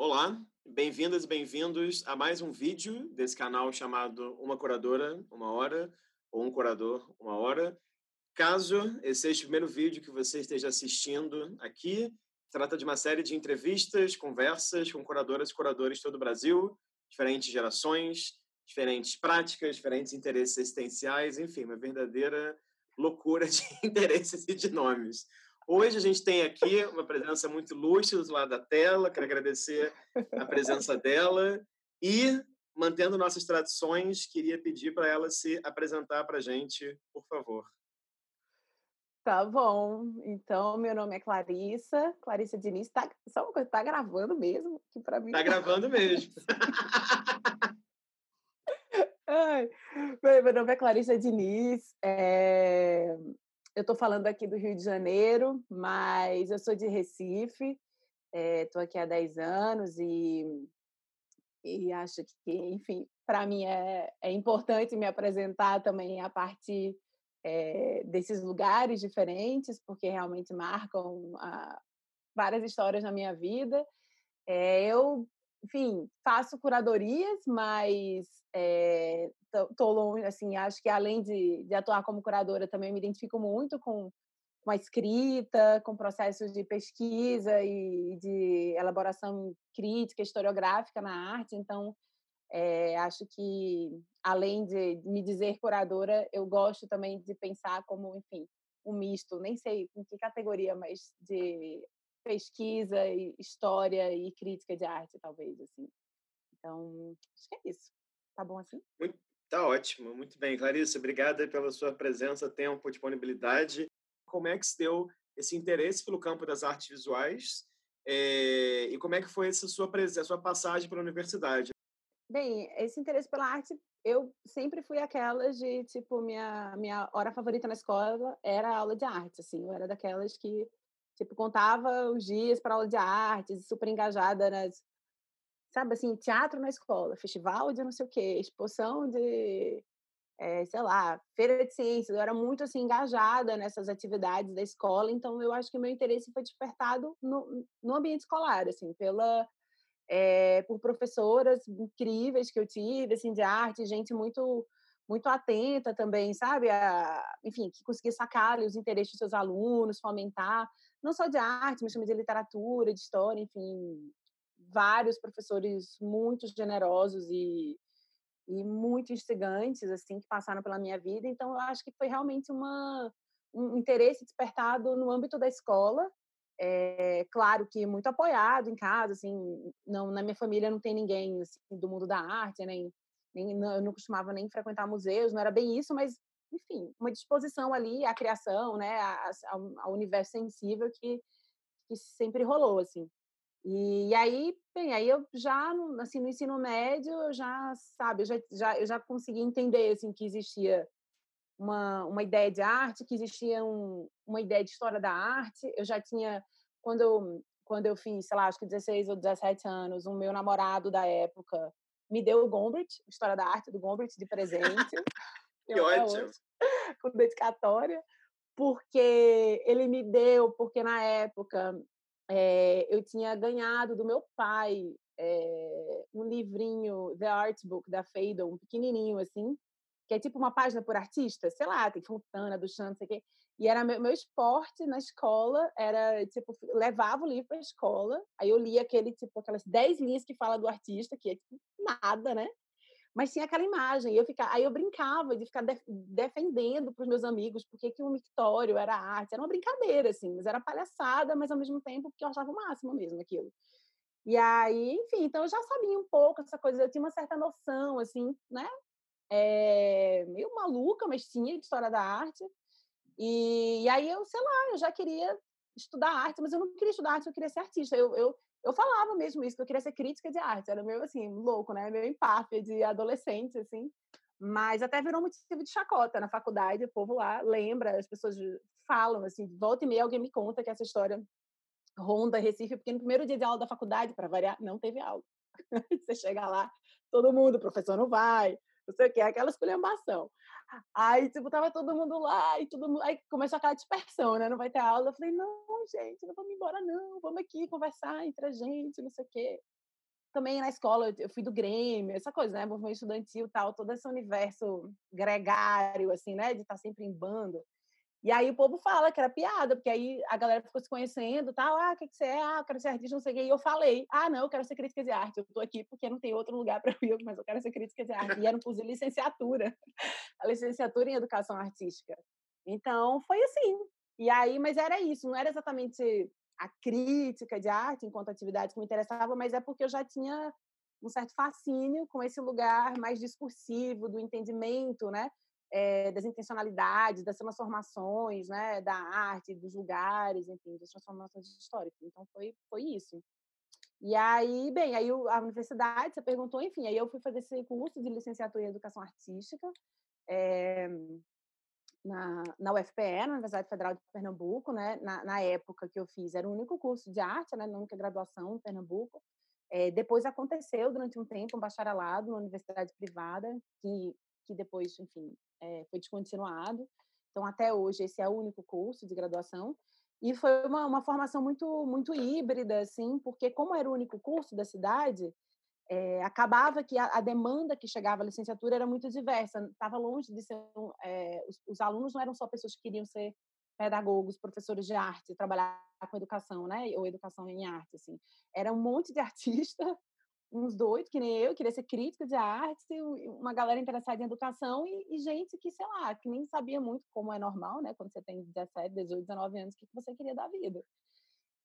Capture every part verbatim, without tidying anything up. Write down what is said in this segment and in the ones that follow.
Olá, bem-vindas e bem-vindos a mais um vídeo desse canal chamado Uma Curadora, Uma Hora, ou Um Curador, Uma Hora. Caso esse seja o primeiro vídeo que você esteja assistindo aqui, trata de uma série de entrevistas, conversas com curadoras e curadores de todo o Brasil, diferentes gerações, diferentes práticas, diferentes interesses existenciais, enfim, uma verdadeira loucura de interesses e de nomes. Hoje a gente tem aqui uma presença muito ilustre do lado da tela, quero agradecer a presença dela e, mantendo nossas tradições, queria pedir para ela se apresentar para a gente, por favor. Tá bom, então meu nome é Clarissa, Clarissa Diniz, tá, só uma coisa, tá gravando mesmo? Que pra mim tá gravando mesmo. Ai, meu nome é Clarissa Diniz, é... eu estou falando aqui do Rio de Janeiro, mas eu sou de Recife, estou é, aqui há dez anos e, e acho que, enfim, para mim é, é importante me apresentar também a partir é, desses lugares diferentes, porque realmente marcam a, várias histórias na minha vida. É, eu, enfim, faço curadorias, mas... É, Estou longe, assim, acho que além de, de atuar como curadora, também me identifico muito com, com a escrita, com processos de pesquisa e de elaboração crítica, historiográfica na arte. Então, é, acho que, além de me dizer curadora, eu gosto também de pensar como, enfim, um misto, nem sei em que categoria, mas de pesquisa, história e crítica de arte, talvez, assim. Então, acho que é isso. Tá bom assim? Muito. Tá ótimo, muito bem. Clarissa, obrigada pela sua presença, tempo, disponibilidade. Como é que se deu esse interesse pelo campo das artes visuais é, e como é que foi essa sua, a sua passagem pela universidade? Bem, esse interesse pela arte, eu sempre fui aquelas de, tipo, minha, minha hora favorita na escola era a aula de arte, assim. Eu era daquelas que, tipo, contava os dias para aula de artes, super engajada nas... Sabe, assim, teatro na escola, festival de não sei o quê, exposição de, é, sei lá, feira de ciências. Eu era muito, assim, engajada nessas atividades da escola, então eu acho que o meu interesse foi despertado no, no ambiente escolar, assim, pela, é, por professoras incríveis que eu tive, assim, de arte, gente muito, muito atenta também, sabe? A, enfim, que conseguia sacar ali, os interesses dos seus alunos, fomentar, não só de arte, mas também de literatura, de história, enfim... vários professores muito generosos e, e muito instigantes, assim, que passaram pela minha vida. Então, eu acho que foi realmente uma, um interesse despertado no âmbito da escola. É, claro que muito apoiado em casa, assim, não, na minha família não tem ninguém assim, do mundo da arte, nem, nem, não, eu não costumava nem frequentar museus, não era bem isso, mas, enfim, uma disposição ali à criação, né, ao universo sensível que, que sempre rolou, assim. E, e aí, bem, aí eu já, assim, no ensino médio, eu já, sabe, eu já, já, eu já consegui entender, assim, que existia uma, uma ideia de arte, que existia um, uma ideia de história da arte. Eu já tinha, quando eu, quando eu fiz, sei lá, acho que dezesseis ou dezessete anos, o meu namorado da época me deu o Gombrich, História da Arte do Gombrich, de presente. Que ótimo! Com dedicatória, porque ele me deu, porque na época... É, eu tinha ganhado do meu pai é, um livrinho, The Art Book, da Phaidon, um pequenininho, assim, que é tipo uma página por artista, sei lá, tem Fontana, do Chan, não sei o quê. E era meu, meu esporte na escola, era, tipo, levava o livro para a escola, aí eu lia aquele, tipo, aquelas dez linhas que fala do artista, que é tipo, nada, né? Mas tinha aquela imagem, e eu ficava, aí eu brincava de ficar def, defendendo para os meus amigos porque que um mictório era arte, era uma brincadeira, assim, mas era palhaçada, mas ao mesmo tempo porque eu achava o máximo mesmo aquilo. E aí, enfim, então eu já sabia um pouco essa coisa, eu tinha uma certa noção, assim, né? É, meio maluca, mas tinha de história da arte. E, e aí eu, sei lá, eu já queria estudar arte, mas eu não queria estudar arte, eu queria ser artista. Eu... eu Eu falava mesmo isso, que eu queria ser crítica de arte. Era meio, assim, louco, né? Meio empáfia de adolescente, assim. Mas até virou motivo de chacota na faculdade. O povo lá lembra, as pessoas falam, assim, volta e meia alguém me conta que essa história ronda Recife, porque no primeiro dia de aula da faculdade, para variar, não teve aula. Você chega lá, todo mundo, o professor não vai, não sei o quê, aquela esculhambação. Aí, tipo, tava todo mundo lá, e todo mundo... aí começou aquela dispersão, né? Não vai ter aula. Eu falei, não, gente, não vamos embora, não. Vamos aqui conversar entre a gente, não sei o quê. também na escola, eu, eu fui do Grêmio, essa coisa, né, movimento estudantil e tal, todo esse universo gregário, assim, né, de estar sempre em bando. E aí o povo fala que era piada, porque aí a galera ficou se conhecendo, tal, ah, o que, que você é? Ah, eu quero ser artista, não sei o quê. E eu falei, ah, não, eu quero ser crítica de arte, eu estou aqui porque não tem outro lugar para eu ir, mas eu quero ser crítica de arte. E era um curso de licenciatura, a licenciatura em educação artística. Então, foi assim. E aí, mas era isso, não era exatamente a crítica de arte enquanto atividade que me interessava, mas é porque eu já tinha um certo fascínio com esse lugar mais discursivo, do entendimento, né? É, das intencionalidades, das transformações, né, da arte, dos lugares, enfim, das transformações históricas. Então, foi, foi isso. E aí, bem, aí a universidade, você perguntou, enfim, aí eu fui fazer esse curso de licenciatura em educação artística é, na, na U F P E, na Universidade Federal de Pernambuco, né, na, na época que eu fiz, era o único curso de arte, né, na única graduação em Pernambuco. É, depois aconteceu, durante um tempo, um bacharelado na universidade privada, que, que depois, enfim, É, foi descontinuado, então até hoje esse é o único curso de graduação e foi uma, uma formação muito, muito híbrida, assim, porque como era o único curso da cidade, é, acabava que a, a demanda que chegava à licenciatura era muito diversa, estava longe de ser, é, os, os alunos não eram só pessoas que queriam ser pedagogos, professores de arte, trabalhar com educação, né, ou educação em arte, assim, era um monte de artista, uns doidos, que nem eu, queria ser crítico de arte, uma galera interessada em educação e, e gente que, sei lá, que nem sabia muito, como é normal, né? Quando você tem dezessete, dezoito, dezenove anos, o que você queria da vida.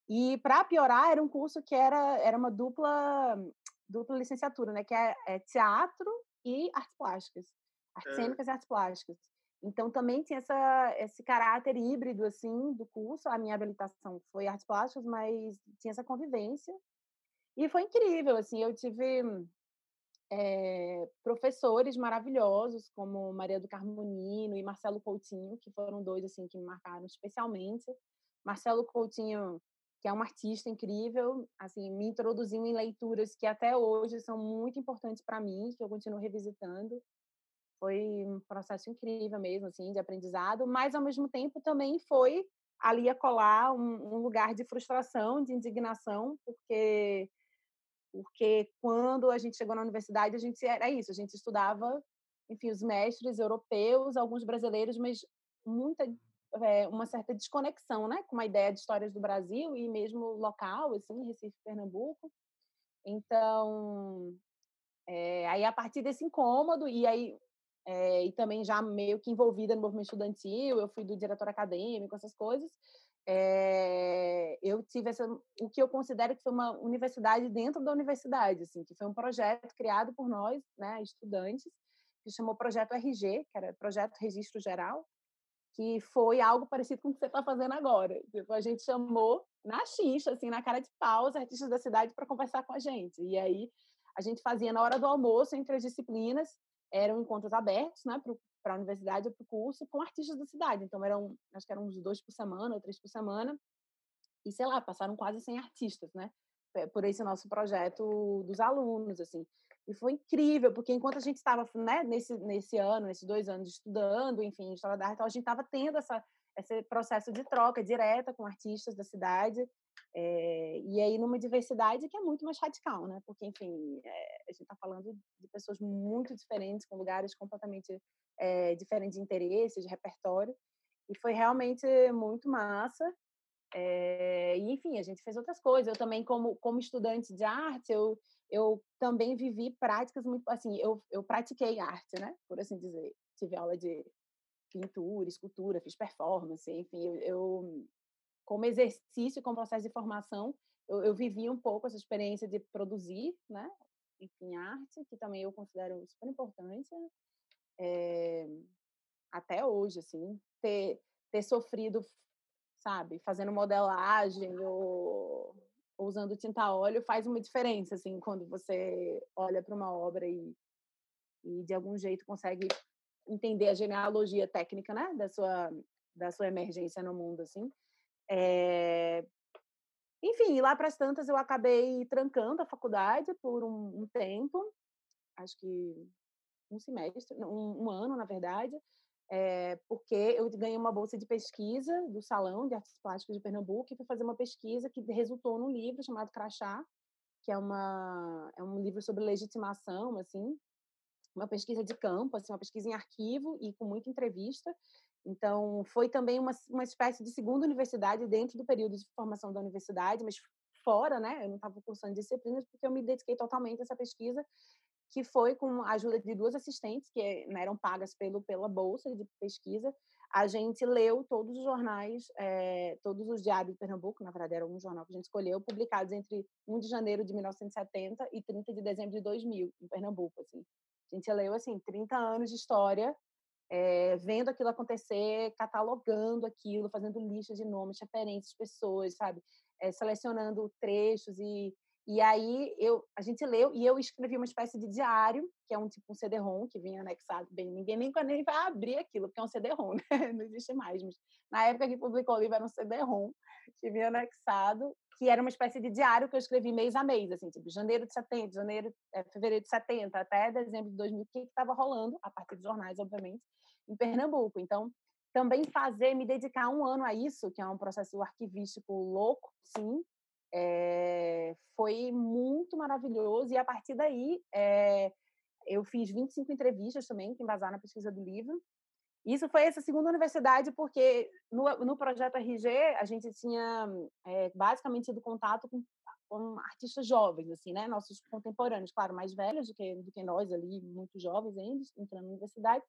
E, para piorar, era um curso que era, era uma dupla, dupla licenciatura, né? Que é, é teatro e artes plásticas. Artes cênicas e artes plásticas. Então, também tinha essa, esse caráter híbrido, assim, do curso. A minha habilitação foi artes plásticas, mas tinha essa convivência. E foi incrível, assim, eu tive é, professores maravilhosos, como Maria do Carmonino e Marcelo Coutinho, que foram dois, assim, que me marcaram especialmente. Marcelo Coutinho, que é um artista incrível, assim, me introduziu em leituras que até hoje são muito importantes para mim, que eu continuo revisitando. Foi um processo incrível mesmo, assim, de aprendizado, mas, ao mesmo tempo, também foi ali a colar um, um lugar de frustração, de indignação, porque... Porque quando a gente chegou na universidade, a gente era isso, a gente estudava, enfim, os mestres europeus, alguns brasileiros, mas muita, é, uma certa desconexão, né, com a ideia de histórias do Brasil e mesmo local, assim, Recife, Pernambuco. Então, é, aí a partir desse incômodo, e aí é, e também já meio que envolvida no movimento estudantil, eu fui do diretor acadêmico, essas coisas. É, eu tive essa, o que eu considero que foi uma universidade dentro da universidade, assim, que foi um projeto criado por nós, né, estudantes, que chamou Projeto R G, que era Projeto Registro Geral, que foi algo parecido com o que você está fazendo agora. A gente chamou na xixa, assim, na cara de pau, os artistas da cidade para conversar com a gente. E aí a gente fazia na hora do almoço, entre as disciplinas, eram encontros abertos, né, para para a universidade ou para o curso, com artistas da cidade. Então, eram, acho que eram uns dois por semana, ou três por semana, e, sei lá, passaram quase cem artistas, né? Por esse nosso projeto dos alunos, assim. E foi incrível, porque enquanto a gente estava, né, nesse, nesse ano, nesses dois anos estudando, enfim, história da arte, a gente estava tendo essa, esse processo de troca direta com artistas da cidade, é, e aí numa diversidade que é muito mais radical, né? Porque, enfim, é, a gente está falando de pessoas muito diferentes, com lugares completamente... É, diferentes interesses, de repertório, e foi realmente muito massa, é, e enfim, a gente fez outras coisas. Eu também, como, como estudante de arte, eu, eu também vivi práticas muito, assim, eu, eu pratiquei arte, né, por assim dizer, tive aula de pintura, escultura, fiz performance, enfim, eu, eu como exercício, como processo de formação, eu, eu vivi um pouco essa experiência de produzir, né, enfim, arte, que também eu considero super importante, É, até hoje, assim, ter, ter sofrido, sabe, fazendo modelagem ou, ou usando tinta a óleo faz uma diferença, assim, quando você olha para uma obra e, e de algum jeito consegue entender a genealogia técnica, né, da sua, da sua emergência no mundo, assim. É, enfim, lá para as tantas eu acabei trancando a faculdade por um, um tempo, acho que um semestre, um, um ano, na verdade, é, porque eu ganhei uma bolsa de pesquisa do Salão de Artes Plásticas de Pernambuco e fui fazer uma pesquisa que resultou num livro chamado Crachá, que é, uma, é um livro sobre legitimação, assim, uma pesquisa de campo, assim, uma pesquisa em arquivo e com muita entrevista. Então, foi também uma, uma espécie de segunda universidade dentro do período de formação da universidade, mas fora, né? Eu não estava cursando disciplinas porque eu me dediquei totalmente a essa pesquisa, que foi com a ajuda de duas assistentes que né, eram pagas pelo, pela bolsa de pesquisa. A gente leu todos os jornais, é, todos os diários de Pernambuco, na verdade era um jornal que a gente escolheu, publicados entre primeiro de janeiro de mil novecentos e setenta e trinta de dezembro de dois mil, em Pernambuco. Assim. A gente leu assim, trinta anos de história, é, vendo aquilo acontecer, catalogando aquilo, fazendo listas de nomes, referências, pessoas, sabe? É, selecionando trechos e... E aí eu, a gente leu e eu escrevi uma espécie de diário, que é um tipo um C D-ROM que vinha anexado, bem, ninguém nem, nem vai abrir aquilo, porque é um C D-ROM, né? Não existe mais, mas na época que publicou o livro era um C D-ROM que vinha anexado, que era uma espécie de diário que eu escrevi mês a mês, assim, tipo janeiro de setenta, janeiro, é, fevereiro de setenta, até dezembro de dois mil, o que estava rolando, a partir dos jornais, obviamente, em Pernambuco. Então, também fazer, me dedicar um ano a isso, que é um processo arquivístico louco, sim, É, foi muito maravilhoso e a partir daí é, eu fiz vinte e cinco entrevistas também que embasaram na pesquisa do livro. Isso foi essa segunda universidade porque no, no projeto R G a gente tinha é, basicamente tido contato com, com artistas jovens, assim, né? Nossos contemporâneos, claro, mais velhos do que, do que nós ali, muito jovens ainda, entrando na universidade,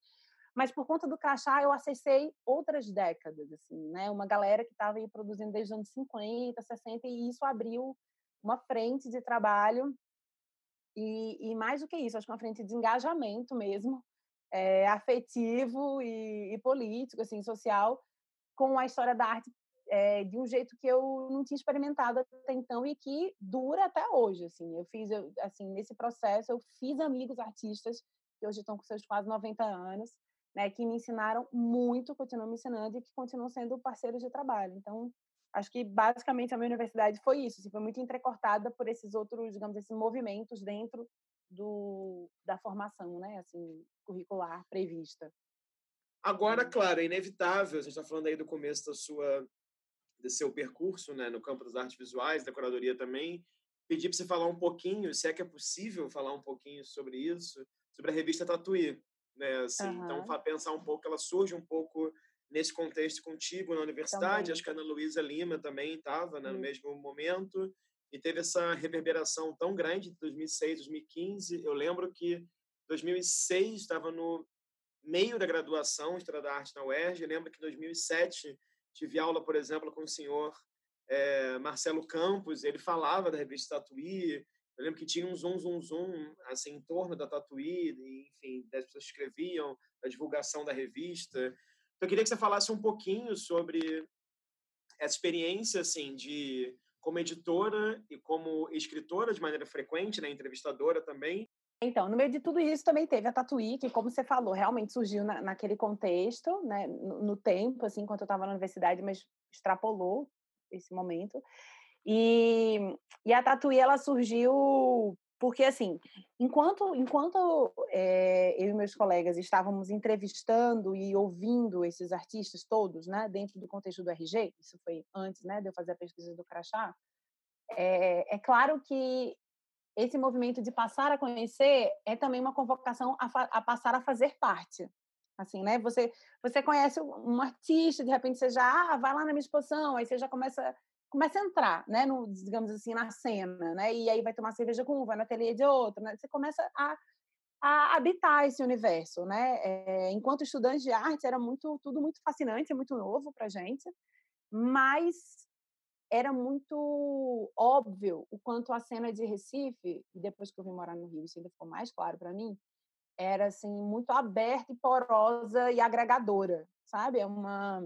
mas por conta do Crachá eu acessei outras décadas, assim, né? Uma galera que estava aí produzindo desde os anos cinquenta, sessenta, e isso abriu uma frente de trabalho, e, e mais do que isso, acho que uma frente de engajamento mesmo, é, afetivo e, e político, assim, social, com a história da arte é, de um jeito que eu não tinha experimentado até então e que dura até hoje, assim. Eu fiz, eu, assim, nesse processo, eu fiz amigos artistas que hoje estão com seus quase noventa anos, né, que me ensinaram muito, continuam me ensinando e que continuam sendo parceiros de trabalho. Então, acho que basicamente a minha universidade foi isso, assim, foi muito entrecortada por esses outros, digamos, esses movimentos dentro do, da formação, né, assim, curricular prevista. Agora, claro, é inevitável, a gente está falando aí do começo da sua, do seu percurso, né, no campo das artes visuais, da curadoria também, pedir para você falar um pouquinho, se é que é possível falar um pouquinho sobre isso, sobre a revista Tatuí. Né, assim, uhum. Então, pensar um pouco, ela surge um pouco nesse contexto contigo na universidade, também. Acho que a Ana Luísa Lima também estava né, uhum. no mesmo momento, e teve essa reverberação tão grande de dois mil e seis, dois mil e quinze. Eu lembro que dois mil e seis estava no meio da graduação, História da Arte na U E R J, eu lembro que em dois mil e sete tive aula, por exemplo, com o senhor é, Marcelo Campos, ele falava da revista Tatuí. Eu lembro que tinha um zoom, zoom, zoom, assim, em torno da Tatuí, enfim, das pessoas que escreviam, da divulgação da revista. Então, eu queria que você falasse um pouquinho sobre essa experiência, assim, de, como editora e como escritora, de maneira frequente, né, entrevistadora também. Então, no meio de tudo isso, também teve a Tatuí, que, como você falou, realmente surgiu na, naquele contexto, né, no, no tempo, assim, enquanto eu estava na universidade, mas extrapolou esse momento. E, e a Tatuí, ela surgiu porque, assim, enquanto, enquanto é, eu e meus colegas estávamos entrevistando e ouvindo esses artistas todos, né, dentro do contexto do R G, isso foi antes, né, de eu fazer a pesquisa do Crachá, é, é claro que esse movimento de passar a conhecer é também uma convocação a, fa- a passar a fazer parte. Assim, né, você, você conhece um artista, de repente você já ah, vai lá na minha exposição, aí você já começa... começa a entrar, né, no, digamos assim, na cena, né, e aí vai tomar cerveja com um, vai no ateliê de outro, né, você começa a, a habitar esse universo, né, é, enquanto estudante de arte era muito, tudo muito fascinante, muito novo pra gente, mas era muito óbvio o quanto a cena de Recife, e depois que eu vim morar no Rio, isso ainda ficou mais claro pra mim, era, assim, muito aberta e porosa e agregadora, sabe, é uma...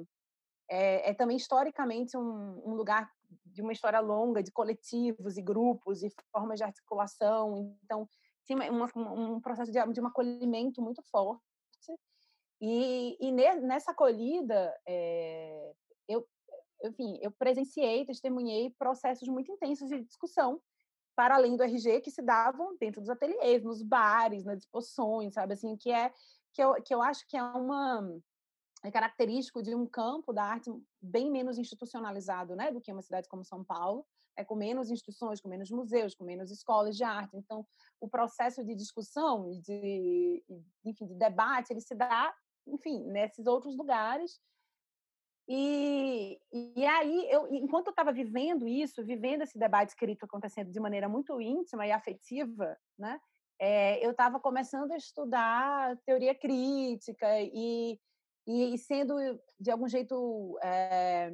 É, é também historicamente um, um lugar de uma história longa, de coletivos e grupos e formas de articulação. Então, sim, uma, um processo de, de um acolhimento muito forte. E, e nessa acolhida, é, eu, enfim, eu presenciei, testemunhei processos muito intensos de discussão, para além do R G, que se davam dentro dos ateliês, nos bares, nas exposições, sabe? Assim, que, é, que, eu, que eu acho que é uma... é característico de um campo da arte bem menos institucionalizado, né, do que uma cidade como São Paulo, é, com menos instituições, com menos museus, com menos escolas de arte. Então, o processo de discussão e de, enfim, de debate, ele se dá, enfim, nesses outros lugares. E, e aí, eu, enquanto eu estava vivendo isso, vivendo esse debate escrito acontecendo de maneira muito íntima e afetiva, né, é, eu estava começando a estudar teoria crítica e, e, e sendo, de algum jeito, é,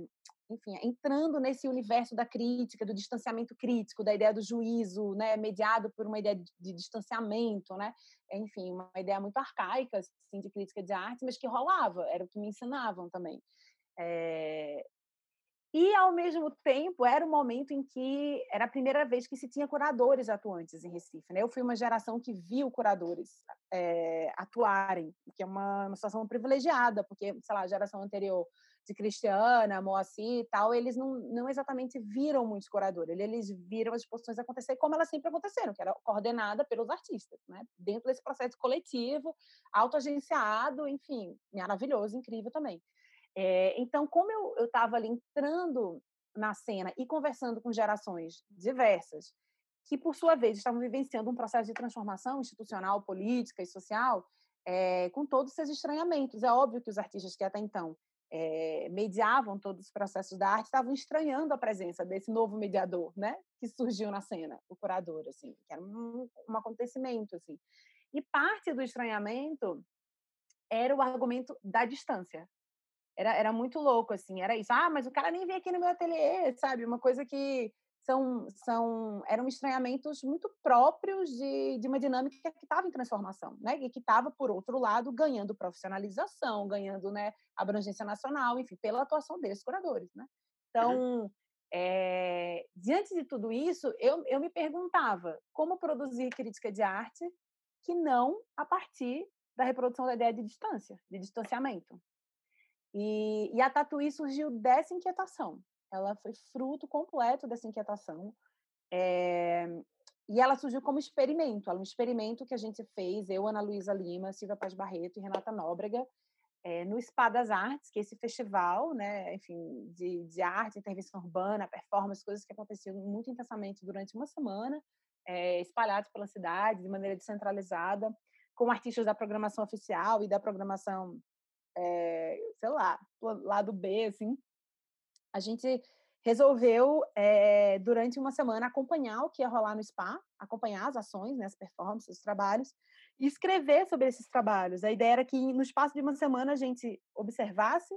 enfim, entrando nesse universo da crítica, do distanciamento crítico, da ideia do juízo, né, mediado por uma ideia de, de distanciamento, né, enfim, uma ideia muito arcaica, assim, de crítica de arte, mas que rolava, era o que me ensinavam também. É... E, ao mesmo tempo, era um momento em que era a primeira vez que se tinha curadores atuantes em Recife, né? Eu fui uma geração que viu curadores é, atuarem, que é uma, uma situação privilegiada, porque, sei lá, a geração anterior de Cristiana, Moacir e tal, eles não, não exatamente viram muitos curadores, eles viram as exposições acontecer como elas sempre aconteceram, que era coordenada pelos artistas, né? Dentro desse processo coletivo, autoagenciado, enfim, maravilhoso, incrível também. É, então, como eu estava ali entrando na cena e conversando com gerações diversas, que, por sua vez, estavam vivenciando um processo de transformação institucional, política e social, é, com todos os seus estranhamentos. É óbvio que os artistas que até então é, mediavam todos os processos da arte estavam estranhando a presença desse novo mediador, né, que surgiu na cena, o curador, assim, que era um, um acontecimento. Assim. E parte do estranhamento era o argumento da distância. Era, era muito louco, assim, era isso. Ah, mas o cara nem veio aqui no meu ateliê, sabe? Uma coisa que são, são, eram estranhamentos muito próprios de, de uma dinâmica que estava em transformação, né? E que estava, por outro lado, ganhando profissionalização, ganhando, né, abrangência nacional, enfim, pela atuação desses curadores, né? Então, uhum. é, diante de tudo isso, eu, eu me perguntava como produzir crítica de arte que não a partir da reprodução da ideia de distância, de distanciamento. E, e a Tatuí surgiu dessa inquietação. Ela foi fruto completo dessa inquietação. É, e ela surgiu como experimento. Ela, um experimento que a gente fez, eu, Ana Luísa Lima, Silvia Paz Barreto e Renata Nóbrega, é, no Spa das Artes, que é esse festival, né, enfim, de, de arte, intervenção urbana, performance, coisas que aconteciam muito intensamente durante uma semana, é, espalhados pela cidade, de maneira descentralizada, com artistas da programação oficial e da programação... É, sei lá, lado B, assim, a gente resolveu, é, durante uma semana, acompanhar o que ia rolar no spa, acompanhar as ações, né, as performances, os trabalhos, e escrever sobre esses trabalhos. A ideia era que, no espaço de uma semana, a gente observasse,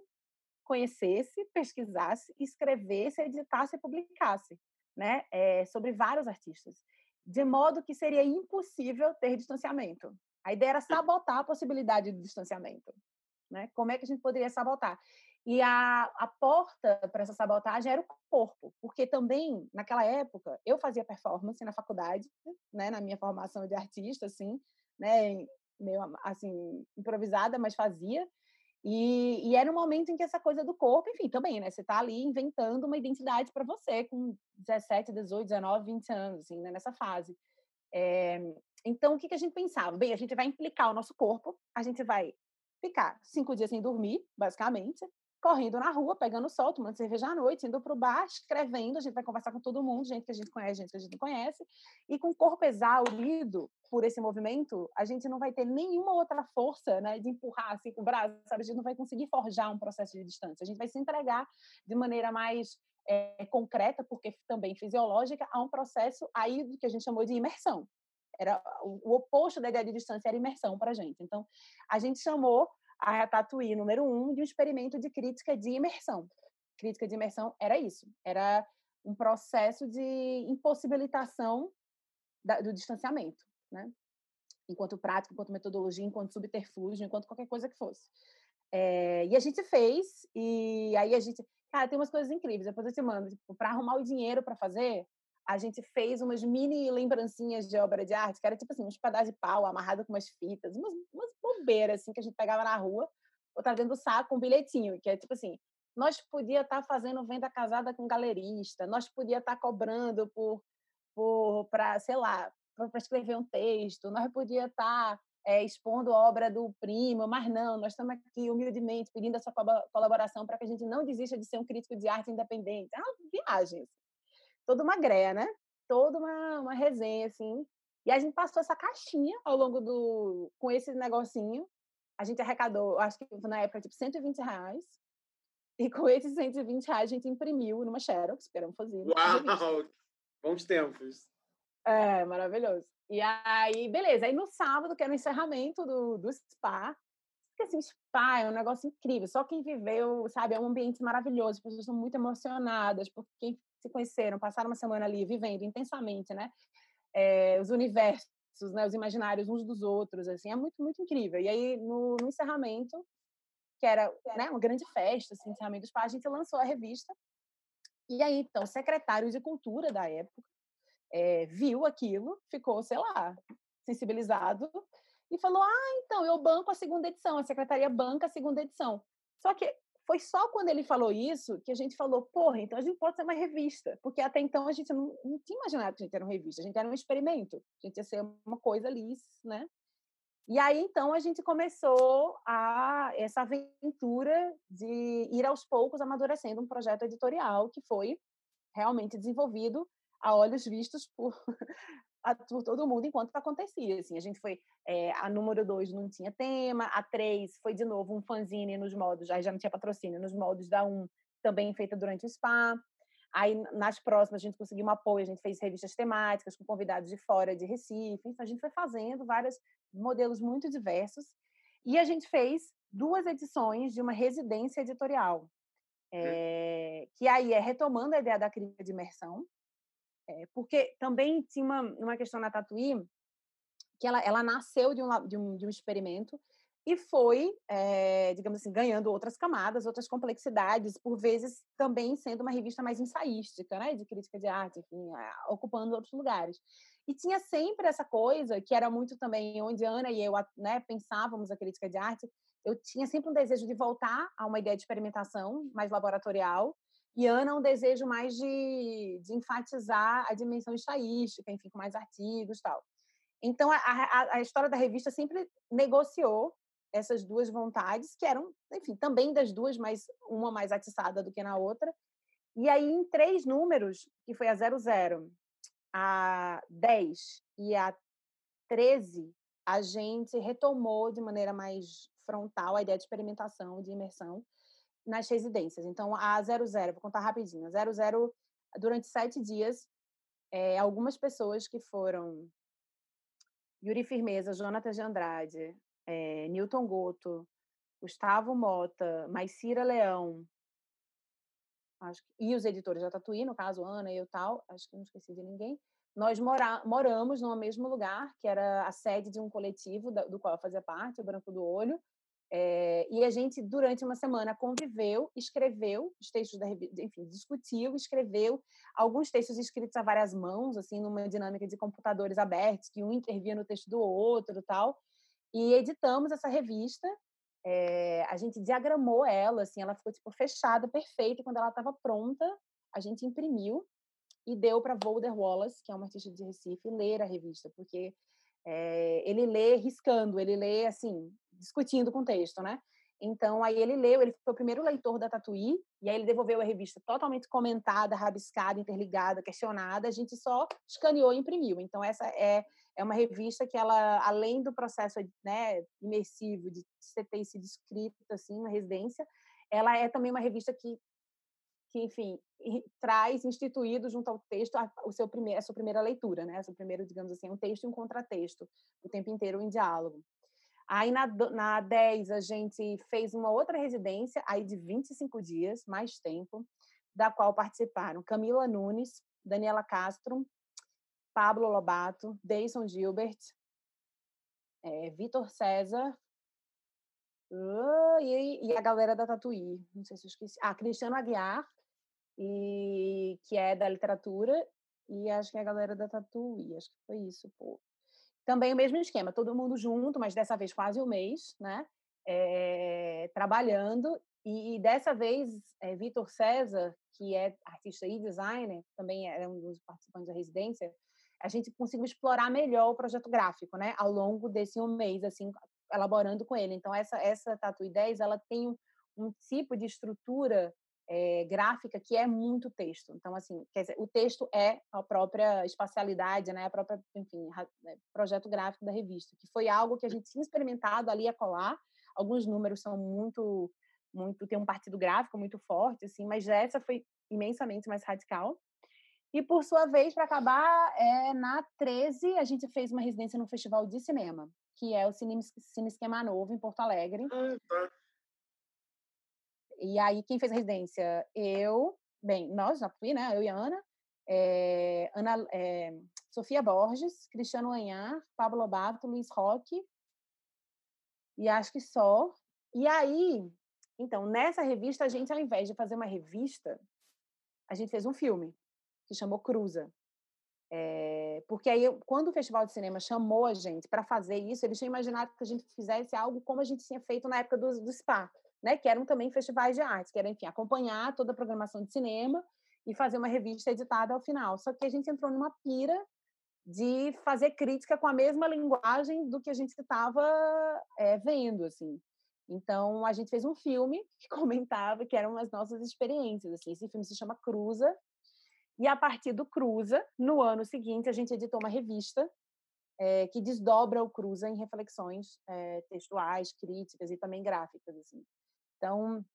conhecesse, pesquisasse, escrevesse, editasse e publicasse, né, é, sobre vários artistas, de modo que seria impossível ter distanciamento. A ideia era sabotar a possibilidade de distanciamento. Né? Como é que a gente poderia sabotar? E a, a porta para essa sabotagem era o corpo, porque também, naquela época, eu fazia performance na faculdade, né? Na minha formação de artista, assim, né? Meio assim, improvisada, mas fazia, e, e era um momento em que essa coisa do corpo, enfim, também, né? Você está ali inventando uma identidade para você com dezessete, dezoito, dezenove, vinte anos, assim, né? Nessa fase. É... Então, o que, que a gente pensava? Bem, a gente vai implicar o nosso corpo, a gente vai ficar cinco dias sem dormir, basicamente, correndo na rua, pegando sol, tomando cerveja à noite, indo para o bar, escrevendo, a gente vai conversar com todo mundo, gente que a gente conhece, gente que a gente não conhece, e com o corpo exaurido por esse movimento, a gente não vai ter nenhuma outra força, né, de empurrar assim com o braço, sabe? A gente não vai conseguir forjar um processo de distância, a gente vai se entregar de maneira mais é, concreta, porque também fisiológica, a um processo aí do que a gente chamou de imersão. Era o oposto da ideia de distância era imersão para a gente. Então, a gente chamou a Tatuí número um de um experimento de crítica de imersão. Crítica de imersão era isso. Era um processo de impossibilitação da, do distanciamento, né? Enquanto prática, enquanto metodologia, enquanto subterfúgio, enquanto qualquer coisa que fosse. É, e a gente fez, e aí a gente... Cara, tem umas coisas incríveis. Depois eu te mando. Tipo, para arrumar o dinheiro para fazer... A gente fez umas mini lembrancinhas de obra de arte, que era tipo assim, uns pedaços de pau amarrado com umas fitas, umas, umas bobeiras assim, que a gente pegava na rua, botava dentro do saco um bilhetinho, que é tipo assim, nós podia estar tá fazendo venda casada com galerista, nós podia estar tá cobrando por, por, pra, sei lá, para escrever um texto, nós podia estar tá, é, expondo a obra do primo, mas não, nós estamos aqui humildemente pedindo a sua colaboração para que a gente não desista de ser um crítico de arte independente. É uma viagem, toda uma greia, né? Toda uma, uma resenha, assim. E a gente passou essa caixinha ao longo do... Com esse negocinho, a gente arrecadou, acho que na época, tipo, cento e vinte reais. E com esses cento e vinte reais a gente imprimiu numa Xerox, que era um fozinho. Uau! Bons tempos! É, maravilhoso. E aí, beleza. Aí no sábado, que era o encerramento do, do spa, porque assim, o spa é um negócio incrível. Só quem viveu, sabe, é um ambiente maravilhoso. As pessoas são muito emocionadas, porque quem se conheceram, passaram uma semana ali vivendo intensamente, né? É, os universos, né, os imaginários uns dos outros, assim, é muito, muito incrível. E aí, no, no encerramento, que era, né, uma grande festa, assim, encerramento dos pais, a gente lançou a revista. E aí, então, o secretário de Cultura da época é, viu aquilo, ficou, sei lá, sensibilizado, e falou, ah, então, eu banco a segunda edição, a secretaria banca a segunda edição. Só que foi só quando ele falou isso que a gente falou, porra, então a gente pode ser uma revista. Porque até então a gente não, não tinha imaginado que a gente era uma revista, a gente era um experimento. A gente ia ser uma coisa ali, né? E aí, então, a gente começou a, essa aventura de ir aos poucos amadurecendo um projeto editorial que foi realmente desenvolvido a olhos vistos por, por todo mundo enquanto acontecia. Assim, a gente foi... É, a número dois não tinha tema, a três foi de novo um fanzine nos modos, aí já não tinha patrocínio, nos modos da um, também feita durante o spa. Aí nas próximas a gente conseguiu um apoio, a gente fez revistas temáticas com convidados de fora de Recife, então a gente foi fazendo vários modelos muito diversos e a gente fez duas edições de uma residência editorial, é, é. que aí é retomando a ideia da crítica de imersão, é, porque também tinha uma, uma questão na Tatuí, que ela, ela nasceu de um, de um, de um experimento e foi, é, digamos assim, ganhando outras camadas, outras complexidades, por vezes também sendo uma revista mais ensaística, né, de crítica de arte, enfim, ocupando outros lugares. E tinha sempre essa coisa, que era muito também onde Ana e eu, né, pensávamos a crítica de arte, eu tinha sempre um desejo de voltar a uma ideia de experimentação mais laboratorial, e Ana, um desejo mais de, de enfatizar a dimensão ensaística, enfim, com mais artigos e tal. Então, a, a, a história da revista sempre negociou essas duas vontades, que eram, enfim, também das duas, mas uma mais atiçada do que na outra. E aí, em três números, que foi a zero zero, a dez e a treze, a gente retomou de maneira mais frontal a ideia de experimentação, de imersão nas residências. Então, a zero zero, vou contar rapidinho, a zero zero, durante sete dias, é, algumas pessoas que foram... Yuri Firmeza, Jonathan de Andrade, é, Newton Goto, Gustavo Mota, Maicira Leão, acho que, e os editores da Tatuí, no caso, Ana e eu tal, acho que não esqueci de ninguém. Nós mora, moramos no mesmo lugar, que era a sede de um coletivo da, do qual eu fazia parte, o Branco do Olho, é, e a gente, durante uma semana, conviveu, escreveu os textos da revista, enfim, discutiu, escreveu alguns textos escritos a várias mãos, assim, numa dinâmica de computadores abertos, que um intervia no texto do outro e tal, e editamos essa revista, é, a gente diagramou ela, assim, ela ficou, tipo, fechada, perfeita, quando ela estava pronta, a gente imprimiu e deu para Volder Wallace, que é um artista de Recife, ler a revista, porque é, ele lê riscando, ele lê, assim... discutindo com o texto, né? Então, aí ele leu, ele foi o primeiro leitor da Tatuí, e aí ele devolveu a revista totalmente comentada, rabiscada, interligada, questionada, a gente só escaneou e imprimiu. Então, essa é, é uma revista que ela, além do processo, né, imersivo, de você ter sido escrito, assim, uma residência, ela é também uma revista que, que enfim, traz instituído junto ao texto a, o seu primeir, a sua primeira leitura, né? O seu primeiro, digamos assim, um texto e um contratexto, o tempo inteiro em diálogo. Aí, na, na dez, a gente fez uma outra residência, aí de vinte e cinco dias, mais tempo, da qual participaram Camila Nunes, Daniela Castro, Pablo Lobato, Deison Gilbert, é, Vitor César, uh, e, e a galera da Tatuí, não sei se eu esqueci, ah, Cristiano Aguiar, e, que é da literatura, e acho que é a galera da Tatuí, acho que foi isso, pô. Também o mesmo esquema, todo mundo junto, mas dessa vez quase um mês, né? É, trabalhando. E, e dessa vez, é, Vitor César, que é artista e designer, também era um dos participantes da residência, a gente conseguiu explorar melhor o projeto gráfico, né, ao longo desse um mês, assim, elaborando com ele. Então, essa, essa Tatuí dez, ela tem um, um tipo de estrutura é, gráfica que é muito texto. Então, assim, quer dizer, o texto é a própria espacialidade, né, a própria, enfim, ra, projeto gráfico da revista, que foi algo que a gente tinha experimentado ali a colar. Alguns números são muito, muito, tem um partido gráfico muito forte, assim, mas essa foi imensamente mais radical. E, por sua vez, para acabar, é, na treze, a gente fez uma residência no Festival de Cinema, que é o Cine, Cine Esquema Novo, em Porto Alegre. Ah, tá. E aí, quem fez a residência? Eu, bem, nós, na Tatuí, né? Eu e a Ana, é, Ana é, Sofia Borges, Cristiano Anhar, Pablo Lobato, Luiz Roque, e acho que só. E aí, então, nessa revista, a gente, ao invés de fazer uma revista, a gente fez um filme, que chamou Cruza. É, porque aí, quando o Festival de Cinema chamou a gente para fazer isso, eles tinham imaginado que a gente fizesse algo como a gente tinha feito na época do, do S P A, né? Que eram também festivais de arte, que era, enfim, acompanhar toda a programação de cinema e fazer uma revista editada ao final. Só que a gente entrou numa pira de fazer crítica com a mesma linguagem do que a gente estava é, vendo, assim. Então, a gente fez um filme que comentava que eram as nossas experiências, assim. Esse filme se chama Cruza. E, a partir do Cruza, no ano seguinte, a gente editou uma revista é, que desdobra o Cruza em reflexões é, textuais, críticas e também gráficas. Assim. Então,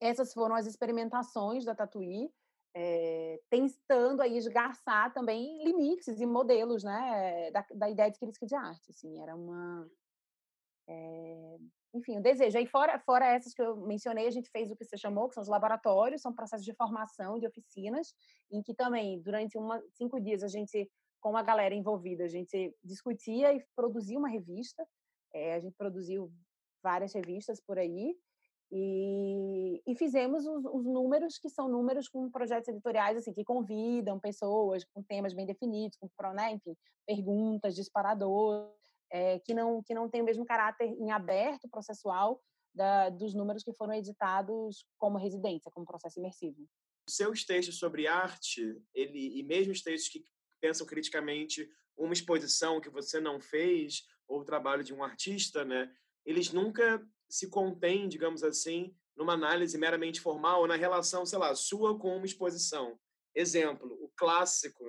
essas foram as experimentações da Tatuí, é, tentando aí esgarçar também limites e modelos, né, da, da ideia de crítica de arte. Assim, era uma... É... Enfim, o desejo. Aí, fora, fora essas que eu mencionei, a gente fez o que você chamou, que são os laboratórios, são processos de formação de oficinas, em que também, durante uma, cinco dias, a gente, com a galera envolvida, a gente discutia e produzia uma revista. É, a gente produziu várias revistas por aí. E, e fizemos os, os números, que são números com projetos editoriais, assim, que convidam pessoas com temas bem definidos, com, né, enfim, perguntas, disparadores. É, que, não, que não tem o mesmo caráter em aberto processual da, dos números que foram editados como residência, como processo imersivo. Seus textos sobre arte, ele, e mesmo os textos que pensam criticamente uma exposição que você não fez, ou o trabalho de um artista, né, eles nunca se contêm, digamos assim, numa análise meramente formal, ou na relação, sei lá, sua com uma exposição. Exemplo, o clássico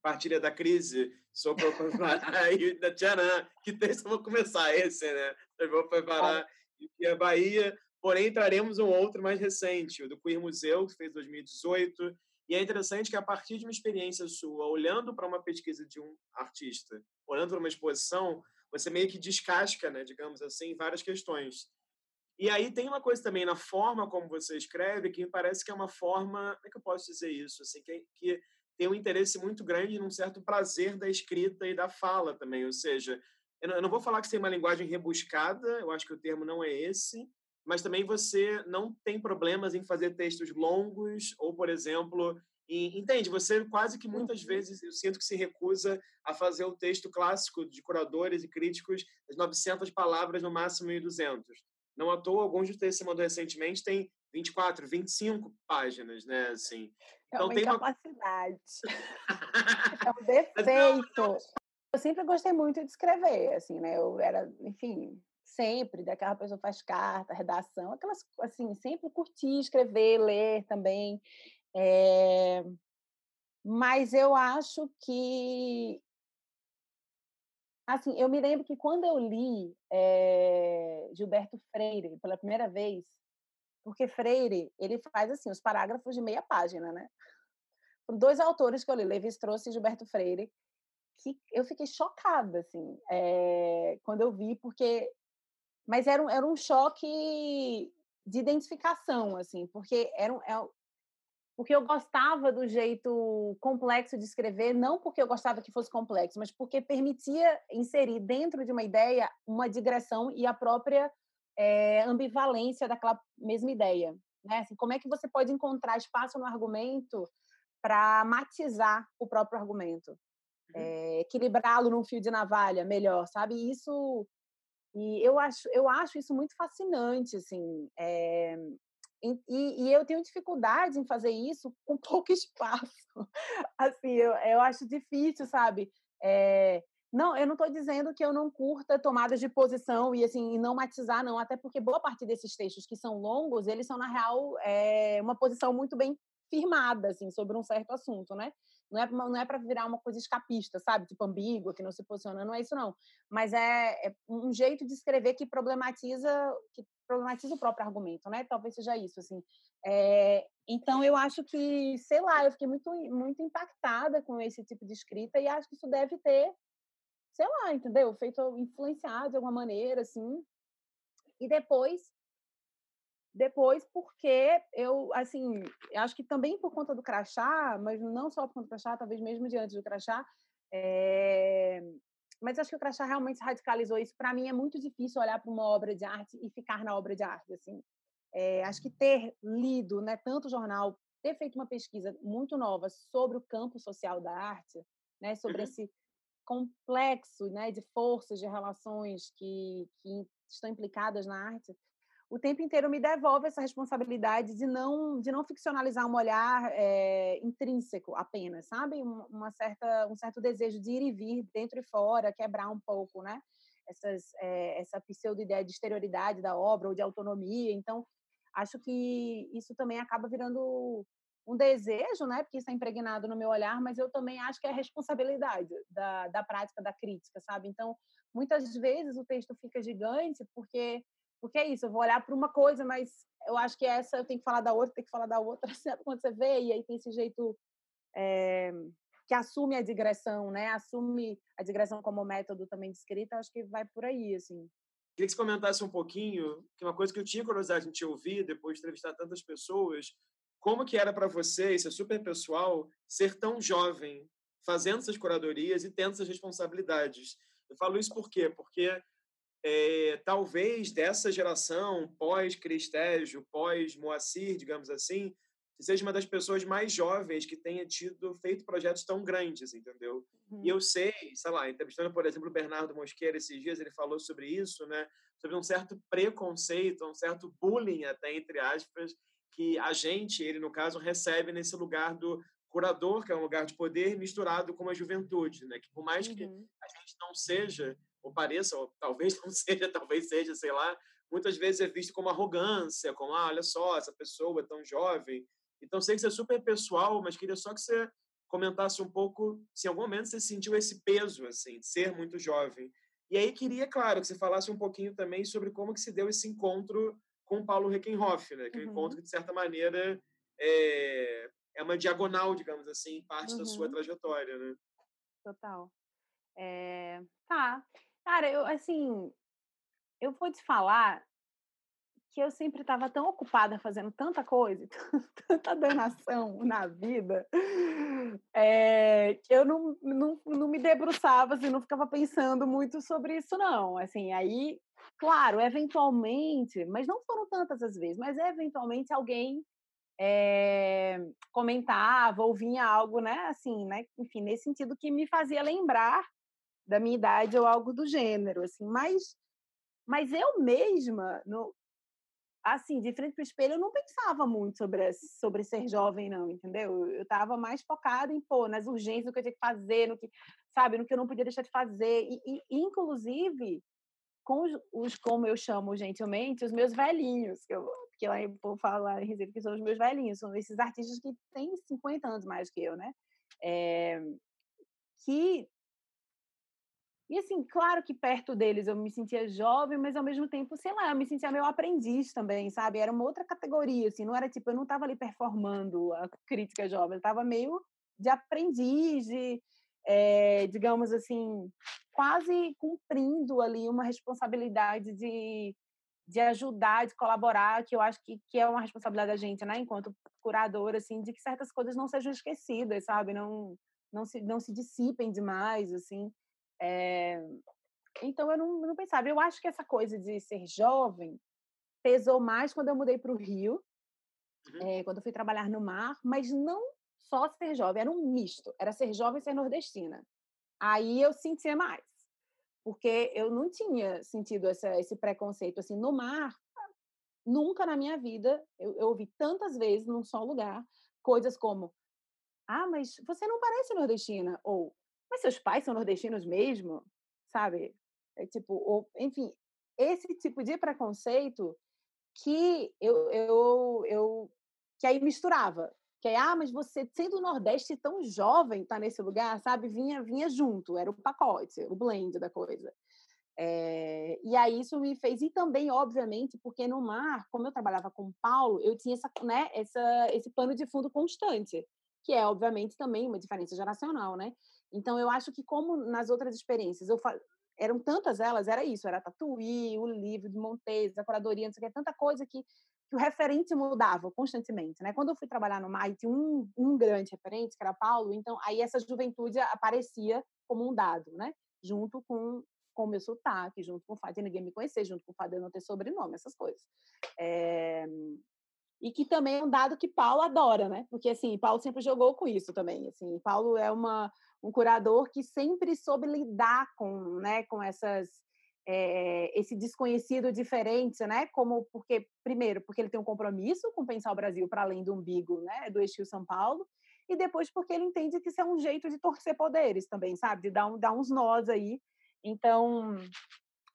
Partilha da Crise, sou para preparar aí da Tcharam, que texto eu vou começar esse, né? Eu vou preparar e a Bahia, porém traremos um outro mais recente, o do Queer Museu, que fez em dois mil e dezoito, e é interessante que a partir de uma experiência sua, olhando para uma pesquisa de um artista, olhando para uma exposição, você meio que descasca, né, digamos assim, várias questões. E aí tem uma coisa também na forma como você escreve, que me parece que é uma forma, como é que eu posso dizer isso, assim, que, que tem um interesse muito grande num certo prazer da escrita e da fala também. Ou seja, eu não vou falar que você tem uma linguagem rebuscada, eu acho que o termo não é esse, mas também você não tem problemas em fazer textos longos ou, por exemplo... E, entende? Você quase que muitas vezes, eu sinto que se recusa a fazer o texto clássico de curadores e críticos, as novecentas palavras, no máximo mil e duzentas. Não à toa, alguns dos textos que você mandou recentemente têm vinte e quatro, vinte e cinco páginas, né? Assim. Então, é uma incapacidade. Uma... é um defeito. Eu sempre gostei muito de escrever, assim, né? Eu era, enfim, sempre daquela pessoa que faz carta, redação, aquelas, assim, sempre curti escrever, ler também. É... Mas eu acho que... Assim, eu me lembro que quando eu li é, Gilberto Freire pela primeira vez, porque Freire, ele faz assim, os parágrafos de meia página, né? Dois autores que eu li, Levi Strauss e Gilberto Freire, que eu fiquei chocada, assim, é, quando eu vi, porque... Mas era um, era um choque de identificação, assim, porque era um... É, porque eu gostava do jeito complexo de escrever, não porque eu gostava que fosse complexo, mas porque permitia inserir dentro de uma ideia uma digressão e a própria é, ambivalência daquela mesma ideia. Né? Assim, como é que você pode encontrar espaço no argumento para matizar o próprio argumento? Uhum. É, equilibrá-lo num fio de navalha melhor, sabe? Isso, e eu acho, eu acho isso muito fascinante, assim... É... E, e eu tenho dificuldade em fazer isso com pouco espaço. Assim, eu, eu acho difícil, sabe? É, não, eu não estou dizendo que eu não curta tomadas de posição e, assim, e não matizar, não. Até porque boa parte desses textos que são longos, eles são, na real, é, uma posição muito bem firmada, assim, sobre um certo assunto, né? Não é, não é para virar uma coisa escapista, sabe? Tipo ambígua, que não se posiciona, não é isso, não. Mas é, é um jeito de escrever que problematiza, que problematiza o próprio argumento, né? Talvez seja isso, assim. É, então, eu acho que, sei lá, eu fiquei muito, muito impactada com esse tipo de escrita e acho que isso deve ter, sei lá, entendeu? Feito, influenciado de alguma maneira, assim. E depois... Depois, porque eu, assim, acho que também por conta do crachá, mas não só por conta do crachá, talvez mesmo diante do crachá, é... mas acho que o crachá realmente radicalizou isso. Para mim é muito difícil olhar para uma obra de arte e ficar na obra de arte, assim. É, acho que ter lido, né, tanto jornal, ter feito uma pesquisa muito nova sobre o campo social da arte, né, sobre uhum. esse complexo, né, de forças, de relações que, que estão implicadas na arte, o tempo inteiro me devolve essa responsabilidade de não, de não ficcionalizar um olhar é, intrínseco apenas, sabe? Uma certa, um certo desejo de ir e vir, dentro e fora, quebrar um pouco, né? Essas, é, essa pseudo-ideia de exterioridade da obra ou de autonomia. Então, acho que isso também acaba virando um desejo, né? Porque isso é impregnado no meu olhar, mas eu também acho que é a responsabilidade da, da prática, da crítica, sabe? Então, muitas vezes o texto fica gigante porque... Porque é isso, eu vou olhar para uma coisa, mas eu acho que essa eu tenho que falar da outra, tenho que falar da outra, sabe? Quando você vê, e aí tem esse jeito é, que assume a digressão, né? Assume a digressão como método também de escrita, acho que vai por aí, assim. Queria que você comentasse um pouquinho, que uma coisa que eu tinha curiosidade de te ouvir, depois de entrevistar tantas pessoas, como que era para você, isso é super pessoal, ser tão jovem, fazendo essas curadorias e tendo essas responsabilidades. Eu falo isso por quê? Porque... É, talvez dessa geração pós-Cristégio, pós-Moacir, digamos assim, que seja uma das pessoas mais jovens que tenha tido feito projetos tão grandes, entendeu? Uhum. E eu sei, sei lá, entrevistando, por exemplo, o Bernardo Mosqueira esses dias, ele falou sobre isso, né? Sobre um certo preconceito, um certo bullying, até, entre aspas, que a gente, ele, no caso, recebe nesse lugar do curador, que é um lugar de poder misturado com a juventude, né? Que por mais uhum. que a gente não seja... ou pareça, ou talvez não seja, talvez seja, sei lá, muitas vezes é visto como arrogância, como, ah, olha só, essa pessoa é tão jovem. Então, sei que isso é super pessoal, mas queria só que você comentasse um pouco se em algum momento você sentiu esse peso, assim, de ser muito jovem. E aí queria, claro, que você falasse um pouquinho também sobre como que se deu esse encontro com o Paulo Herkenhoff, né? Que é um uhum. encontro que, de certa maneira, é, é uma diagonal, digamos assim, em parte uhum. da sua trajetória, né? Total. É... Tá. Cara, eu, assim, eu vou te falar que eu sempre estava tão ocupada fazendo tanta coisa, tanta danação na vida, é, que eu não, não, não me debruçava, assim, não ficava pensando muito sobre isso, não. Assim, aí, claro, eventualmente, mas não foram tantas as vezes, mas eventualmente alguém é, comentava ou vinha algo, né, assim, né, enfim, nesse sentido que me fazia lembrar da minha idade ou algo do gênero, assim, mas, mas eu mesma, no, assim, de frente para o espelho, eu não pensava muito sobre, sobre ser jovem, não, entendeu? Eu estava mais focada em, pô, nas urgências, no que eu tinha que fazer, no que, sabe, no que eu não podia deixar de fazer, e, e inclusive, com os, os, como eu chamo gentilmente, os meus velhinhos, que eu, que lá eu vou falar em Recife, que são os meus velhinhos, são esses artistas que têm cinquenta anos mais que eu, né? É, que E, assim, claro que perto deles eu me sentia jovem, mas, ao mesmo tempo, sei lá, eu me sentia meu aprendiz também, sabe? Era uma outra categoria, assim, não era, tipo, eu não estava ali performando a crítica jovem, eu estava meio de aprendiz, de, é, digamos assim, quase cumprindo ali uma responsabilidade de, de ajudar, de colaborar, que eu acho que, que é uma responsabilidade da gente, né? Enquanto curadora, assim, de que certas coisas não sejam esquecidas, sabe? Não, não, se, não se dissipem demais, assim. É... Então, eu não, não pensava. Eu acho que essa coisa de ser jovem pesou mais quando eu mudei para o Rio, uhum. é, quando eu fui trabalhar no mar, mas não só ser jovem, era um misto. Era ser jovem e ser nordestina. Aí eu sentia mais, porque eu não tinha sentido essa, esse preconceito. Assim, no mar, Nunca na minha vida, eu, eu ouvi tantas vezes num só lugar, coisas como, ah, mas você não parece nordestina, ou, mas seus pais são nordestinos mesmo, sabe? É tipo, ou, enfim, esse tipo de preconceito que eu, eu, eu que aí misturava, que aí, ah, mas você sendo do Nordeste tão jovem, tá nesse lugar, sabe? Vinha, vinha junto, era o pacote, o blend da coisa. É, e aí isso me fez, e também, obviamente, porque no mar, como eu trabalhava com o Paulo, eu tinha essa, né, essa, esse pano de fundo constante, que é, obviamente, também uma diferença geracional, né? Então, eu acho que, como nas outras experiências, eu fa... eram tantas elas, era isso, era Tatuí, o livro de Montez, a curadoria, não sei o que, tanta coisa que, que o referente mudava constantemente, né? Quando eu fui trabalhar no mar, tinha um, um grande referente, que era Paulo, então, aí essa juventude aparecia como um dado, né? Junto com com o meu sotaque, junto com o fato de ninguém me conhecer, junto com o fato de eu não ter sobrenome, essas coisas. É... E que também é um dado que Paulo adora, né? Porque, assim, Paulo sempre jogou com isso também. Assim, Paulo é uma, um curador que sempre soube lidar com, né, com essas, é, esse desconhecido diferente, né? Como, porque, primeiro, porque ele tem um compromisso com pensar o Brasil para além do umbigo, né? Do eixo São Paulo. E depois porque ele entende que isso é um jeito de torcer poderes também, sabe? De dar, um, dar uns nós aí. Então,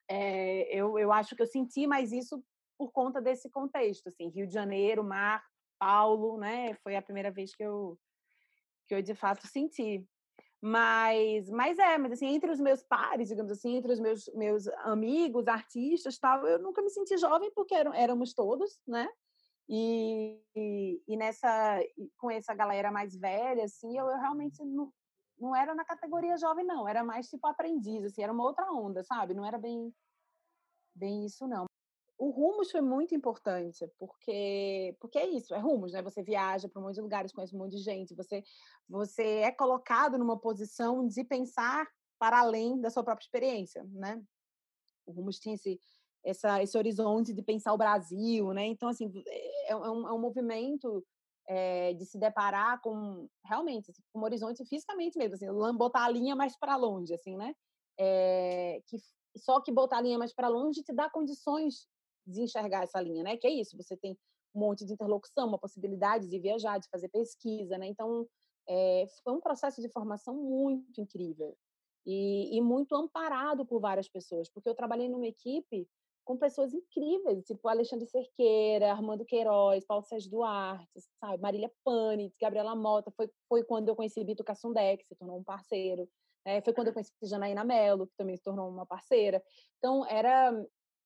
é, eu, eu acho que eu senti mais isso por conta desse contexto, assim, Rio de Janeiro, mar, Paulo, né, foi a primeira vez que eu, que eu de fato senti. Mas, mas é, mas assim, entre os meus pares, digamos assim, entre os meus, meus amigos, artistas, tal, eu nunca me senti jovem, porque eram, éramos todos, né, e, e, e nessa, com essa galera mais velha, assim, eu, eu realmente não... Não era na categoria jovem, não. Era mais tipo aprendiz, assim. Era uma outra onda, sabe? Não era bem, bem isso, não. O Rumos foi muito importante, porque, porque é isso, é Rumos, né? Você viaja para um monte de lugares, conhece um monte de gente, você, você é colocado numa posição de pensar para além da sua própria experiência, né? O Rumos tinha esse, essa, esse horizonte de pensar o Brasil, né? Então, assim, é, é, um, é um movimento... É, de se deparar com, realmente, assim, com um horizonte fisicamente mesmo, assim, botar a linha mais para longe, assim, né? É, que, só que botar a linha mais para longe te dá condições de enxergar essa linha, né? Que é isso, você tem um monte de interlocução, uma possibilidade de viajar, de fazer pesquisa, né? Então, é, foi um processo de formação muito incrível e, e muito amparado por várias pessoas, porque eu trabalhei numa equipe com pessoas incríveis, tipo Alexandre Cerqueira, Armando Queiroz, Paulo Sérgio Duarte, sabe? Marília Pane, Gabriela Mota, foi, foi quando eu conheci Bitu Cassundé, que se tornou um parceiro, é, foi quando eu conheci Janaína Mello, que também se tornou uma parceira. Então, era,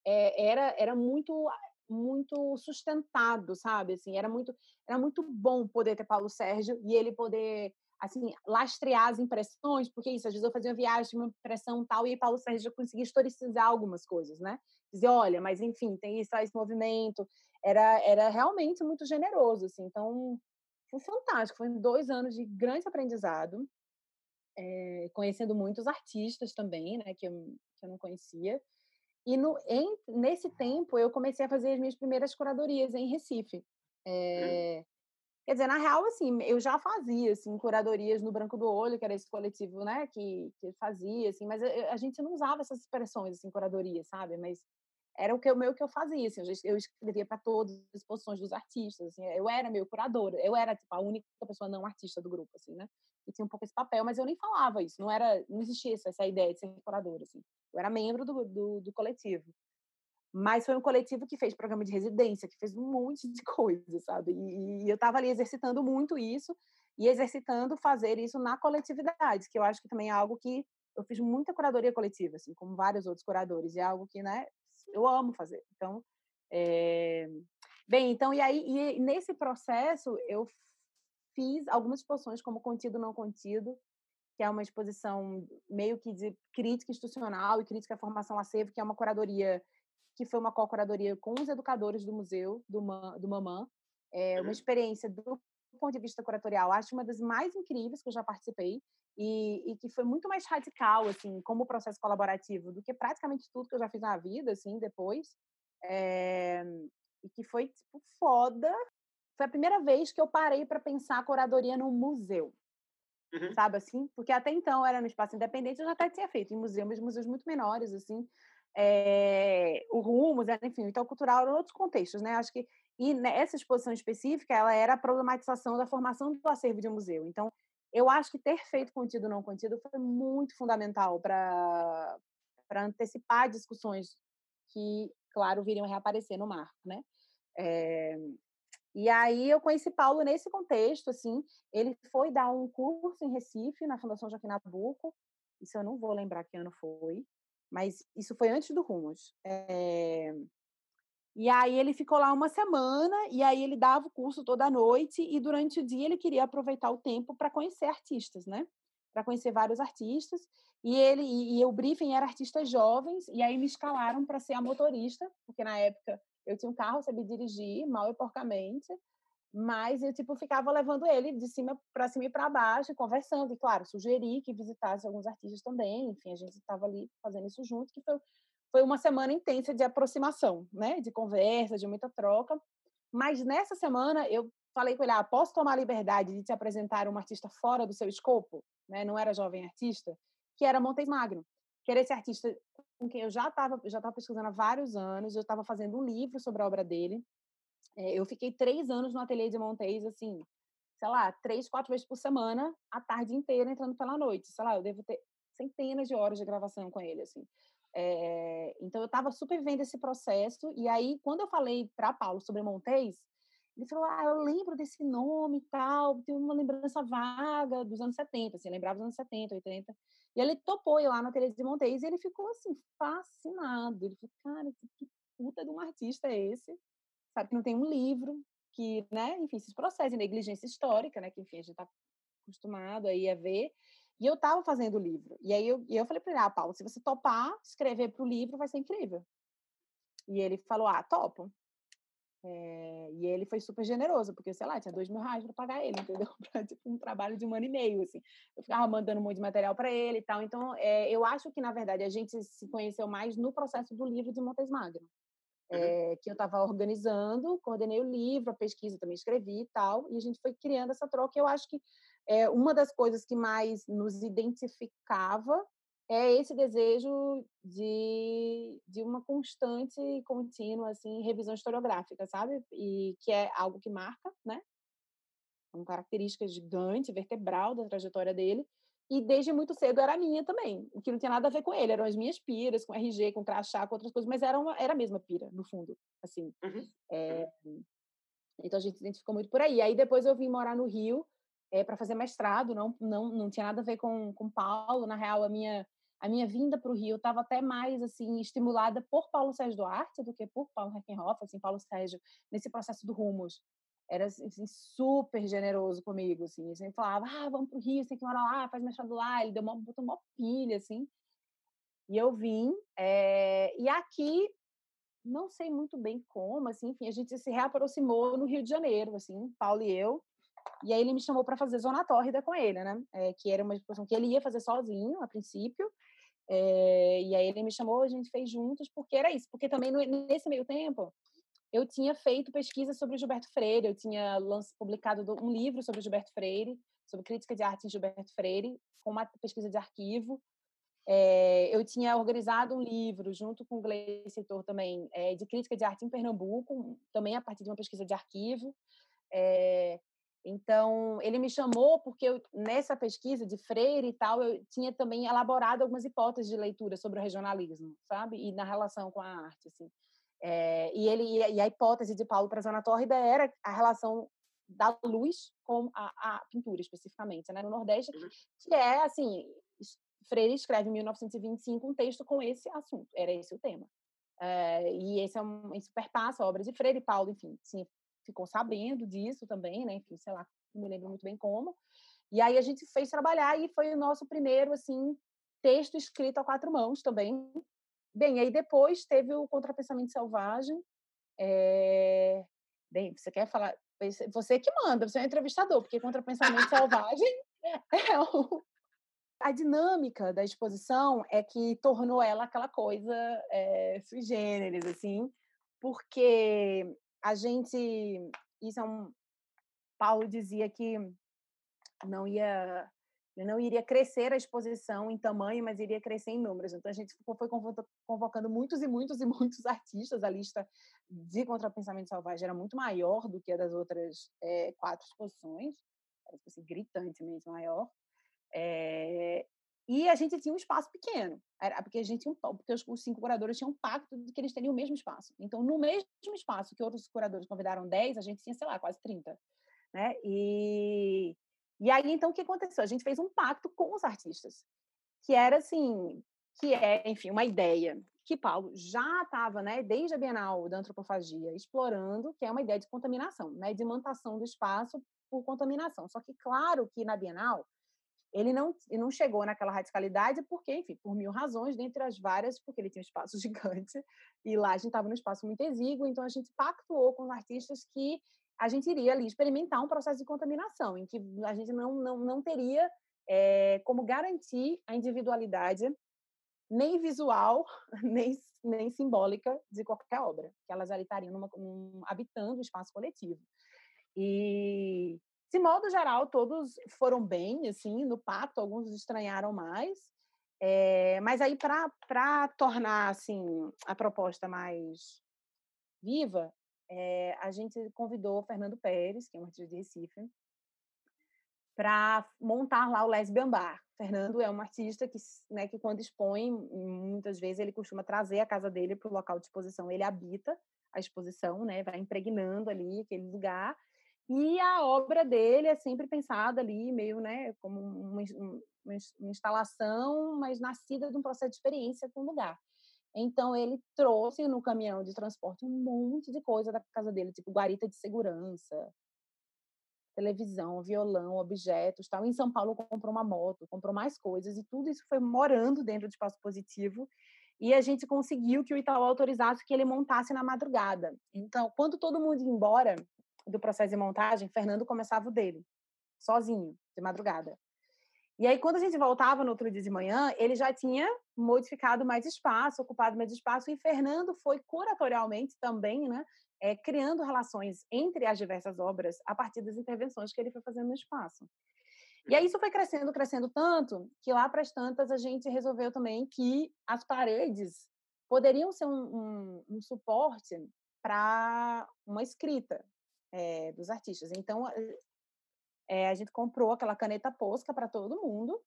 é, era, era muito, muito sustentado, sabe? Assim, era, muito, era muito bom poder ter Paulo Sérgio e ele poder... assim, lastrear as impressões, porque isso, às vezes eu fazia uma viagem, uma impressão tal, e Paulo Sérgio conseguia historicizar algumas coisas, né? Dizer, olha, mas enfim, tem isso, esse movimento. Era, era realmente muito generoso, assim. Então, foi fantástico. Foi dois anos de grande aprendizado, é, conhecendo muitos artistas também, né? Que eu, que eu não conhecia. E no, em, nesse tempo, eu comecei a fazer as minhas primeiras curadorias em Recife. É... Hum. Quer dizer, na real, assim, eu já fazia, assim, curadorias no Branco do Olho, que era esse coletivo, né, que, que fazia, assim, mas eu, a gente não usava essas expressões, assim, curadoria, sabe? Mas era o que eu, meio que eu fazia, assim, eu escrevia para todas as exposições dos artistas, assim, eu era meio curadora, eu era, tipo, a única pessoa não artista do grupo, assim, né? E tinha um pouco esse papel, mas eu nem falava isso, não era, não existia essa, essa ideia de ser curadora, assim. Eu era membro do, do, do coletivo. Mas foi um coletivo que fez programa de residência, que fez um monte de coisa, sabe? E, e eu estava ali exercitando muito isso e exercitando fazer isso na coletividade, que eu acho que também é algo que... Eu fiz muita curadoria coletiva, assim, como vários outros curadores, e é algo que, né, eu amo fazer. Então, é... Bem, então, e aí, e nesse processo, eu fiz algumas exposições como Contido Não Contido, que é uma exposição meio que de crítica institucional e crítica à formação acervo, que é uma curadoria... que foi uma co-curadoria com os educadores do museu, do, Ma, do Mamã. É uma experiência, do ponto de vista curatorial, acho uma das mais incríveis que eu já participei, e, e que foi muito mais radical, assim, como processo colaborativo, do que praticamente tudo que eu já fiz na vida, assim, depois. É, e que foi, tipo, foda. Foi a primeira vez que eu parei para pensar a curadoria no museu. Uhum. Sabe, assim? Porque até então era no espaço independente, eu já até tinha feito em museus, mas museus muito menores, assim. é, o Rumos, enfim, o Itaú Cultural eram outros contextos, né? Acho que, e nessa exposição específica, ela era a problematização da formação do acervo de um museu. Então, eu acho que ter feito contido ou não contido foi muito fundamental para antecipar discussões que, claro, viriam a reaparecer no marco, né? É, e aí eu conheci Paulo nesse contexto, assim, ele foi dar um curso em Recife, na Fundação Joaquim Nabuco, isso eu não vou lembrar que ano foi, mas isso foi antes do Rumos. É, e aí ele ficou lá uma semana, e aí ele dava o curso toda noite, e durante o dia ele queria aproveitar o tempo para conhecer artistas, né? Para conhecer vários artistas, e ele e, e o briefing era artistas jovens, e aí me escalaram para ser a motorista, porque na época eu tinha um carro, eu sabia dirigir, mal e porcamente, mas eu tipo, ficava levando ele de cima para cima e para baixo, conversando, e claro, sugeri que visitasse alguns artistas também, enfim, a gente estava ali fazendo isso junto, que foi, foi uma semana intensa de aproximação, né? De conversa, de muita troca, mas nessa semana eu falei com ele, ah, posso tomar a liberdade de te apresentar um artista fora do seu escopo? Né, não era jovem artista, que era Montez Magno, que era esse artista com quem eu já estava já estava pesquisando há vários anos, eu estava fazendo um livro sobre a obra dele, é, eu fiquei três anos no ateliê de Montez, assim, sei lá, três, quatro vezes por semana, a tarde inteira, entrando pela noite, sei lá, eu devo ter centenas de horas de gravação com ele, assim. É, então, eu estava super vendo esse processo, e aí, quando eu falei para Paulo sobre Montez, ele falou, ah, eu lembro desse nome e tal, tem uma lembrança vaga dos anos setenta, assim, lembrava dos anos setenta, oitenta. E ele topou ir lá na Teresa de Montez e ele ficou, assim, fascinado. Ele falou, cara, que puta de um artista é esse? Sabe, que não tem um livro, que, né, enfim, esses processos de negligência histórica, né, que, enfim, a gente tá acostumado aí a ver. E eu tava fazendo o livro. E aí eu, e eu falei pra ele, ah, Paulo, se você topar, escrever pro livro vai ser incrível. E ele falou, ah, topo. É, e ele foi super generoso, porque, sei lá, tinha dois mil reais para pagar ele, entendeu? Pra, tipo, um trabalho de um ano e meio, assim. Eu ficava mandando um monte de material para ele e tal. Então, é, eu acho que, na verdade, a gente se conheceu mais no processo do livro de Montez Magno, é, uhum. que eu estava organizando, coordenei o livro, a pesquisa também escrevi e tal, e a gente foi criando essa troca. Eu acho que é, uma das coisas que mais nos identificava é esse desejo de, de uma constante e contínua, assim, revisão historiográfica, sabe? E que é algo que marca, né? Uma característica gigante, vertebral da trajetória dele. E desde muito cedo era a minha também, o que não tinha nada a ver com ele. Eram as minhas piras, com R G, com crachá, com outras coisas, mas era, uma, era a mesma pira, no fundo, assim. Uhum. É, então a gente se identificou muito por aí. Aí depois eu vim morar no Rio é, para fazer mestrado, não, não, não tinha nada a ver com, com Paulo. Na real, a minha... A minha vinda para o Rio estava até mais assim, estimulada por Paulo Sérgio Duarte do que por Paulo Herkenhoff. Assim, Paulo Sérgio, nesse processo do Rumos, era assim, super generoso comigo. Assim. Ele sempre falava, ah, vamos para o Rio, você tem que morar lá, faz mestrado lá. Ele deu uma, botou uma pilha, assim. E eu vim. É... E aqui, não sei muito bem como, assim, enfim, a gente se reaproximou no Rio de Janeiro, assim, Paulo e eu. E aí ele me chamou para fazer Zona Tórrida com ele, né? É, que era uma exposição que ele ia fazer sozinho, a princípio. É, e aí ele me chamou, a gente fez juntos, porque era isso, porque também no, nesse meio tempo eu tinha feito pesquisa sobre Gilberto Freire, eu tinha lançado, publicado um livro sobre Gilberto Freire, sobre crítica de arte em Gilberto Freire, com uma pesquisa de arquivo. É, eu tinha organizado um livro junto com o Gleicetor também, é, de crítica de arte em Pernambuco, também a partir de uma pesquisa de arquivo. É, Então, ele me chamou porque eu, nessa pesquisa de Freire e tal, eu tinha também elaborado algumas hipóteses de leitura sobre o regionalismo, sabe? E na relação com a arte, assim. É, e, ele, e a hipótese de Paulo para a Zona Tórrida era a relação da luz com a, a pintura, especificamente, né? No Nordeste, que é, assim, Freire escreve em mil novecentos e vinte e cinco um texto com esse assunto, era esse o tema. É, e esse é um esse perpassa a obra de Freire e Paulo, enfim, sim. Ficou sabendo disso também, né? Enfim, sei lá, não me lembro muito bem como. E aí a gente fez trabalhar e foi o nosso primeiro, assim, texto escrito a quatro mãos também. Bem, aí depois teve o Contrapensamento Selvagem. É... Bem, você quer falar... Você que manda, você é um entrevistador, porque Contrapensamento Selvagem é o... A dinâmica da exposição é que tornou ela aquela coisa é, sui generis, assim, porque... A gente, isso é um, Paulo dizia que não ia Eu não iria crescer a exposição em tamanho, mas iria crescer em números. Então, a gente foi convocando muitos e muitos e muitos artistas. A lista de Contrapensamento Selvagem era muito maior do que a das outras é, quatro exposições, assim, gritantemente maior. É, e a gente tinha um espaço pequeno, era porque, a gente tinha um, porque os, os cinco curadores tinham um pacto de que eles teriam o mesmo espaço. Então, no mesmo espaço que outros curadores convidaram dez, a gente tinha, sei lá, quase trinta. Né? E... E aí, então, o que aconteceu? A gente fez um pacto com os artistas, que era, assim, que é, enfim, uma ideia que Paulo já estava, né, desde a Bienal da Antropofagia, explorando, que é uma ideia de contaminação, né, de imantação do espaço por contaminação. Só que, claro, que na Bienal, ele não, ele não chegou naquela radicalidade porque, enfim, por mil razões, dentre as várias, porque ele tinha um espaço gigante e lá a gente estava num espaço muito exíguo, então a gente pactuou com os artistas que a gente iria ali experimentar um processo de contaminação, em que a gente não, não, não teria é, como garantir a individualidade nem visual, nem, nem simbólica de qualquer obra, que elas ali estariam numa, um, habitando o espaço coletivo. E, de modo geral, todos foram bem, assim, no pacto, alguns estranharam mais, é, mas aí, para tornar, assim, a proposta mais viva, É, a gente convidou o Fernando Pérez, que é um artista de Recife, para montar lá o Lesbian Bar. O Fernando é um artista que, né, que quando expõe, muitas vezes ele costuma trazer a casa dele para o local de exposição. Ele habita a exposição, né, vai impregnando ali aquele lugar. E a obra dele é sempre pensada ali, meio, né, como uma, uma, uma instalação, mas nascida de um processo de experiência com o lugar. Então, ele trouxe no caminhão de transporte um monte de coisa da casa dele, tipo guarita de segurança, televisão, violão, objetos, tal. Em São Paulo, comprou uma moto, comprou mais coisas, e tudo isso foi morando dentro do espaço positivo. E a gente conseguiu que o Itaú autorizasse que ele montasse na madrugada. Então, quando todo mundo ia embora do processo de montagem, Fernando começava o dele, sozinho, de madrugada. E aí, quando a gente voltava no outro dia de manhã, ele já tinha modificado mais espaço, ocupado mais espaço, e Fernando foi curatorialmente também, né, é, criando relações entre as diversas obras a partir das intervenções que ele foi fazendo no espaço. E aí isso foi crescendo, crescendo tanto, que lá para as tantas a gente resolveu também que as paredes poderiam ser um, um, um suporte para uma escrita é, dos artistas. Então, É, a gente comprou aquela caneta Posca para todo mundo,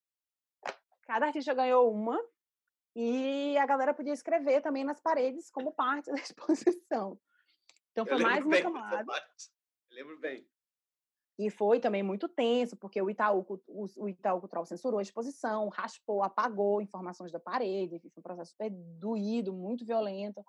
cada artista ganhou uma, e a galera podia escrever também nas paredes como parte da exposição. Então foi mais uma camada. Eu lembro bem. E foi também muito tenso, porque o Itaú, o, o Itaú Cultural censurou a exposição, raspou, apagou informações da parede, enfim, foi um processo super doído, muito violento,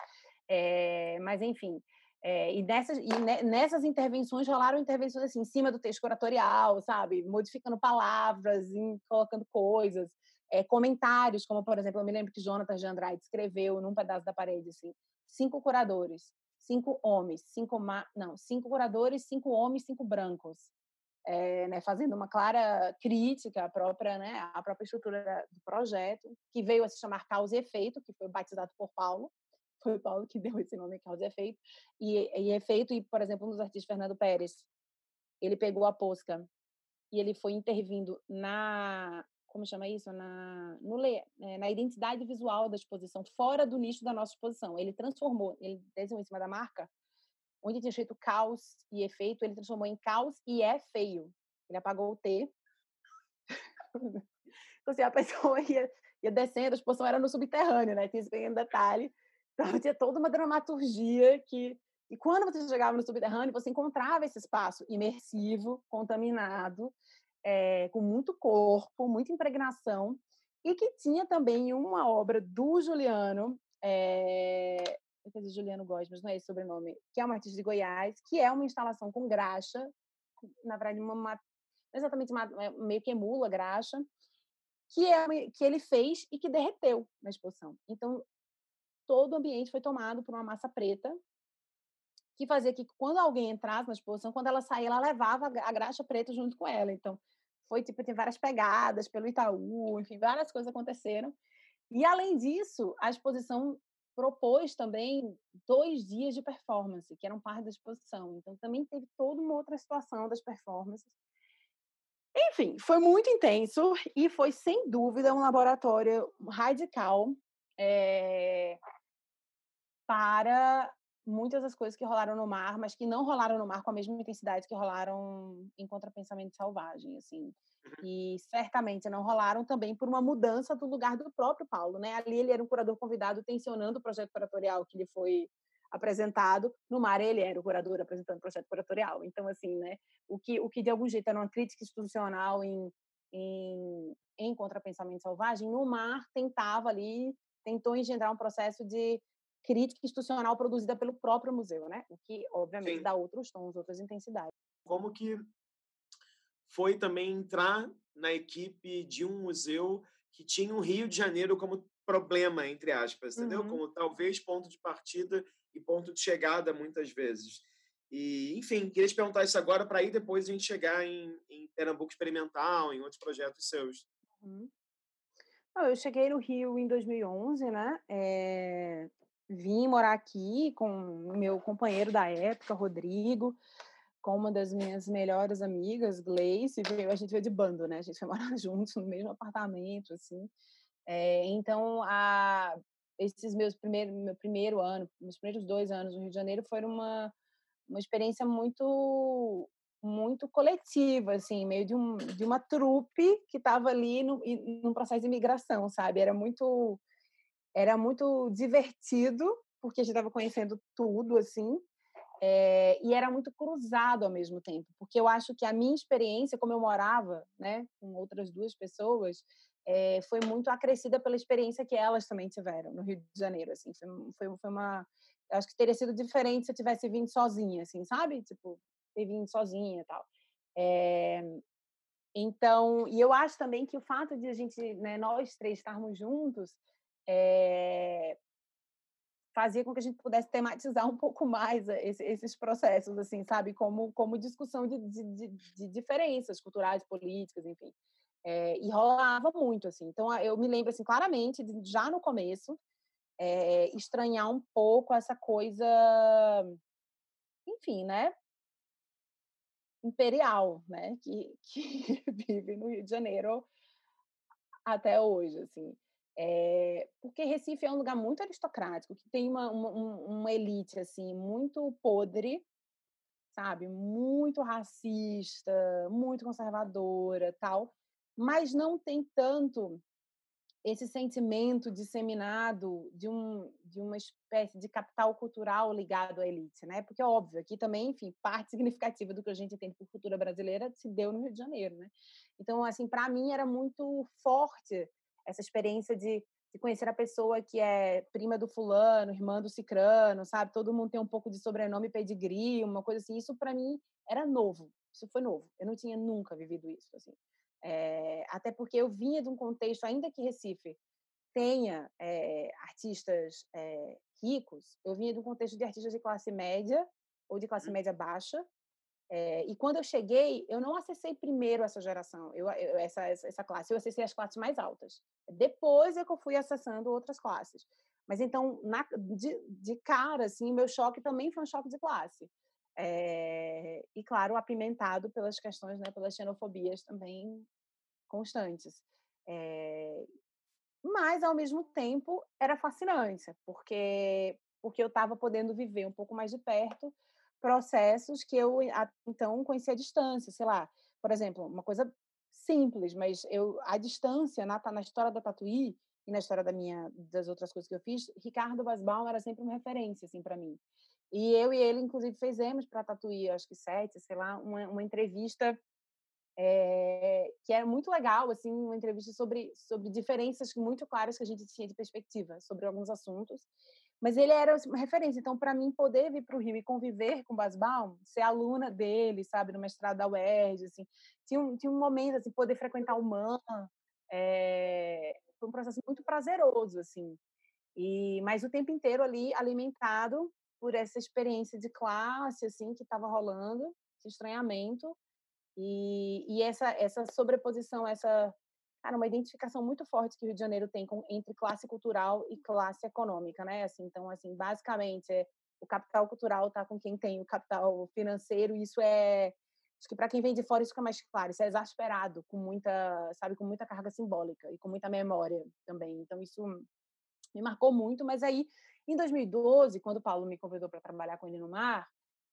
é, mas enfim... É, e, nessas, e nessas intervenções rolaram intervenções assim, em cima do texto curatorial, sabe? Modificando palavras, colocando coisas, é, comentários, como, por exemplo, eu me lembro que Jonathan de Andrade escreveu num pedaço da parede assim, cinco curadores, cinco homens, cinco ma... não, cinco curadores, cinco homens, cinco brancos, é, né? Fazendo uma clara crítica à própria, né? à própria estrutura do projeto, que veio a se chamar Causa e Efeito, que foi batizado por Paulo. Foi o Paulo que deu esse nome, Causa e Efeito. E, e Efeito, e, por exemplo, um dos artistas, Fernando Pérez, ele pegou a Posca e ele foi intervindo na, como chama isso? Na, no, na identidade visual da exposição, fora do nicho da nossa exposição. Ele transformou, ele desenhou em cima da marca, onde tinha escrito Caos e Efeito, ele transformou em Caos e é Feio. Ele apagou o T. Então, assim, a pessoa ia, ia descendo, a exposição era no subterrâneo, né? Tinha esse pequeno detalhe. Então, tinha toda uma dramaturgia que... E quando você chegava no subterrâneo, você encontrava esse espaço imersivo, contaminado, é, com muito corpo, muita impregnação, e que tinha também uma obra do Juliano, é, Juliano Góes, não é esse sobrenome, que é um artista de Goiás, que é uma instalação com graxa, na verdade, uma, uma, exatamente uma, meio que emula graxa, que, é, que ele fez e que derreteu na exposição. Então, todo o ambiente foi tomado por uma massa preta, que fazia que quando alguém entrasse na exposição, quando ela saía, ela levava a graxa preta junto com ela. Então, foi tipo, tem várias pegadas pelo Itaú, enfim, várias coisas aconteceram. E, além disso, a exposição propôs também dois dias de performance, que eram parte da exposição. Então, também teve toda uma outra situação das performances. Enfim, foi muito intenso e foi, sem dúvida, um laboratório radical é, para muitas das coisas que rolaram no mar, mas que não rolaram no mar com a mesma intensidade que rolaram em Contrapensamento Selvagem, assim. E certamente não rolaram também por uma mudança do lugar do próprio Paulo, né? Ali ele era um curador convidado tensionando o projeto curatorial que lhe foi apresentado. No mar ele era o curador apresentando o projeto curatorial. Então, assim, né? O que, o que de algum jeito era uma crítica institucional em, em, em Contrapensamento Selvagem, no mar tentava ali, tentou engendrar um processo de crítica institucional produzida pelo próprio museu, né? O que, obviamente, Sim. dá outros tons, outras intensidades. Como que foi também entrar na equipe de um museu que tinha o Rio de Janeiro como problema, entre aspas, entendeu? Uhum. Como talvez ponto de partida e ponto de chegada, muitas vezes. E, enfim, queria te perguntar isso agora para aí depois a gente chegar em, em Pernambuco Experimental, em outros projetos seus. Uhum. Eu cheguei no Rio em dois mil e onze, né? É... Vim morar aqui com o meu companheiro da época, Rodrigo, com uma das minhas melhores amigas, Gleice. A gente veio de bando, né? A gente foi morar juntos no mesmo apartamento, assim. É, então, a, esses meus primeiros, meu primeiro ano, meus primeiros dois anos no Rio de Janeiro foram uma, uma experiência muito, muito coletiva, assim, meio de, um, de uma trupe que estava ali no, num processo de imigração, sabe? Era muito... Era muito divertido, porque a gente estava conhecendo tudo, assim, é, e era muito cruzado ao mesmo tempo, porque eu acho que a minha experiência, como eu morava, né, com outras duas pessoas, é, foi muito acrescida pela experiência que elas também tiveram no Rio de Janeiro, assim, foi, foi uma... Acho que teria sido diferente se eu tivesse vindo sozinha, assim, sabe? Tipo, ter vindo sozinha e tal. É... Então, e eu acho também que o fato de a gente, né, nós três estarmos juntos, É, fazia com que a gente pudesse tematizar um pouco mais esse, esses processos, assim, sabe? Como, como discussão de, de, de diferenças culturais, políticas, enfim. É, e rolava muito, assim. Então, eu me lembro, assim, claramente, de, já no começo, é, estranhar um pouco essa coisa, enfim, né? Imperial, né? Que, que vive no Rio de Janeiro até hoje, assim. É, porque Recife é um lugar muito aristocrático, que tem uma, uma, uma elite, assim, muito podre, sabe? Muito racista, muito conservadora, tal. Mas não tem tanto esse sentimento disseminado de, um, de uma espécie de capital cultural ligado à elite, né? Porque, óbvio, aqui também, enfim, parte significativa do que a gente entende por cultura brasileira se deu no Rio de Janeiro, né? Então, assim, para mim era muito forte essa experiência de, de conhecer a pessoa que é prima do fulano, irmã do cicrano, sabe? Todo mundo tem um pouco de sobrenome, pedigree, uma coisa assim. Isso, para mim, era novo. Isso foi novo. Eu não tinha nunca vivido isso, assim. É, até porque eu vinha de um contexto, ainda que Recife tenha é, artistas é, ricos, eu vinha de um contexto de artistas de classe média ou de classe média baixa. É, e quando eu cheguei, eu não acessei primeiro essa geração, eu, eu, essa, essa classe, eu acessei as classes mais altas. Depois é que eu fui acessando outras classes. Mas então, na, de, de cara, assim, meu choque também foi um choque de classe. É, e, claro, apimentado pelas questões, né, pelas xenofobias também constantes. É, mas, ao mesmo tempo, era fascinante, porque, porque eu estava podendo viver um pouco mais de perto processos que eu, então, conhecia à distância, sei lá. Por exemplo, uma coisa simples, mas eu, à distância, na, na história da Tatuí e na história da minha, das outras coisas que eu fiz, Ricardo Basbaum era sempre uma referência, assim, para mim. E eu e ele, inclusive, fizemos para a Tatuí, acho que sete, sei lá, uma, uma entrevista é, que era muito legal, assim, uma entrevista sobre, sobre diferenças muito claras que a gente tinha de perspectiva sobre alguns assuntos. Mas ele era uma referência. Então, para mim, poder vir para o Rio e conviver com o Basbaum, ser aluna dele, sabe, no mestrado da U E R J, assim, tinha um, tinha um momento, assim, poder frequentar o M A M, é, foi um processo muito prazeroso, assim. E, mas o tempo inteiro ali alimentado por essa experiência de classe, assim, que estava rolando, esse estranhamento, e, e essa, essa sobreposição, essa... Cara, uma identificação muito forte que o Rio de Janeiro tem com, entre classe cultural e classe econômica, né? Assim, então, assim, basicamente, é, o capital cultural está com quem tem o capital financeiro, e isso é, Acho que para quem vem de fora isso fica mais claro, isso é exasperado, com muita, sabe, com muita carga simbólica e com muita memória também. Então isso me marcou muito, mas aí em dois mil e doze, quando o Paulo me convidou para trabalhar com ele no mar,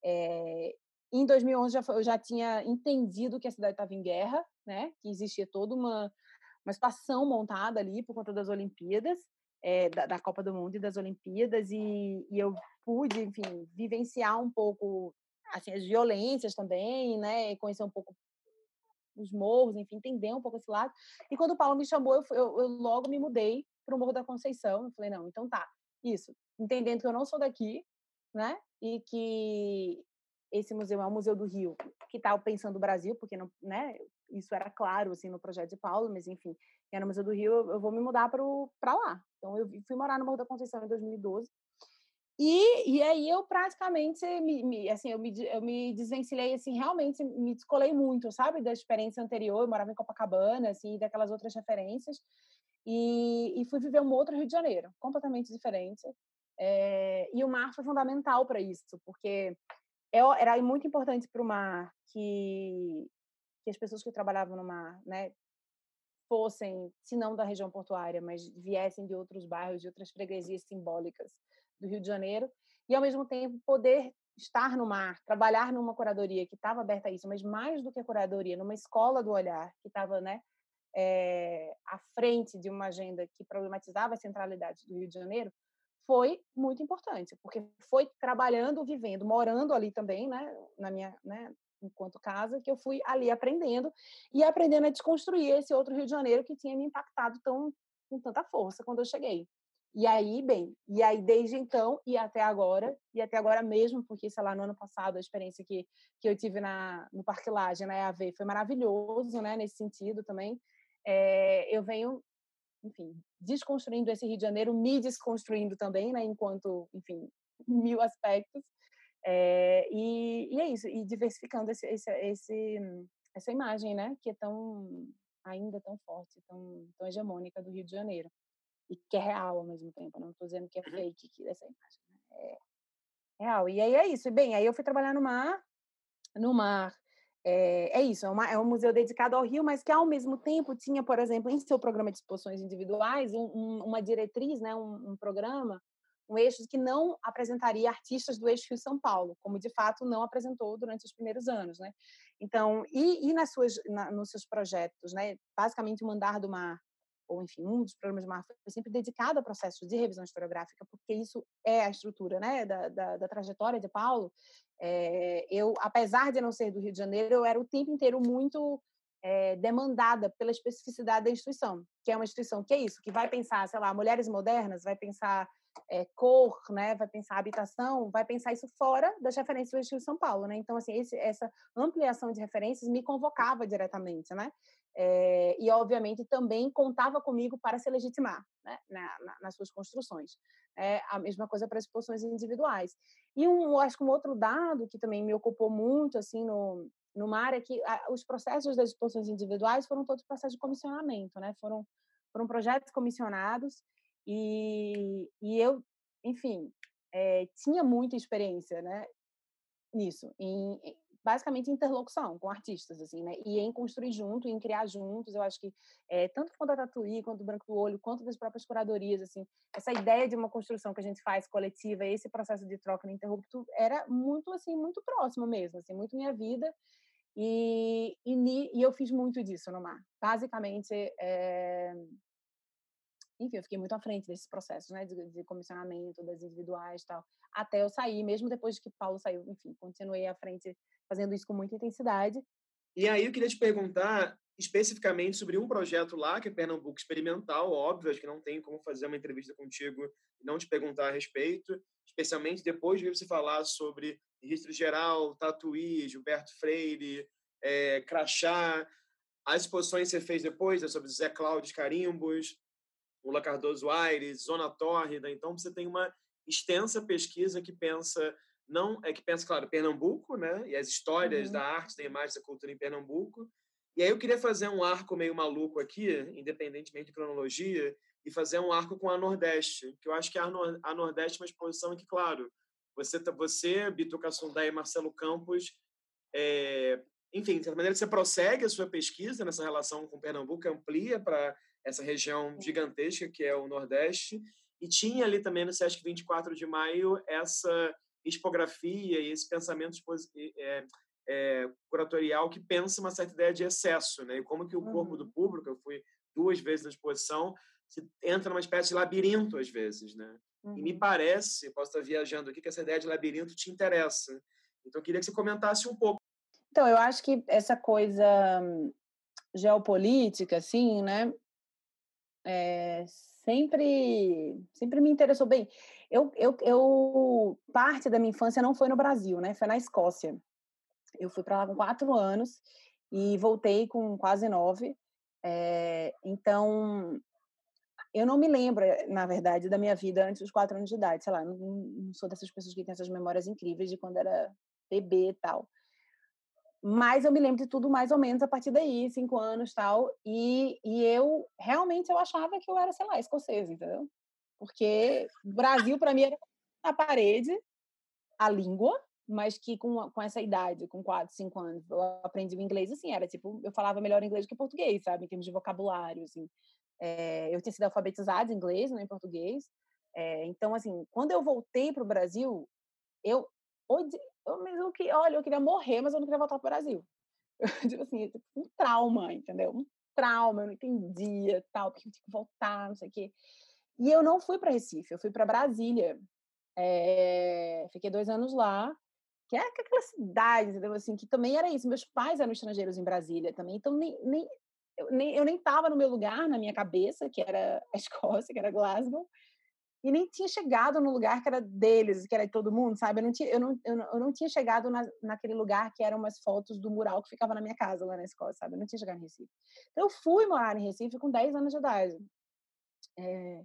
é, em dois mil e onze já foi, eu já tinha entendido que a cidade estava em guerra, né? Que existia toda uma, uma situação montada ali por conta das Olimpíadas, é, da, da Copa do Mundo e das Olimpíadas, e, e eu pude, enfim, vivenciar um pouco assim, as violências também, né? E conhecer um pouco os morros, enfim, entender um pouco esse lado. E quando o Paulo me chamou, eu, eu, eu logo me mudei para o Morro da Conceição. Eu falei, não, então tá, isso. Entendendo que eu não sou daqui, né? E que esse museu é um museu do Rio, que estava pensando o Brasil, porque não, né, isso era claro assim, no projeto de Paulo, mas enfim, era o Museu do Rio, eu vou me mudar para lá. Então, eu fui morar no Morro da Conceição em dois mil e doze, e, e aí eu praticamente, me, me, assim, eu me, eu me desvencilhei, assim, realmente me descolei muito, sabe, da experiência anterior. Eu morava em Copacabana, assim, daquelas outras referências, e, e fui viver um outro Rio de Janeiro, completamente diferente, é, e o mar foi fundamental para isso, porque era muito importante para o mar que, que as pessoas que trabalhavam no mar, né, fossem, se não da região portuária, mas viessem de outros bairros, de outras freguesias simbólicas do Rio de Janeiro, e, ao mesmo tempo, poder estar no mar, trabalhar numa curadoria que estava aberta a isso, mas mais do que a curadoria, numa escola do olhar que estava, né, é, à frente de uma agenda que problematizava a centralidade do Rio de Janeiro, foi muito importante, porque foi trabalhando, vivendo, morando ali também, né, na minha, né, enquanto casa, que eu fui ali aprendendo e aprendendo a desconstruir esse outro Rio de Janeiro que tinha me impactado tão, com tanta força quando eu cheguei. E aí, bem, e aí desde então e até agora, e até agora mesmo, porque, sei lá, no ano passado a experiência que, que eu tive na, no Parque Laje, na E A V, foi maravilhoso, né, nesse sentido também, é, eu venho, enfim, desconstruindo esse Rio de Janeiro, me desconstruindo também, né, enquanto, enfim, mil aspectos, é, e, e é isso, e diversificando esse, esse, esse, essa imagem, né, que é tão, ainda tão forte, tão, tão hegemônica do Rio de Janeiro, e que é real ao mesmo tempo, não estou dizendo que é fake, que essa imagem, né, é real, e aí é isso. Bem, aí eu fui trabalhar no mar, no mar, É, é isso, é, uma, é um museu dedicado ao Rio, mas que, ao mesmo tempo, tinha, por exemplo, em seu programa de exposições individuais, um, um, uma diretriz, né, um, um programa, um eixo que não apresentaria artistas do eixo Rio-São Paulo, como, de fato, não apresentou durante os primeiros anos, né? Então, e, e nas suas, na, nos seus projetos, né, basicamente, o Andar do Mar, ou, enfim, um dos programas do Mar foi sempre dedicado a processos de revisão historiográfica, porque isso é a estrutura, né, da, da, da trajetória de Paulo. É, eu, apesar de não ser do Rio de Janeiro, eu era o tempo inteiro muito é, demandada pela especificidade da instituição, que é uma instituição que é isso, que vai pensar, sei lá, mulheres modernas, vai pensar é, cor, né, vai pensar habitação, vai pensar isso fora das referências do Rio de São Paulo, né? Então, assim, esse, essa ampliação de referências me convocava diretamente, né? É, e, obviamente, também contava comigo para se legitimar, né, na, na, nas suas construções. É a mesma coisa para as exposições individuais. E um, acho que um outro dado que também me ocupou muito assim, no, no mar é que a, os processos das exposições individuais foram todos processos de comissionamento, né? Foram, foram projetos comissionados e, e eu, enfim, é, tinha muita experiência, né, nisso, em, em basicamente interlocução com artistas, assim, né? E em construir junto, em criar juntos. Eu acho que, é, tanto quanto a Tatuí, quanto o Branco do Olho, quanto das próprias curadorias, assim, essa ideia de uma construção que a gente faz coletiva, esse processo de troca ininterrupto, era muito, assim, muito próximo mesmo, assim, muito minha vida. E, e, e eu fiz muito disso no mar. Basicamente, é... enfim, eu fiquei muito à frente desses processos, né, de, de comissionamento, das individuais e tal, até eu sair, mesmo depois que Paulo saiu, enfim, continuei à frente fazendo isso com muita intensidade. E aí eu queria te perguntar especificamente sobre um projeto lá, que é Pernambuco Experimental, óbvio, acho que não tem como fazer uma entrevista contigo e não te perguntar a respeito, especialmente depois de você falar sobre Registro Geral, Tatuí, Gilberto Freire, é, Crachá, as exposições que você fez depois, né, sobre Zé Cláudio Carimbos, Lula Cardoso Aires, Zona Tórrida. Então, você tem uma extensa pesquisa que pensa, não, é que pensa, claro, Pernambuco, né? E as histórias, uhum, da arte, da imagem, da cultura em Pernambuco. E aí eu queria fazer um arco meio maluco aqui, independentemente de cronologia, e fazer um arco com a Nordeste, que eu acho que a Nordeste é uma exposição em que, claro, você, você Bitu Cassundé e Marcelo Campos, é, enfim, de certa maneira, você prossegue a sua pesquisa nessa relação com Pernambuco, amplia para essa região gigantesca que é o Nordeste, e tinha ali também no SESC vinte e quatro de maio essa expografia e esse pensamento é, é, curatorial que pensa uma certa ideia de excesso, né? E como que o corpo do público, eu fui duas vezes na exposição, se entra numa espécie de labirinto às vezes, né? Uhum. E me parece, posso estar viajando aqui, que essa ideia de labirinto te interessa. Então, eu queria que você comentasse um pouco. Então, eu acho que essa coisa geopolítica, assim, né? É, sempre, sempre me interessou. Bem, eu, eu, eu, parte da minha infância não foi no Brasil, né? Foi na Escócia. Eu fui para lá com quatro anos e voltei com quase nove. É, então... Eu não me lembro, na verdade, da minha vida antes dos quatro anos de idade. Sei lá, não, não sou dessas pessoas que têm essas memórias incríveis de quando era bebê e tal. Mas eu me lembro de tudo mais ou menos a partir daí, cinco anos tal, e tal. E eu, realmente, eu achava que eu era, sei lá, escocesa, entendeu? Porque o Brasil, para mim, era a parede, a língua, mas que com, com essa idade, com quatro, cinco anos, eu aprendi o inglês, assim, era tipo, eu falava melhor inglês que português, sabe? Em termos de vocabulário, assim. É, eu tinha sido alfabetizada em inglês, não em português. É, então, assim, quando eu voltei para o Brasil, eu, odi... eu mesmo que, olha, eu queria morrer, mas eu não queria voltar para o Brasil. Eu digo assim, um trauma, entendeu? Um trauma, eu não entendia, tal, porque eu tinha que voltar, não sei o quê. E eu não fui para Recife, eu fui para Brasília. É, fiquei dois anos lá, que é aquela cidade, entendeu? Assim, que também era isso. Meus pais eram estrangeiros em Brasília também, então nem... nem... Eu nem, eu nem estava no meu lugar, na minha cabeça, que era a Escócia, que era Glasgow, e nem tinha chegado no lugar que era deles, que era de todo mundo, sabe? Eu não tinha, eu não, eu não, eu não tinha chegado na, naquele lugar que eram umas fotos do mural que ficava na minha casa lá na Escócia, sabe? Eu não tinha chegado em Recife. Então, eu fui morar em Recife com dez anos de idade. É...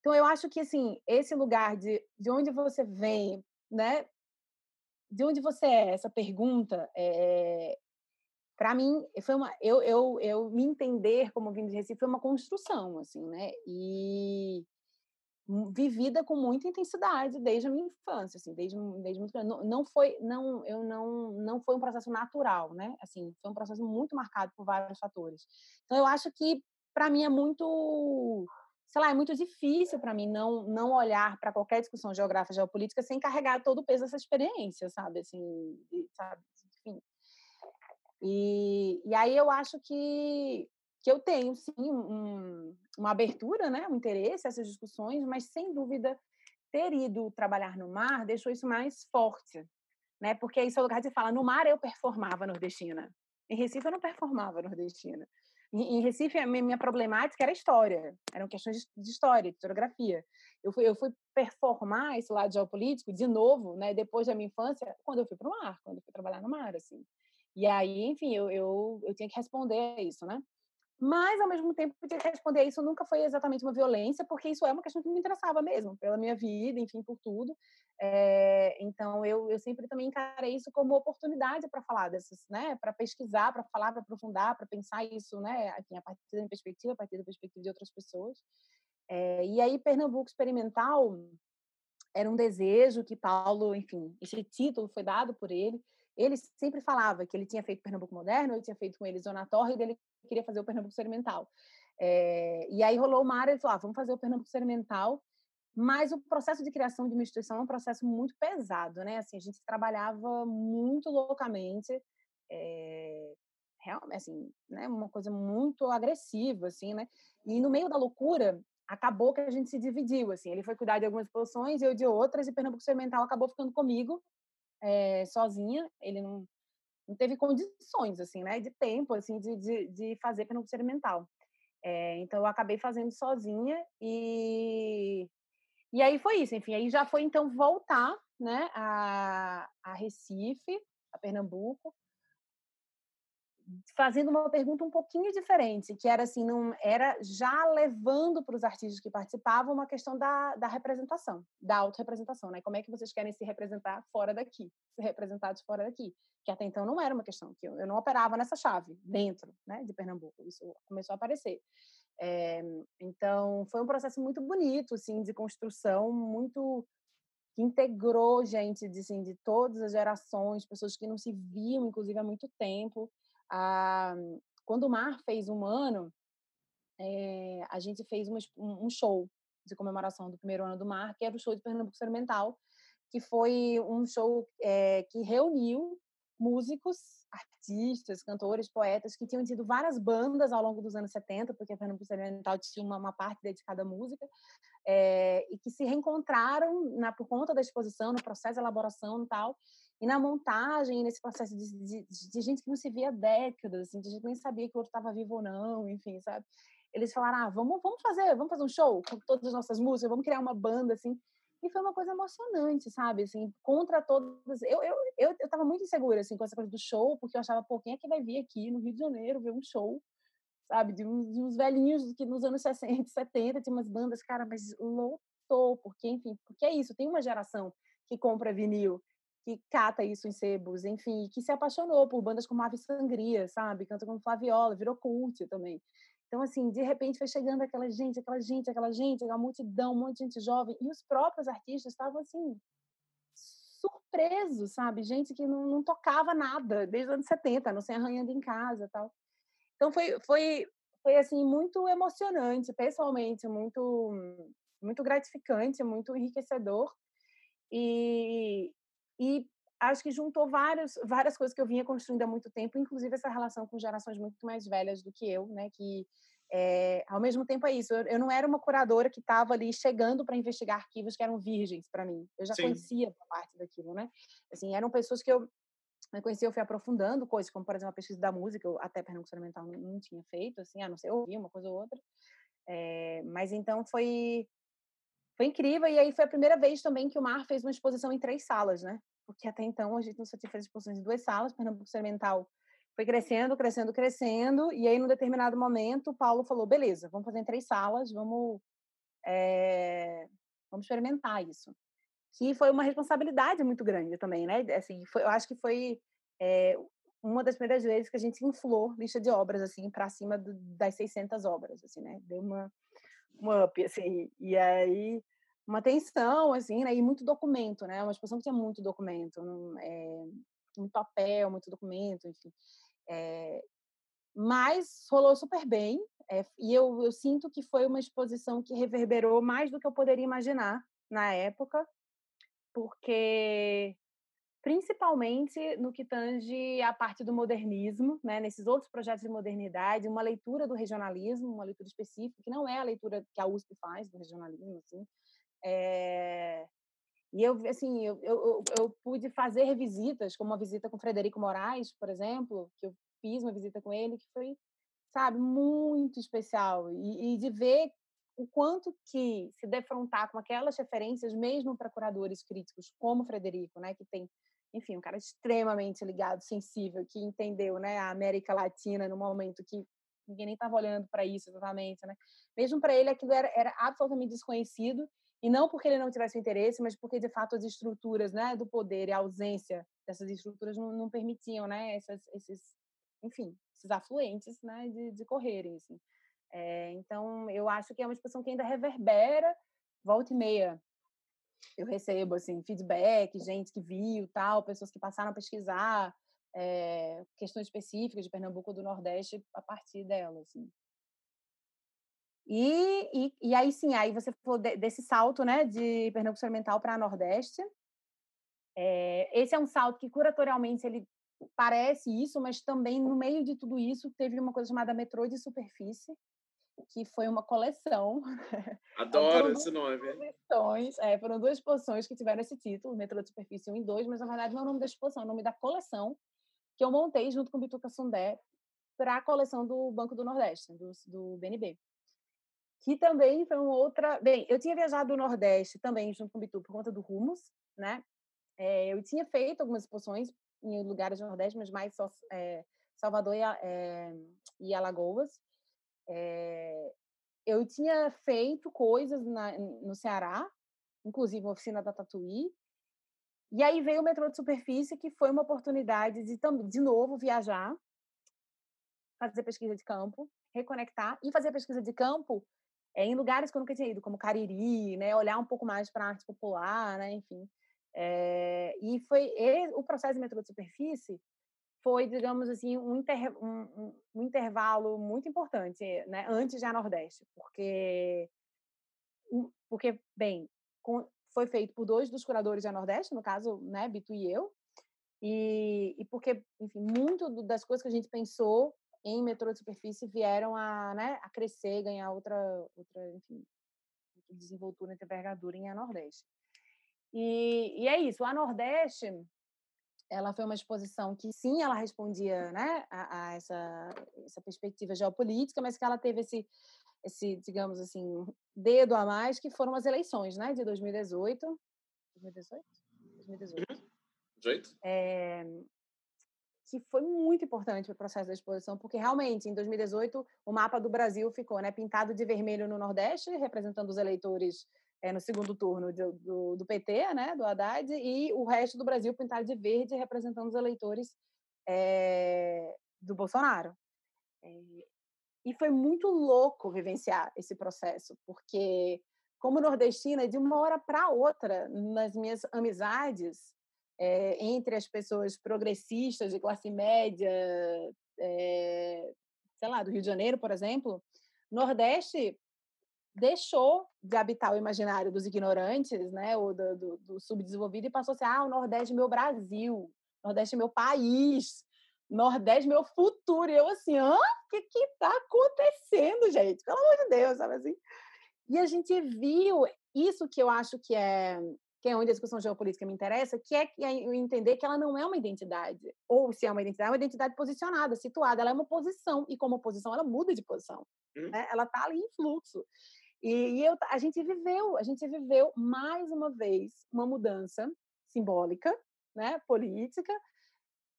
Então, eu acho que, assim, esse lugar de, de onde você vem, né? De onde você é, essa pergunta... É... Para mim, foi uma, eu, eu, eu me entender como vindo de Recife foi uma construção, assim, né? E vivida com muita intensidade desde a minha infância, assim, desde, desde muito não, não foi, não, eu não, não foi um processo natural, né? Assim, foi um processo muito marcado por vários fatores. Então, eu acho que para mim é muito, sei lá, é muito difícil para mim não, não olhar para qualquer discussão geográfica, geopolítica sem carregar todo o peso dessa experiência, sabe? Assim, sabe? Enfim. E, e aí eu acho que, que eu tenho, sim, um, uma abertura, né, um interesse a essas discussões, mas, sem dúvida, ter ido trabalhar no mar deixou isso mais forte, né? Porque aí, seu lugar de falar, no mar eu performava nordestina. Em Recife, eu não performava nordestina. Em, em Recife, a minha, minha problemática era história, eram questões de, de história, de historiografia. Eu fui, eu fui performar esse lado geopolítico de novo, né, depois da minha infância, quando eu fui para o mar, quando eu fui trabalhar no mar, assim. E aí, enfim, eu, eu, eu tinha que responder a isso, né? Mas, ao mesmo tempo, eu tinha que responder a isso nunca foi exatamente uma violência, porque isso é uma questão que me interessava mesmo, pela minha vida, enfim, por tudo. É, então, eu, eu sempre também encarei isso como oportunidade para falar dessas, né? Para pesquisar, para falar, para aprofundar, para pensar isso, né? Assim, a partir da minha perspectiva, a partir da perspectiva de outras pessoas. É, e aí, Pernambuco Experimental era um desejo que Paulo, enfim, esse título foi dado por ele. Ele sempre falava que ele tinha feito Pernambuco Moderno, ele tinha feito com ele Zona Tórrida, ele queria fazer o Pernambuco Experimental. É, e aí rolou uma área, ele falou, ah, vamos fazer o Pernambuco Experimental, mas o processo de criação de uma instituição é um processo muito pesado, né? Assim, a gente trabalhava muito loucamente, é, assim, né? Uma coisa muito agressiva, assim, né? E no meio da loucura, acabou que a gente se dividiu, assim. Ele foi cuidar de algumas posições, eu de outras, e Pernambuco Experimental acabou ficando comigo, É, sozinha, ele não, não teve condições, assim, né, de tempo, assim, de, de, de fazer Pernambuco Experimental. É, então, eu acabei fazendo sozinha e, e aí foi isso, enfim, aí já foi, então, voltar, né, a, a Recife, a Pernambuco, fazendo uma pergunta um pouquinho diferente, que era, assim, não, era já levando para os artistas que participavam uma questão da, da representação, da autorrepresentação, né? Como é que vocês querem se representar fora daqui, se representados fora daqui? Que até então não era uma questão, que eu, eu não operava nessa chave, dentro, né, de Pernambuco, isso começou a aparecer. É, então, foi um processo muito bonito, assim, de construção, muito que integrou gente de, assim, de todas as gerações, pessoas que não se viam, inclusive, há muito tempo. Ah, quando o Mar fez um ano, é, a gente fez uma, um show de comemoração do primeiro ano do Mar, que era o show de Pernambuco Experimental, que foi um show é, que reuniu músicos, artistas, cantores, poetas, que tinham tido várias bandas ao longo dos anos setenta, porque Pernambuco Experimental tinha uma, uma parte dedicada à música, é, e que se reencontraram na, por conta da exposição, no processo de elaboração e tal, e na montagem, nesse processo de, de, de gente que não se via há décadas, assim, de gente que nem sabia que o outro estava vivo ou não, enfim, sabe? Eles falaram, ah, vamos, vamos, fazer, vamos fazer um show com todas as nossas músicas, vamos criar uma banda, assim. E foi uma coisa emocionante, sabe? Assim, contra todas... Eu, eu, eu, eu tava muito insegura, assim, com essa coisa do show, porque eu achava, pô, quem é que vai vir aqui no Rio de Janeiro ver um show, sabe? De uns, de uns velhinhos que nos anos sessenta, setenta, tinha umas bandas, cara, mas lotou, porque, enfim, porque é isso, tem uma geração que compra vinil, que cata isso em sebos, enfim, que se apaixonou por bandas como Ave Sangria, sabe? Canta como Flaviola, virou cult também. Então, assim, de repente foi chegando aquela gente, aquela gente, aquela gente, aquela multidão, um monte de gente jovem, e os próprios artistas estavam, assim, surpresos, sabe? Gente que não, não tocava nada desde os anos setenta, não se arranhando em casa e tal. Então, foi, foi, foi, assim, muito emocionante, pessoalmente, muito, muito gratificante, muito enriquecedor. E, e acho que juntou várias, várias coisas que eu vinha construindo há muito tempo, inclusive essa relação com gerações muito mais velhas do que eu, né? Que, é, ao mesmo tempo, é isso. Eu, eu não era uma curadora que estava ali chegando para investigar arquivos que eram virgens para mim. Eu já Sim. conhecia a parte daquilo, né? Assim, eram pessoas que eu conhecia, eu fui aprofundando coisas, como, por exemplo, a pesquisa da música, eu até Pernambuco Experimental não, não tinha feito, assim, a não ser ouvir uma coisa ou outra. É, mas, então, foi, foi incrível. E aí foi a primeira vez também que o Mar fez uma exposição em três salas, né? Porque até então a gente não só tinha feito exposições em duas salas, Pernambuco Experimental foi crescendo, crescendo, crescendo, e aí num determinado momento o Paulo falou, beleza, vamos fazer em três salas, vamos, é, vamos experimentar isso. Que foi uma responsabilidade muito grande também, né? Assim, foi, eu acho que foi é, uma das primeiras vezes que a gente inflou lista de obras, assim, para cima do, das seiscentas obras, assim, né? Deu uma, uma up, assim, e aí... uma tensão, assim, né? E muito documento, né? Uma exposição que tinha muito documento, um, é, muito papel, muito documento, enfim. É, mas rolou super bem, é, e eu, eu sinto que foi uma exposição que reverberou mais do que eu poderia imaginar na época, porque, principalmente no que tange a parte do modernismo, né? Nesses outros projetos de modernidade, uma leitura do regionalismo, uma leitura específica, que não é a leitura que a U S P faz do regionalismo, assim. É... E eu, assim, eu, eu, eu pude fazer visitas, como uma visita com Frederico Moraes, por exemplo, que eu fiz uma visita com ele, que foi, sabe, muito especial. E, e de ver o quanto que se defrontar com aquelas referências, mesmo para curadores críticos como Frederico, né, que tem, enfim, um cara extremamente ligado, sensível, que entendeu, né, a América Latina no momento que ninguém nem estava olhando para isso exatamente, né? Mesmo para ele aquilo era, era absolutamente desconhecido. E não porque ele não tivesse interesse, mas porque, de fato, as estruturas, né, do poder e a ausência dessas estruturas não, não permitiam, né, essas, esses, enfim, esses afluentes, né, de, de correrem. Assim. É, então, eu acho que é uma expressão que ainda reverbera, volta e meia. Eu recebo assim, feedback, gente que viu, tal, pessoas que passaram a pesquisar, é, questões específicas de Pernambuco do Nordeste a partir dela. Assim. E, e, e aí, sim, aí você falou de, desse salto, né, de Pernambuco Experimental para Nordeste. É, esse é um salto que, curatorialmente, ele parece isso, mas também, no meio de tudo isso, teve uma coisa chamada Metrô de Superfície, que foi uma coleção. Adoro esse nome. Exposições, é, foram duas exposições que tiveram esse título, Metrô de Superfície um e dois, mas, na verdade, não é o nome da exposição, é o nome da coleção, que eu montei junto com o Bitu Cassundé para a coleção do Banco do Nordeste, do, do B N B. Que também foi uma outra... Bem, eu tinha viajado do Nordeste também, junto com o Bitu, por conta do Rumos, né? É, eu tinha feito algumas exposições em lugares do Nordeste, mas mais só, é, Salvador e, é, e Alagoas. É, eu tinha feito coisas na, no Ceará, inclusive uma oficina da Tatuí. E aí veio o Metrô de Superfície, que foi uma oportunidade de, de novo, viajar, fazer pesquisa de campo, reconectar e fazer pesquisa de campo é, em lugares que eu nunca tinha ido, como Cariri, né? Olhar um pouco mais para a arte popular, né? Enfim. É, e foi e, o processo de metrô de superfície foi, digamos assim, um, inter, um, um intervalo muito importante, né? Antes da Nordeste, porque, porque bem, com, foi feito por dois dos curadores da Nordeste, no caso, né, Bitu e eu, e, e porque, enfim, muito das coisas que a gente pensou em metrô de superfície vieram a, né, a crescer, ganhar outra, outra, enfim, desenvoltura, envergadura em a Nordeste. E, e é isso, a Nordeste, ela foi uma exposição que, sim, ela respondia, né, a, a essa, essa perspectiva geopolítica, mas que ela teve esse, esse, digamos assim, dedo a mais, que foram as eleições, né, de dois mil e dezoito. dois mil e dezoito? dois mil e dezoito. dezoito? É, que foi muito importante para o processo da exposição, porque, realmente, em dois mil e dezoito, o mapa do Brasil ficou, né, pintado de vermelho no Nordeste, representando os eleitores, é, no segundo turno do, do, do P T, né, do Haddad, e o resto do Brasil pintado de verde, representando os eleitores, é, do Bolsonaro. É, e foi muito louco vivenciar esse processo, porque, como nordestina, de uma hora para outra, nas minhas amizades, é, entre as pessoas progressistas de classe média, é, sei lá, do Rio de Janeiro, por exemplo, Nordeste deixou de habitar o imaginário dos ignorantes, né, ou do, do, do subdesenvolvido, e passou a ser, ah, o Nordeste é meu Brasil, Nordeste é meu país, Nordeste é meu futuro. E eu assim, hã? O que que tá acontecendo, gente? Pelo amor de Deus, sabe assim? E a gente viu isso que eu acho que é, que é onde a discussão geopolítica me interessa, que é entender que ela não é uma identidade, ou se é uma identidade, é uma identidade posicionada, situada, ela é uma posição, e como posição ela muda de posição, uhum, né? Ela tá ali em fluxo. E eu, a gente viveu, a gente viveu mais uma vez uma mudança simbólica, né, política,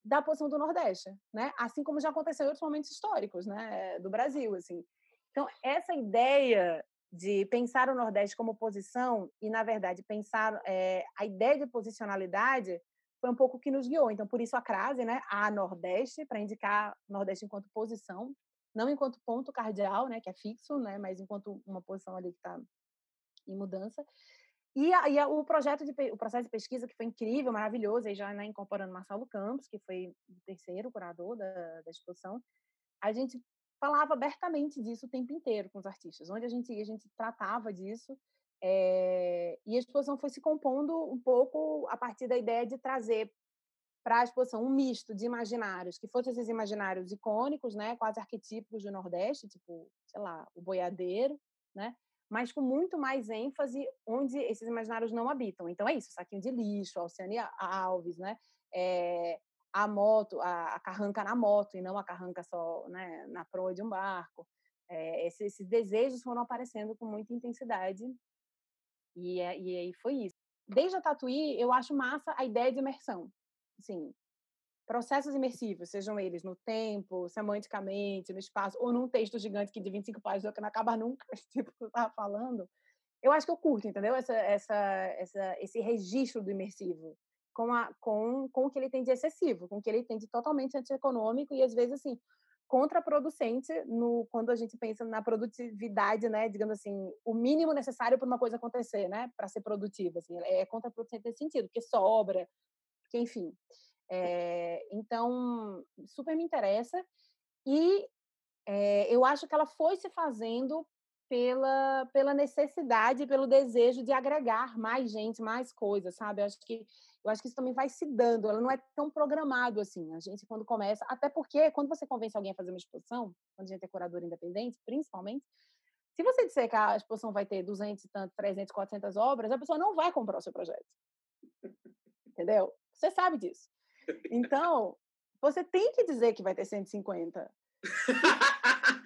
da posição do Nordeste, né, assim como já aconteceu em outros momentos históricos, né, do Brasil, assim. Então, essa ideia de pensar o Nordeste como posição e, na verdade, pensar, é, a ideia de posicionalidade foi um pouco o que nos guiou. Então, por isso a crase, né, a Nordeste, para indicar o Nordeste enquanto posição, não enquanto ponto cardeal, né, que é fixo, né, mas enquanto uma posição ali que está em mudança. E, a, e a, o, projeto de, o processo de pesquisa, que foi incrível, maravilhoso, aí já, né, incorporando Marcelo Campos, que foi o terceiro curador da, da exposição, a gente falava abertamente disso o tempo inteiro com os artistas. Onde a gente ia, a gente tratava disso, é, e a exposição foi se compondo um pouco a partir da ideia de trazer para a exposição um misto de imaginários, que fossem esses imaginários icônicos, né, quase arquetípicos do Nordeste, tipo, sei lá, o boiadeiro, né, mas com muito mais ênfase onde esses imaginários não habitam. Então é isso, saquinho de lixo, a Alciane Alves, né, é, a moto, a, a carranca na moto e não a carranca só, né, na proa de um barco. É, esses, esses desejos foram aparecendo com muita intensidade e, é, e aí foi isso. Desde a Tatuí, eu acho massa a ideia de imersão. Assim, processos imersivos, sejam eles no tempo, semanticamente, no espaço, ou num texto gigante que de vinte e cinco páginas que não acaba nunca, tipo que eu estava falando, eu acho que eu curto, entendeu? Essa, essa, essa, esse registro do imersivo com, a, com, com o que ele tem de excessivo, com o que ele tem de totalmente antieconômico e, às vezes, assim, contraproducente no, quando a gente pensa na produtividade, né, digamos assim, o mínimo necessário para uma coisa acontecer, né, para ser produtiva, assim, é contraproducente nesse sentido, porque sobra, que, enfim, é, então, super me interessa, e é, eu acho que ela foi se fazendo pela, pela necessidade, pelo desejo de agregar mais gente, mais coisas, sabe? Eu acho que, eu acho que isso também vai se dando, ela não é tão programado assim, a gente quando começa, até porque quando você convence alguém a fazer uma exposição, quando a gente é curador independente, principalmente, se você disser que a exposição vai ter duzentas, trezentas, quatrocentas obras, a pessoa não vai comprar o seu projeto. Entendeu? Você sabe disso. Então, você tem que dizer que vai ter cento e cinquenta.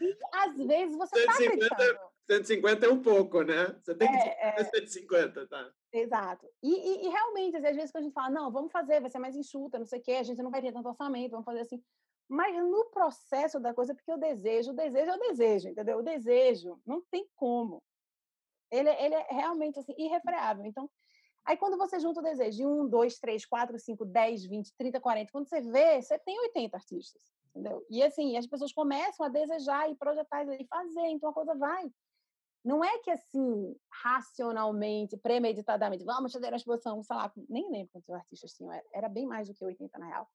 E, às vezes, você está acreditando. cento e cinquenta é um pouco, né? Você tem que dizer é, que é cento e cinquenta, tá? Exato. E, e, e, realmente, às vezes, quando a gente fala, não, vamos fazer, vai ser mais enxuta, não sei o quê, a gente não vai ter tanto orçamento, vamos fazer assim. Mas no processo da coisa, porque o desejo, o desejo é o desejo, entendeu? O desejo não tem como. Ele, ele é realmente, assim, irrefreável. Então, aí, quando você junta o desejo de um, dois, três, quatro, cinco, dez, vinte, trinta, quarenta, quando você vê, você tem oitenta artistas, entendeu? E, assim, as pessoas começam a desejar e projetar e fazer, então a coisa vai. Não é que, assim, racionalmente, premeditadamente, vamos fazer uma exposição, sei lá, nem lembro quantos artistas tinham, assim, era bem mais do que oitenta, na real.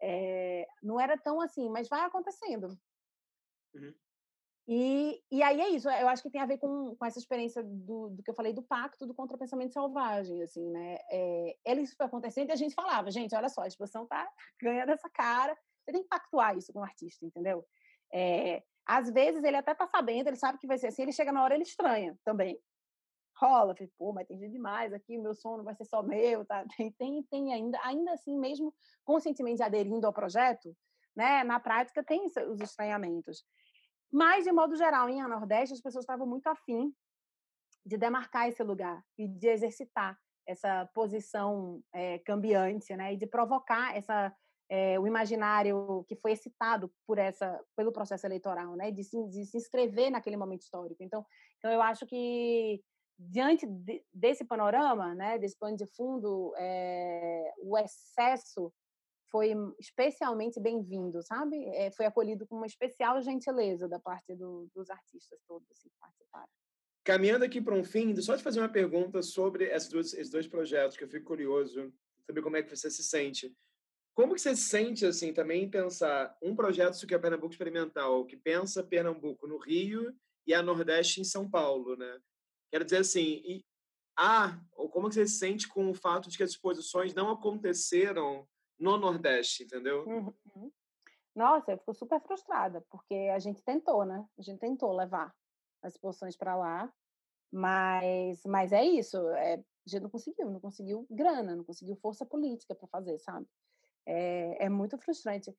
É, não era tão assim, mas vai acontecendo. Uhum. E, e aí é isso, eu acho que tem a ver com, com essa experiência do, do que eu falei, do pacto do contrapensamento selvagem, assim, né? É, era isso que foi acontecendo e a gente falava, gente, olha só, a exposição tá ganhando essa cara, você tem que pactuar isso com o artista, entendeu? É... Às vezes ele até tá sabendo, ele sabe que vai ser assim, ele chega na hora, ele estranha também. Rola, fica, pô, mas tem gente demais aqui, meu som não vai ser só meu, tá? Tem, tem, tem ainda, ainda assim, mesmo conscientemente aderindo ao projeto, né? Na prática tem os estranhamentos. Mas, de modo geral, em Nordeste, as pessoas estavam muito afim de demarcar esse lugar e de exercitar essa posição é, cambiante, né? E de provocar essa... É, o imaginário que foi excitado por essa, pelo processo eleitoral, né? de, se, de se inscrever naquele momento histórico. Então, então eu acho que, diante de, desse panorama, né? desse plano de fundo, é, o excesso foi especialmente bem-vindo, sabe? É, foi acolhido com uma especial gentileza da parte do, dos artistas todos que participaram. Caminhando aqui para um fim, só te fazer uma pergunta sobre esses dois, esses dois projetos, que eu fico curioso, saber como é que você se sente. Como que você se sente, assim, também pensar um projeto que é Pernambuco Experimental, que pensa Pernambuco no Rio e a Nordeste em São Paulo, né? Quero dizer, assim, e, ah, como que você se sente com o fato de que as exposições não aconteceram no Nordeste, entendeu? Uhum. Nossa, eu fico super frustrada, porque a gente tentou, né? A gente tentou levar as exposições para lá, mas, mas é isso, é, a gente não conseguiu, não conseguiu grana, não conseguiu força política para fazer, sabe? É, é muito frustrante,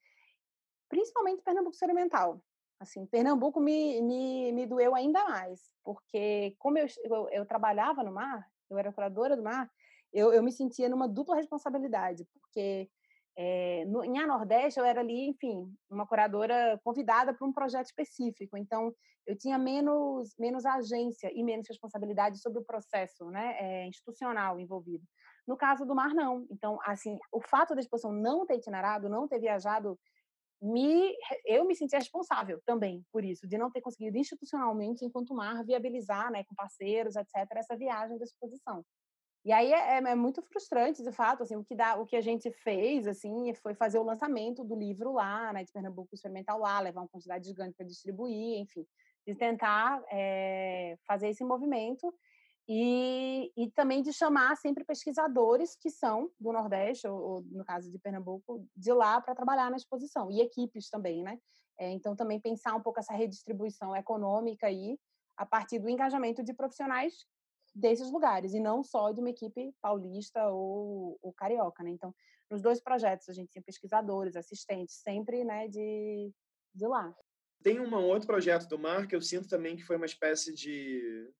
principalmente Pernambuco Experimental. Assim, Pernambuco me, me, me doeu ainda mais, porque como eu, eu, eu trabalhava no mar, eu era curadora do mar, eu, eu me sentia numa dupla responsabilidade, porque é, no, em A Nordeste eu era ali, enfim, uma curadora convidada para um projeto específico, então eu tinha menos, menos agência e menos responsabilidade sobre o processo, né, é, institucional envolvido. No caso do mar, não. Então, assim, o fato da exposição não ter itinerado, não ter viajado, me, eu me senti responsável também por isso, de não ter conseguido institucionalmente, enquanto mar, viabilizar, né, com parceiros, etcétera, essa viagem da exposição. E aí é, é, é muito frustrante, de fato, assim, o que dá, o que a gente fez, assim, foi fazer o lançamento do livro lá, né, de Pernambuco Experimental lá, levar uma quantidade gigante para distribuir, enfim, de tentar é, fazer esse movimento. E, e também de chamar sempre pesquisadores que são do Nordeste, ou, ou no caso de Pernambuco, de lá para trabalhar na exposição, e equipes também, né? É, então, também pensar um pouco essa redistribuição econômica aí, a partir do engajamento de profissionais desses lugares, e não só de uma equipe paulista ou, ou carioca, né? Então, nos dois projetos, a gente tinha pesquisadores, assistentes, sempre, né, de, de lá. Tem um outro projeto do Mar que eu sinto também que foi uma espécie de...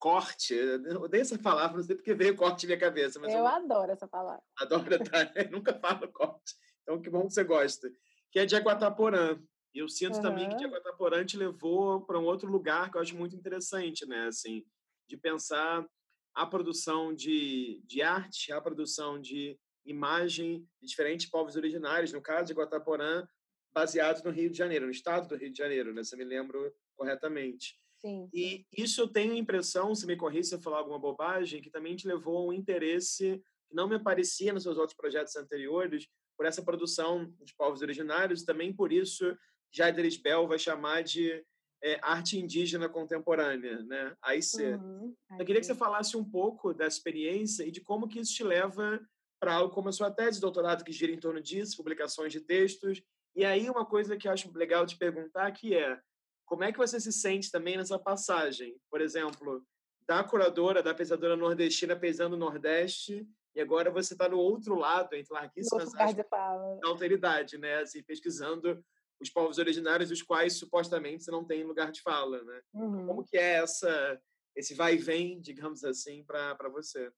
corte, eu odeio essa palavra, não sei porque veio corte na minha cabeça. Mas eu, eu adoro essa palavra. Adoro, tá? Eu nunca falo corte. Então, que bom que você gosta. Que é de Jaguataporã. E eu sinto uhum. também que Jaguataporã te levou para um outro lugar que eu acho muito interessante, né? Assim, de pensar a produção de, de arte, a produção de imagem de diferentes povos originários, no caso de Jaguataporã, baseado no Rio de Janeiro, no estado do Rio de Janeiro, né? Se eu me lembro corretamente. Sim, sim. E isso eu tenho a impressão, se me corrija se eu falar alguma bobagem, que também te levou a um interesse que não me aparecia nos seus outros projetos anteriores por essa produção de povos originários, também por isso Jader Isbell vai chamar de é, arte indígena contemporânea, né? A I C. Uhum, eu queria que você falasse um pouco da experiência e de como que isso te leva para algo como a sua tese de doutorado que gira em torno disso, publicações de textos. E aí uma coisa que eu acho legal de perguntar que é: como é que você se sente também nessa passagem? Por exemplo, da curadora, da pesquisadora nordestina pesando o Nordeste, e agora você está no outro lado, entre larguíssimas aspas da alteridade, né? Assim, pesquisando os povos originários, os quais supostamente você não tem lugar de fala, né? Uhum. Como que é essa, esse vai e vem, digamos assim, para você?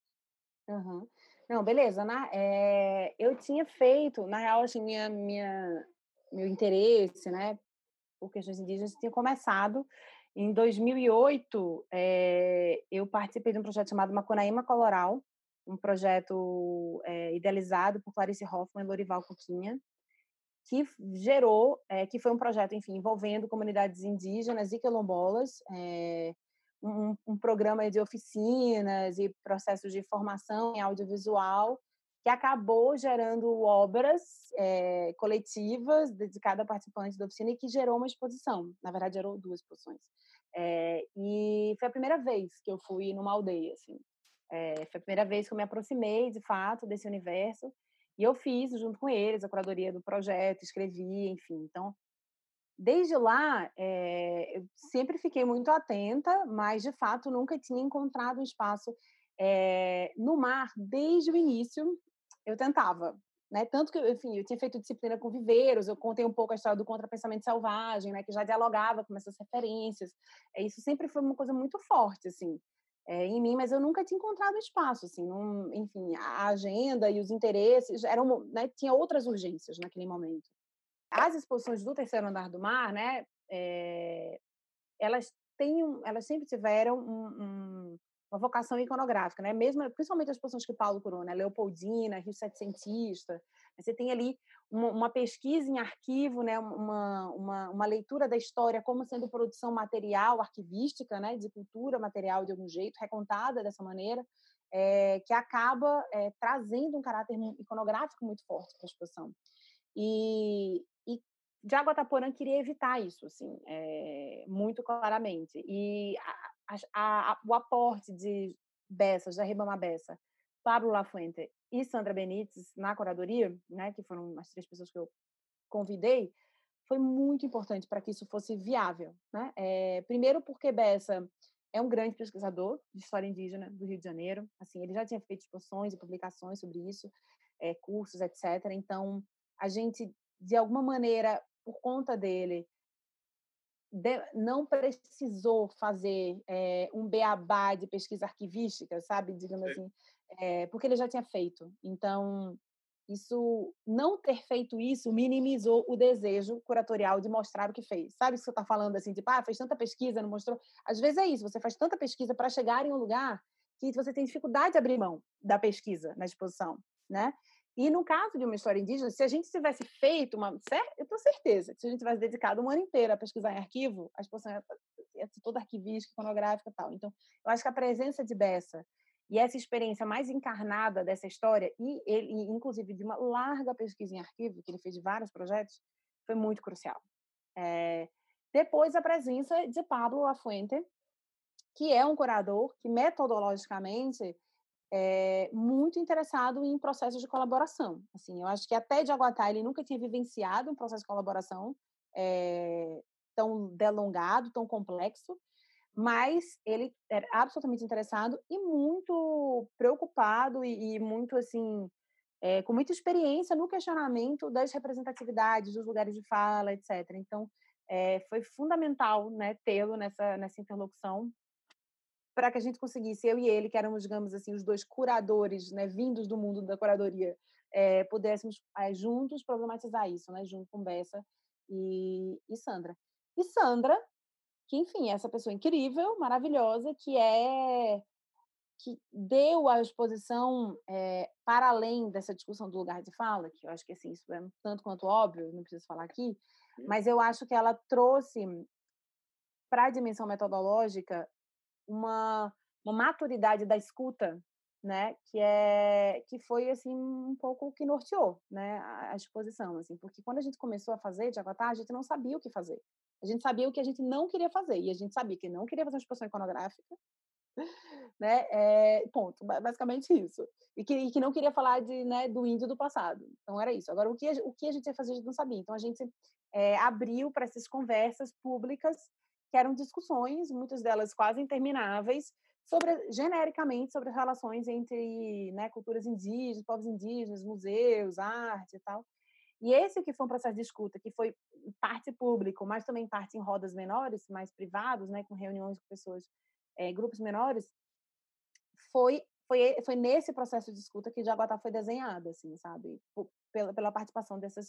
Uhum. Não, beleza. Na, é, eu tinha feito, na real, assim, minha, minha, meu interesse, né? Por questões indígenas, tinha começado. Em dois mil e oito, é, eu participei de um projeto chamado Macunaíma Coloral, um projeto é, idealizado por Clarice Hoffmann e Lorival Cuquinha, que gerou, é, que foi um projeto, enfim, envolvendo comunidades indígenas e quilombolas, é, um, um programa de oficinas e processos de formação em audiovisual, que acabou gerando obras é, coletivas de cada participante da oficina e que gerou uma exposição. Na verdade, gerou duas exposições. É, e foi a primeira vez que eu fui numa aldeia, assim. É, foi a primeira vez que eu me aproximei, de fato, desse universo. E eu fiz, junto com eles, a curadoria do projeto, escrevi, enfim. Então, desde lá, é, eu sempre fiquei muito atenta, mas, de fato, nunca tinha encontrado um espaço é, no mar. Desde o início, eu tentava. Né? Tanto que, enfim, eu tinha feito disciplina com viveiros, eu contei um pouco a história do contrapensamento selvagem, né? Que já dialogava com essas referências. É, isso sempre foi uma coisa muito forte, assim. É, em mim, mas eu nunca tinha encontrado espaço, assim, num, enfim, a agenda e os interesses eram, né, tinha outras urgências naquele momento. As exposições do Terceiro Andar do Mar, né, é, elas têm, elas sempre tiveram um, um, uma vocação iconográfica, né, mesmo, principalmente as exposições que o Paulo curou, né, Leopoldina, Rio Setecentista, você tem ali uma, uma pesquisa em arquivo, né, uma, uma, uma leitura da história como sendo produção material, arquivística, né, de cultura material de algum jeito, recontada dessa maneira, é, que acaba é, trazendo um caráter iconográfico muito forte para a exposição. E, e Diago Ataporã queria evitar isso, assim, é, muito claramente. E a, a, a, o aporte de Bessas, da Ribamar Bessa, Pablo Lafuente e Sandra Benites na curadoria, né, que foram as três pessoas que eu convidei, foi muito importante para que isso fosse viável, né? É, primeiro porque Bessa é um grande pesquisador de história indígena do Rio de Janeiro, assim, ele já tinha feito exposições e publicações sobre isso, é, cursos, etcétera. Então, a gente, de alguma maneira, por conta dele, De, não precisou fazer é, um beabá de pesquisa arquivística, sabe, digamos é. assim, é, porque ele já tinha feito. Então, isso, não ter feito isso minimizou o desejo curatorial de mostrar o que fez. Sabe o que você está falando, assim, tipo, ah, fez tanta pesquisa, não mostrou? Às vezes é isso, você faz tanta pesquisa para chegar em um lugar que você tem dificuldade de abrir mão da pesquisa na exposição, né? E no caso de uma história indígena, se a gente tivesse feito uma... Eu tenho certeza que se a gente tivesse dedicado um ano inteiro a pesquisar em arquivo, a exposição ia ser toda arquivística, iconográfica e tal. Então, eu acho que a presença de Bessa e essa experiência mais encarnada dessa história, e ele, inclusive de uma larga pesquisa em arquivo, que ele fez de vários projetos, foi muito crucial. É... Depois, a presença de Pablo Lafuente, que é um curador que, metodologicamente... É, muito interessado em processos de colaboração. Assim, eu acho que até Diago Atá ele nunca tinha vivenciado um processo de colaboração é, tão delongado, tão complexo, mas ele era absolutamente interessado e muito preocupado e, e muito assim, é, com muita experiência no questionamento das representatividades, dos lugares de fala, etcétera. Então, é, foi fundamental, né, tê-lo nessa, nessa interlocução, para que a gente conseguisse, eu e ele, que éramos, digamos assim, os dois curadores, né, vindos do mundo da curadoria, é, pudéssemos é, juntos problematizar isso, né, junto com Bessa e, e Sandra. E Sandra, que, enfim, é essa pessoa incrível, maravilhosa, que é que deu a exposição é, para além dessa discussão do lugar de fala, que eu acho que, assim, isso é tanto quanto óbvio, não preciso falar aqui, mas eu acho que ela trouxe para a dimensão metodológica Uma, uma maturidade da escuta, né, que é que foi assim um pouco o que norteou, né, a, a exposição, assim, porque quando a gente começou a fazer de Avatar, a gente não sabia o que fazer. A gente sabia o que a gente não queria fazer e a gente sabia que não queria fazer uma exposição iconográfica, né, é, ponto, basicamente isso. E que, e que não queria falar de, né, do índio do passado. Então era isso. Agora o que a, o que a gente ia fazer a gente não sabia. Então a gente é, abriu para essas conversas públicas, que eram discussões, muitas delas quase intermináveis, sobre, genericamente sobre as relações entre, né, culturas indígenas, povos indígenas, museus, arte e tal. E esse que foi um processo de escuta, que foi parte público, mas também parte em rodas menores, mais privados, né, com reuniões com pessoas, é, grupos menores, foi, foi, foi nesse processo de escuta que Diago Atá foi desenhado, assim, sabe? Por, pela, pela participação dessas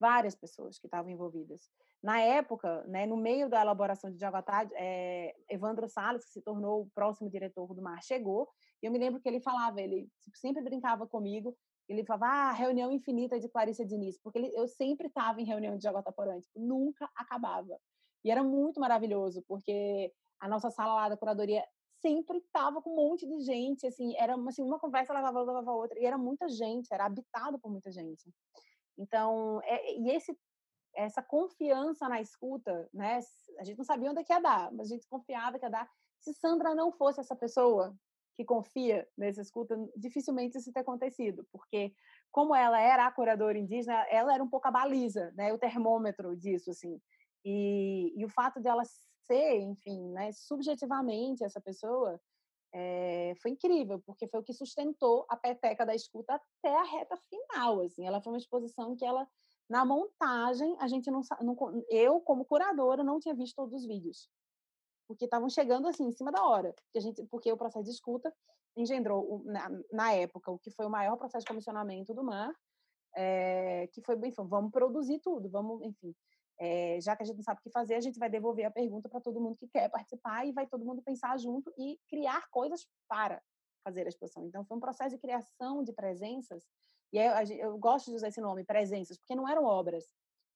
várias pessoas que estavam envolvidas. Na época, né, no meio da elaboração de Diago Atá, é, Evandro Salles, que se tornou o próximo diretor do Mar, chegou, e eu me lembro que ele falava, ele sempre brincava comigo, Ele falava, ah, reunião infinita de Clarissa Diniz, porque ele, eu sempre estava em reunião de Jaguataporã, tipo, nunca acabava. E era muito maravilhoso, porque a nossa sala lá da curadoria sempre estava com um monte de gente, assim, era assim, uma conversa levava, levava a outra, e era muita gente, era habitado por muita gente. Então, é, e esse, essa confiança na escuta, né, a gente não sabia onde é que ia dar, mas a gente confiava que ia dar. Se Sandra não fosse essa pessoa que confia nessa escuta, dificilmente isso ter acontecido, porque como ela era a curadora indígena, ela era um pouco a baliza, né, o termômetro disso, assim. E, e o fato de ela ser, enfim, né, subjetivamente essa pessoa, é, foi incrível, porque foi o que sustentou a peteca da escuta até a reta final, assim. Ela foi uma exposição que ela, na montagem, a gente não, não eu, como curadora, não tinha visto todos os vídeos, porque estavam chegando, assim, em cima da hora, porque, a gente, porque o processo de escuta engendrou, na, na época, o que foi o maior processo de comissionamento do M A R, é, que foi, enfim, vamos produzir tudo, vamos, enfim, é, já que a gente não sabe o que fazer, a gente vai devolver a pergunta para todo mundo que quer participar e vai todo mundo pensar junto e criar coisas para fazer a exposição. Então, foi um processo de criação de presenças, e eu, eu gosto de usar esse nome, presenças, porque não eram obras,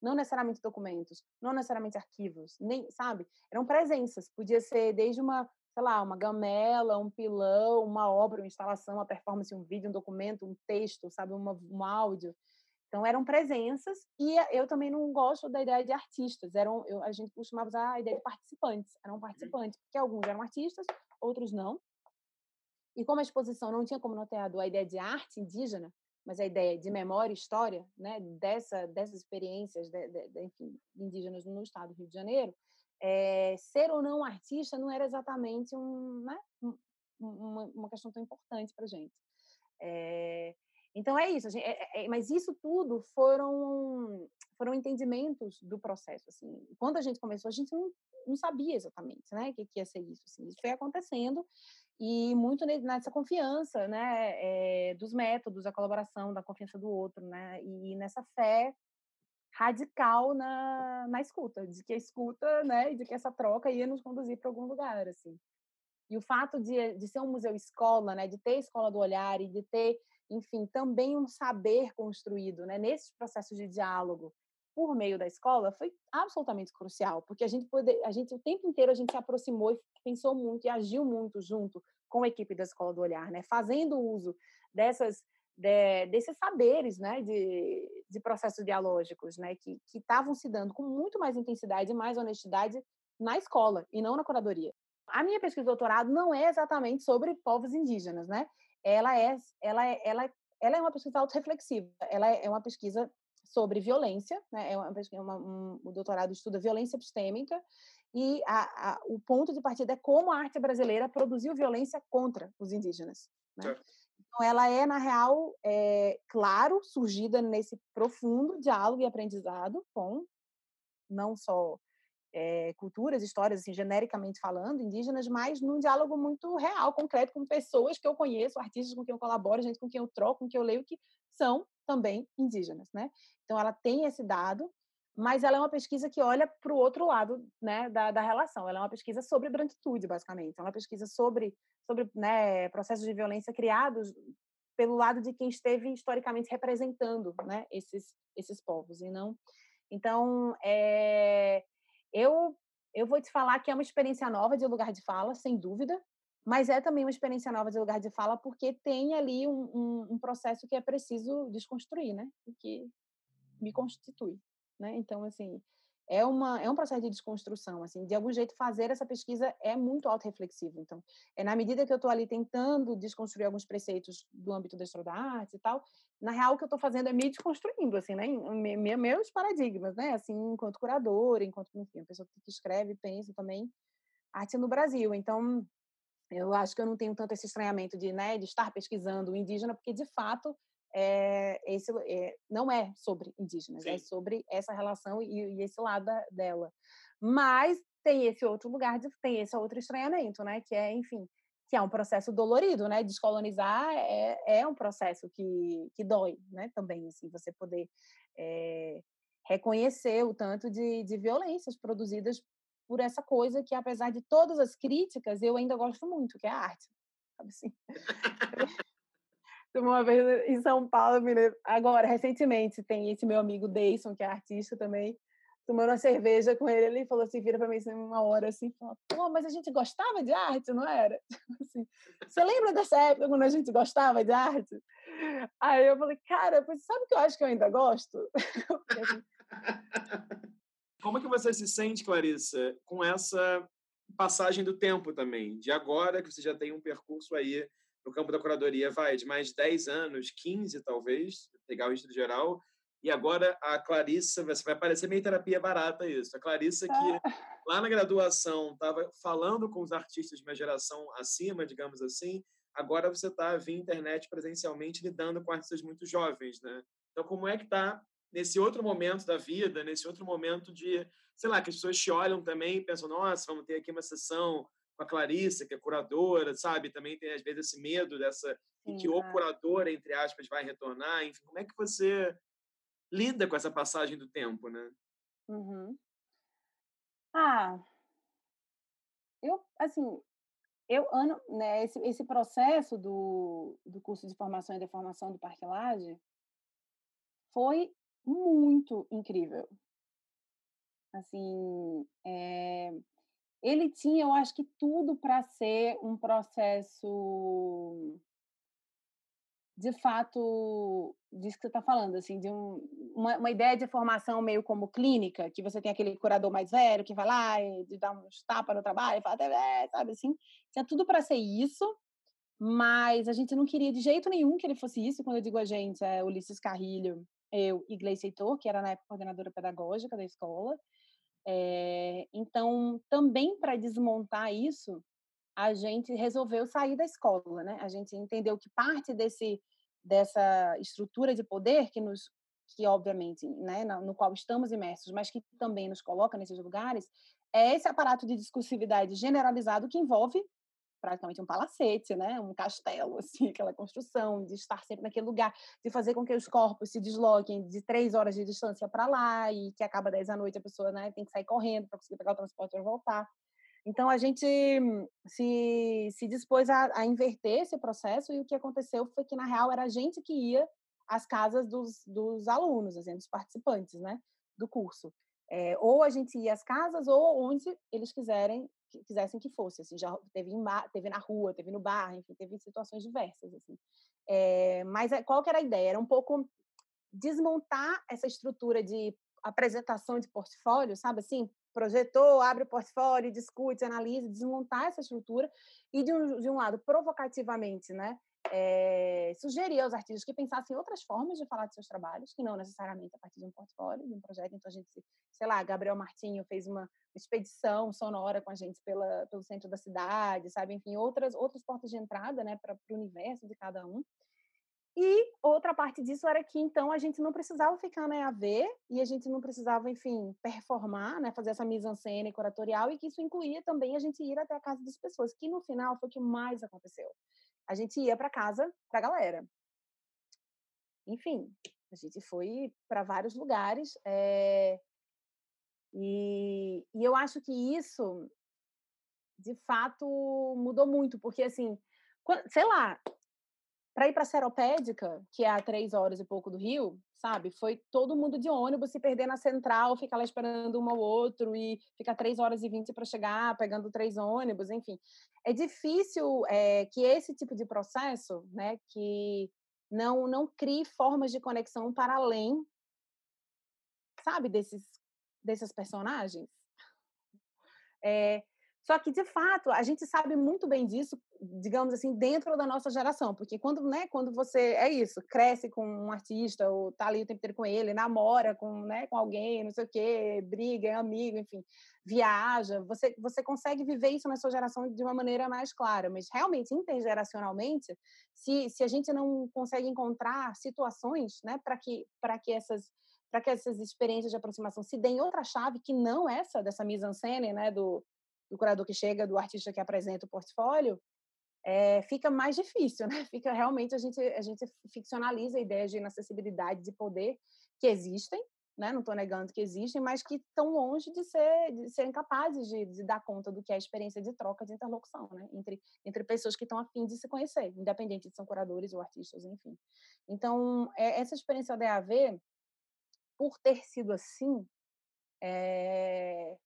não necessariamente documentos, não necessariamente arquivos, nem, sabe? Eram presenças, podia ser desde uma, sei lá, uma gamela, um pilão, uma obra, uma instalação, uma performance, um vídeo, um documento, um texto, sabe, uma, um áudio. Então, eram presenças, e eu também não gosto da ideia de artistas, eram, eu, a gente costumava usar a ideia de participantes, eram participantes, porque alguns eram artistas, outros não. E como a exposição não tinha como notar a ideia de arte indígena, mas a ideia de memória e história, né, dessa, dessas experiências de, de, de, enfim, indígenas no estado do Rio de Janeiro, é, ser ou não artista não era exatamente um, né, uma, uma questão tão importante para a gente. É, então, é isso. A gente, é, é, mas isso tudo foram, foram entendimentos do processo. Assim. Quando a gente começou, a gente não, não sabia exatamente, né, que, que ia ser isso. Assim. Isso foi acontecendo. E muito nessa confiança, né, é, dos métodos, da colaboração, da confiança do outro, né, e nessa fé radical na, na escuta, de que a escuta, né, de que essa troca ia nos conduzir para algum lugar, assim. E o fato de, de ser um museu-escola, né, de ter a escola do olhar e de ter, enfim, também um saber construído, né, nesses processos de diálogo por meio da escola, foi absolutamente crucial, porque a gente, poder, a gente o tempo inteiro a gente se aproximou e pensou muito e agiu muito junto com a equipe da Escola do Olhar, né? Fazendo uso dessas, de, desses saberes, né? de, de processos dialógicos, né? que estavam se dando com muito mais intensidade e mais honestidade na escola e não na curadoria. A minha pesquisa de doutorado não é exatamente sobre povos indígenas, né? ela, é, ela, é, ela, ela é uma pesquisa autorreflexiva, ela é uma pesquisa sobre violência, né? é uma, uma, um, o doutorado estuda violência epistêmica, e a, a, o ponto de partida é como a arte brasileira produziu violência contra os indígenas. Né? Então, ela é, na real, é, claro, surgida nesse profundo diálogo e aprendizado com não só é, culturas, histórias, assim, genericamente falando, indígenas, mas num diálogo muito real, concreto, com pessoas que eu conheço, artistas com quem eu colaboro, gente com quem eu troco, com quem eu leio, que são também indígenas, né? Então, ela tem esse dado, mas ela é uma pesquisa que olha para o outro lado, né, da, da relação. Ela é uma pesquisa sobre branquitude, basicamente. É uma pesquisa sobre, sobre né, processos de violência criados pelo lado de quem esteve historicamente representando, né, esses, esses povos. E não... Então, é... eu, eu vou te falar que é uma experiência nova de lugar de fala, sem dúvida, mas é também uma experiência nova de lugar de fala, porque tem ali um, um, um processo que é preciso desconstruir, né? E que me constitui, né? Então, assim, é, uma, é um processo de desconstrução, assim, de algum jeito fazer essa pesquisa é muito autorreflexivo. Então, é na medida que eu estou ali tentando desconstruir alguns preceitos do âmbito da história da arte e tal, na real, o que eu estou fazendo é me desconstruindo, assim, né? Me, meus paradigmas, né? Assim, enquanto curadora, enquanto, enfim, a pessoa que escreve, pensa também arte no Brasil. Então, eu acho que eu não tenho tanto esse estranhamento de, né, de estar pesquisando o indígena, porque, de fato, é, esse, é, não é sobre indígenas, sim, é sobre essa relação e, e esse lado da, dela. Mas tem esse outro lugar, de, tem esse outro estranhamento, né, que é, enfim, que é um processo dolorido, né, descolonizar é, é um processo que, que dói, né, também, assim, você poder é, reconhecer o tanto de, de violências produzidas por essa coisa que, apesar de todas as críticas, eu ainda gosto muito, que é a arte. Sabe assim? Uma vez em São Paulo, agora, recentemente, tem esse meu amigo Deison, que é artista também, tomando uma cerveja com ele, ele falou assim, vira para mim assim, uma hora assim, fala, pô, mas a gente gostava de arte, não era? Assim, você lembra dessa época quando a gente gostava de arte? Aí eu falei, cara, sabe o que eu acho que eu ainda gosto? Como é que você se sente, Clarissa, com essa passagem do tempo também, de agora que você já tem um percurso aí no campo da curadoria, vai, de mais dez anos, quinze talvez, pegar o registro geral. E agora a Clarissa, vai parecer meio terapia barata isso, a Clarissa que é. Lá na graduação estava falando com os artistas de minha geração acima, digamos assim, agora você está via internet presencialmente lidando com artistas muito jovens, né? Então como é que está nesse outro momento da vida, nesse outro momento de, sei lá, que as pessoas te olham também e pensam, nossa, vamos ter aqui uma sessão com a Clarissa, que é curadora, sabe? Também tem às vezes esse medo dessa, sim, que é. O curador, entre aspas, vai retornar, enfim, como é que você lida com essa passagem do tempo, né? Uhum. Ah, eu, assim, eu, ano, né, esse, esse processo do, do curso de formação e deformação do Parque Lage foi muito incrível. Assim, é, ele tinha, eu acho que tudo para ser um processo... de fato, disso que você está falando, assim, de um, uma, uma ideia de formação meio como clínica, que você tem aquele curador mais velho que vai lá e dá uns tapas no trabalho, fala, é, sabe, assim. Tinha tudo para ser isso, mas a gente não queria de jeito nenhum que ele fosse isso. Quando eu digo a gente, é Ulisses Carrilho, eu e Gleice Heitor, que era na época coordenadora pedagógica da escola. É, então, também para desmontar isso, a gente resolveu sair da escola, né? A gente entendeu que parte desse dessa estrutura de poder que nos que obviamente, né, no qual estamos imersos, mas que também nos coloca nesses lugares, é esse aparato de discursividade generalizado que envolve praticamente um palacete, né, um castelo, assim, aquela construção de estar sempre naquele lugar, de fazer com que os corpos se desloquem de três horas de distância para lá e que acaba dez da noite a pessoa, né, tem que sair correndo para conseguir pegar o transporte para voltar. Então, a gente se, se dispôs a, a inverter esse processo e o que aconteceu foi que, na real, era a gente que ia às casas dos, dos alunos, assim, dos participantes, né, do curso. É, ou a gente ia às casas ou onde eles quiserem, quisessem que fosse. Assim, já teve, em bar, teve na rua, teve no bar, enfim, teve situações diversas. Assim. É, mas qual que era a ideia? Era um pouco desmontar essa estrutura de apresentação de portfólio, sabe assim? Projetou, abre o portfólio, discute, analisa, desmontar essa estrutura e, de um, de um lado, provocativamente, né, é, sugerir aos artistas que pensassem outras formas de falar de seus trabalhos, que não necessariamente a partir de um portfólio, de um projeto. Então, a gente, sei lá, Gabriel Martinho fez uma expedição sonora com a gente pela, pelo centro da cidade, sabe? Enfim, outras, outras portas de entrada, né, para o universo de cada um. E outra parte disso era que, então, a gente não precisava ficar na E A V e a gente não precisava, enfim, performar, né, fazer essa mise-en-scène curatorial, e que isso incluía também a gente ir até a casa das pessoas, que, no final, foi o que mais aconteceu. A gente ia para casa, para a galera. Enfim, a gente foi para vários lugares. É... E, e eu acho que isso, de fato, mudou muito, porque, assim, quando, sei lá... Para ir para a Seropédica, que é a três horas e pouco do Rio, sabe? Foi todo mundo de ônibus, se perder na central, ficar lá esperando um ao outro e ficar três horas e vinte para chegar, pegando três ônibus, enfim. É difícil é, que esse tipo de processo, né, que não, não crie formas de conexão para além, sabe, desses, desses personagens. É... Só que, de fato, a gente sabe muito bem disso, digamos assim, dentro da nossa geração. Porque quando, né, quando você, é isso, cresce com um artista, ou tá ali o tempo inteiro com ele, namora com, né, com alguém, não sei o quê, briga, é amigo, enfim, viaja, você, você consegue viver isso na sua geração de uma maneira mais clara. Mas, realmente, intergeracionalmente, se, se a gente não consegue encontrar situações, né, para que, para que essas... para que essas experiências de aproximação se deem outra chave que não essa, dessa mise-en-scène, né, do... do curador que chega, do artista que apresenta o portfólio, é, fica mais difícil, né? Fica realmente, a gente, a gente ficcionaliza a ideia de inacessibilidade, de poder, que existem, né? Não estou negando que existem, mas que estão longe de, ser, de serem capazes de, de dar conta do que é a experiência de troca, de interlocução, né? entre, entre pessoas que estão a fim de se conhecer, independente de são curadores ou artistas, enfim. Então, é, essa experiência da E A V, por ter sido assim, é,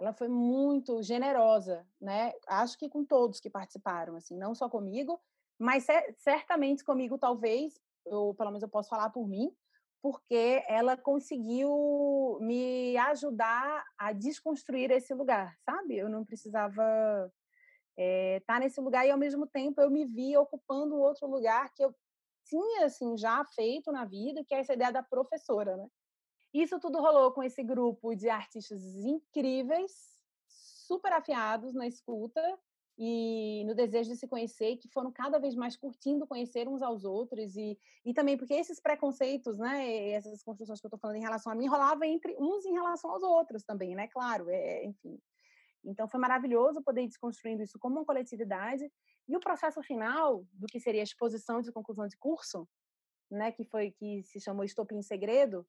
ela foi muito generosa, né? Acho que com todos que participaram, assim, não só comigo, mas certamente comigo, talvez, eu, pelo menos eu posso falar por mim, porque ela conseguiu me ajudar a desconstruir esse lugar, sabe? Eu não precisava é, estar nesse lugar e, ao mesmo tempo, eu me vi ocupando outro lugar que eu tinha, assim, já feito na vida, que é essa ideia da professora, né? Isso tudo rolou com esse grupo de artistas incríveis, super afiados na escuta e no desejo de se conhecer, que foram cada vez mais curtindo conhecer uns aos outros, e, e também porque esses preconceitos, né, essas construções que eu estou falando em relação a mim, rolavam entre uns em relação aos outros também, né, claro, é, enfim. Então foi maravilhoso poder ir desconstruindo isso como uma coletividade, e o processo final do que seria a exposição de conclusão de curso, né, que, foi, que se chamou Estopim em Segredo,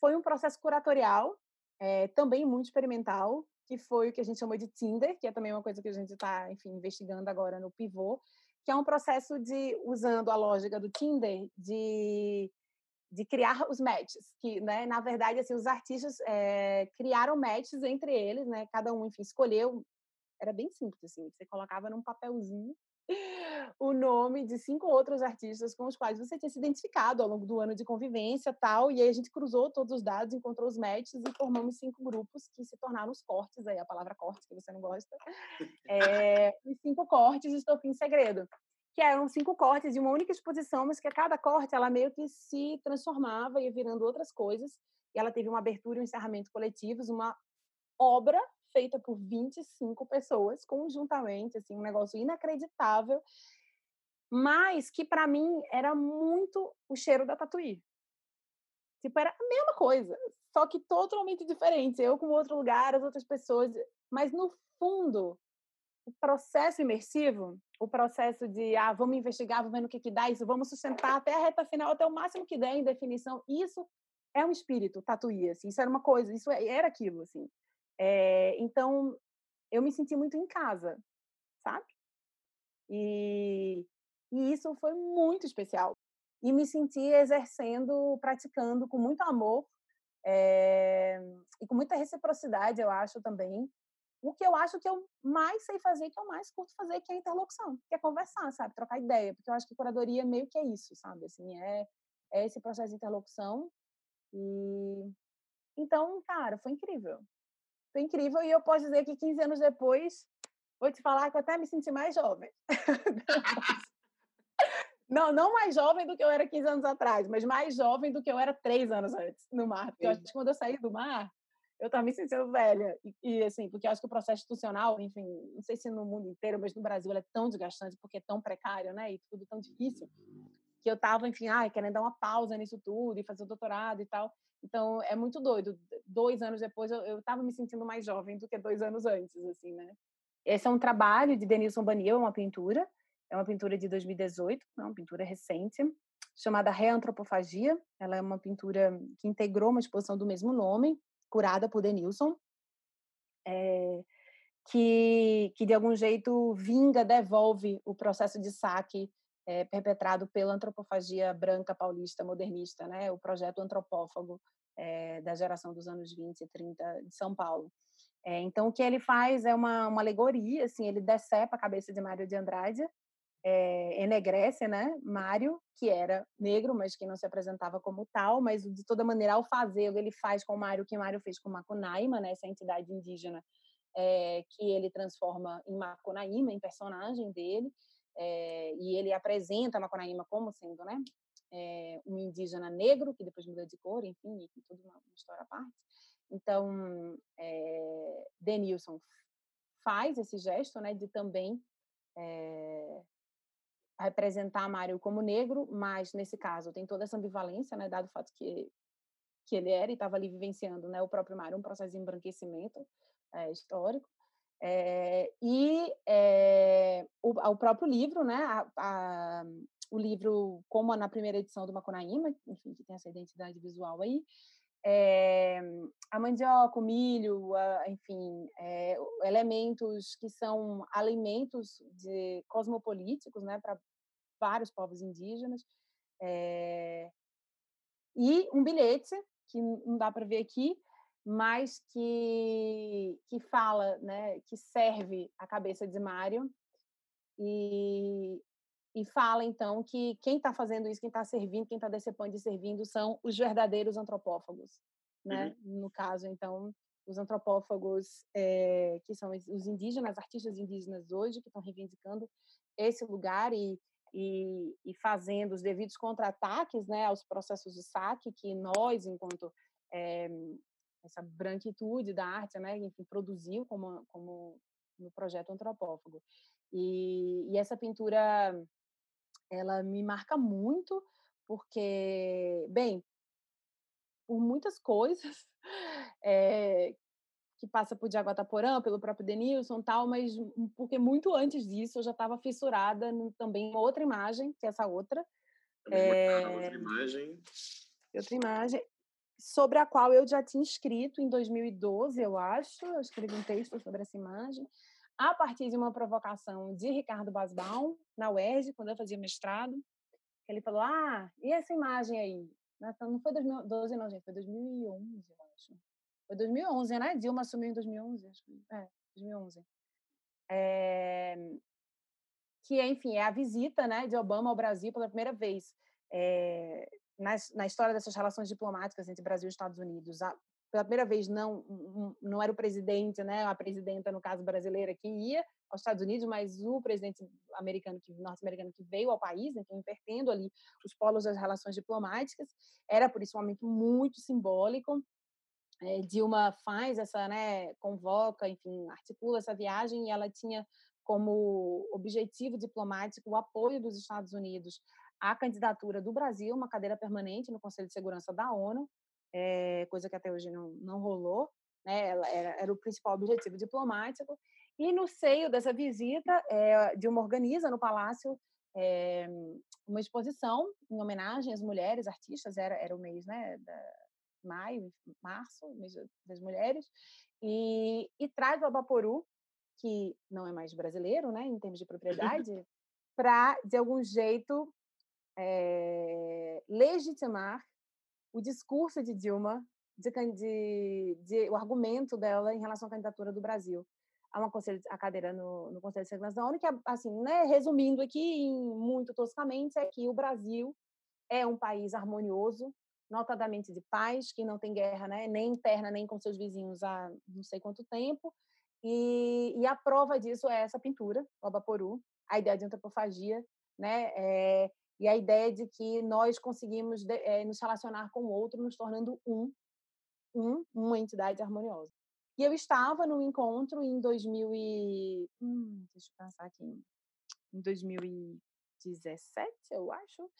foi um processo curatorial, é, também muito experimental, que foi o que a gente chamou de Tinder, que é também uma coisa que a gente está, enfim, investigando agora no Pivô, que é um processo de, usando a lógica do Tinder, de, de criar os matches, que, né, na verdade, assim, os artistas é, criaram matches entre eles, né, cada um, enfim, escolheu, era bem simples, assim, você colocava num papelzinho o nome de cinco outros artistas com os quais você tinha se identificado ao longo do ano de convivência, tal, e aí a gente cruzou todos os dados, encontrou os matches e formamos cinco grupos que se tornaram os cortes, aí a palavra corte, que você não gosta, é, e cinco cortes de Estopim em Segredo, que eram cinco cortes de uma única exposição, mas que a cada corte ela meio que se transformava e ia virando outras coisas, e ela teve uma abertura e um encerramento coletivos, uma obra feita por vinte e cinco pessoas conjuntamente, assim, um negócio inacreditável, mas que para mim era muito o cheiro da Tatuí. Tipo, era a mesma coisa, só que totalmente diferente, eu com outro lugar, as outras pessoas, mas no fundo, o processo imersivo, o processo de, ah, vamos investigar, vamos ver o que que dá isso, vamos sustentar até a reta final, até o máximo que der em definição, isso é um espírito Tatuí, assim, isso era uma coisa, isso era aquilo, assim. É, então, eu me senti muito em casa, sabe? E, e isso foi muito especial. E me senti exercendo, praticando com muito amor é, e com muita reciprocidade, eu acho, também. O que eu acho que eu mais sei fazer, que eu mais curto fazer, que é a interlocução, que é conversar, sabe? Trocar ideia, porque eu acho que curadoria meio que é isso, sabe? Assim, é, é esse processo de interlocução. E, então, cara, foi incrível. Foi incrível, e eu posso dizer que quinze anos depois, vou te falar que eu até me senti mais jovem. Não, não mais jovem do que eu era quinze anos atrás, mas mais jovem do que eu era três anos antes, no mar. Porque eu acho que quando eu saí do mar, eu estava me sentindo velha. E, e assim, porque eu acho que o processo institucional, enfim, não sei se no mundo inteiro, mas no Brasil ele é tão desgastante, porque é tão precário, né? E tudo tão difícil, que eu estava, enfim, ah, querendo dar uma pausa nisso tudo, e fazer o doutorado e tal. Então, é muito doido. Dois anos depois, eu estava me sentindo mais jovem do que dois anos antes, assim, né? Esse é um trabalho de Denilson Baniel, é uma pintura, é uma pintura de dois mil e dezoito, é uma pintura recente, chamada Reantropofagia. Ela é uma pintura que integrou uma exposição do mesmo nome, curada por Denilson, é, que, que, de algum jeito, vinga, devolve o processo de saque É, perpetrado pela antropofagia branca paulista modernista, né? O projeto antropófago é, da geração dos anos vinte e trinta de São Paulo. É, então, o que ele faz é uma, uma alegoria, assim, ele decepa a cabeça de Mário de Andrade, é, enegrece, né? Mário, que era negro, mas que não se apresentava como tal, mas, de toda maneira, ao fazê-lo, ele faz com Mário o que Mário fez com Macunaíma, né? Essa entidade indígena é, que ele transforma em Macunaíma, em personagem dele. É, e ele apresenta a Macunaíma como sendo, né, é, um indígena negro, que depois muda de cor, enfim, e tudo uma história à parte. Então, é, Denilson faz esse gesto, né, de também é, representar Mário como negro, mas, nesse caso, tem toda essa ambivalência, né, dado o fato que, que ele era e estava ali vivenciando, né, o próprio Mário, um processo de embranquecimento é, histórico. É, e é, o, o próprio livro, né, a, a, o livro como na primeira edição do Macunaíma, enfim, que tem essa identidade visual aí, é, a mandioca, o milho, a, enfim, é, elementos que são alimentos de, cosmopolíticos, né, para vários povos indígenas, é, e um bilhete, que não dá para ver aqui, mas que, que fala, né, que serve a cabeça de Mário, e, e fala, então, que quem está fazendo isso, quem está servindo, quem está decepando e servindo são os verdadeiros antropófagos, né? Uhum. No caso, então, os antropófagos, é, que são os indígenas, artistas indígenas hoje, que estão reivindicando esse lugar e, e, e fazendo os devidos contra-ataques, né, aos processos de saque que nós, enquanto... É, essa branquitude da arte, né, enfim, produziu como, como no projeto antropófago. E, e essa pintura, ela me marca muito, porque, bem, por muitas coisas, é, que passa por Jaguataporã, pelo próprio Denilson e tal, mas porque muito antes disso eu já estava fissurada no, também em outra imagem, que é essa outra. É, outra imagem. Outra imagem. Sobre a qual eu já tinha escrito em dois mil e doze, eu acho, eu escrevi um texto sobre essa imagem, a partir de uma provocação de Ricardo Basbaum, na U E R J, quando eu fazia mestrado, que ele falou, ah, e essa imagem aí? Não foi dois mil e doze, não, gente, foi dois mil e onze, eu acho. Foi dois mil e onze, né? Dilma assumiu em dois mil e onze, acho que é, dois mil e onze. É... Que, enfim, é a visita, né, de Obama ao Brasil pela primeira vez. É... Na, na história dessas relações diplomáticas entre Brasil e Estados Unidos, a, pela primeira vez não, não era o presidente, né, a presidenta, no caso brasileira, que ia aos Estados Unidos, mas o presidente americano, que, norte-americano, que veio ao país, né, então invertendo ali os polos das relações diplomáticas, era por isso um momento muito simbólico. É, Dilma faz essa, né, convoca, enfim, articula essa viagem, e ela tinha como objetivo diplomático o apoio dos Estados Unidos a candidatura do Brasil, uma cadeira permanente no Conselho de Segurança da ONU, é, coisa que até hoje não, não rolou, né? Ela era, era o principal objetivo diplomático. E no seio dessa visita, é, Dilma organiza no Palácio é, uma exposição em homenagem às mulheres artistas, era, era o mês, né, da, maio, março, mês das mulheres, e, e traz o Abaporu, que não é mais brasileiro, né, em termos de propriedade, para, de algum jeito, É, legitimar o discurso de Dilma, de, de, de, o argumento dela em relação à candidatura do Brasil a uma conselho, a cadeira no, no Conselho de Segurança da ONU, que, assim, né, resumindo aqui, em, muito toscamente, é que o Brasil é um país harmonioso, notadamente de paz, que não tem guerra, né, nem interna, nem com seus vizinhos há não sei quanto tempo, e, e a prova disso é essa pintura, o Abaporu, a ideia de antropofagia, né, é, e a ideia de que nós conseguimos é, nos relacionar com o outro, nos tornando um, um, uma entidade harmoniosa. E eu estava num encontro em dois mil e... Hum, deixa eu pensar aqui. Em dois mil e dezessete, eu acho,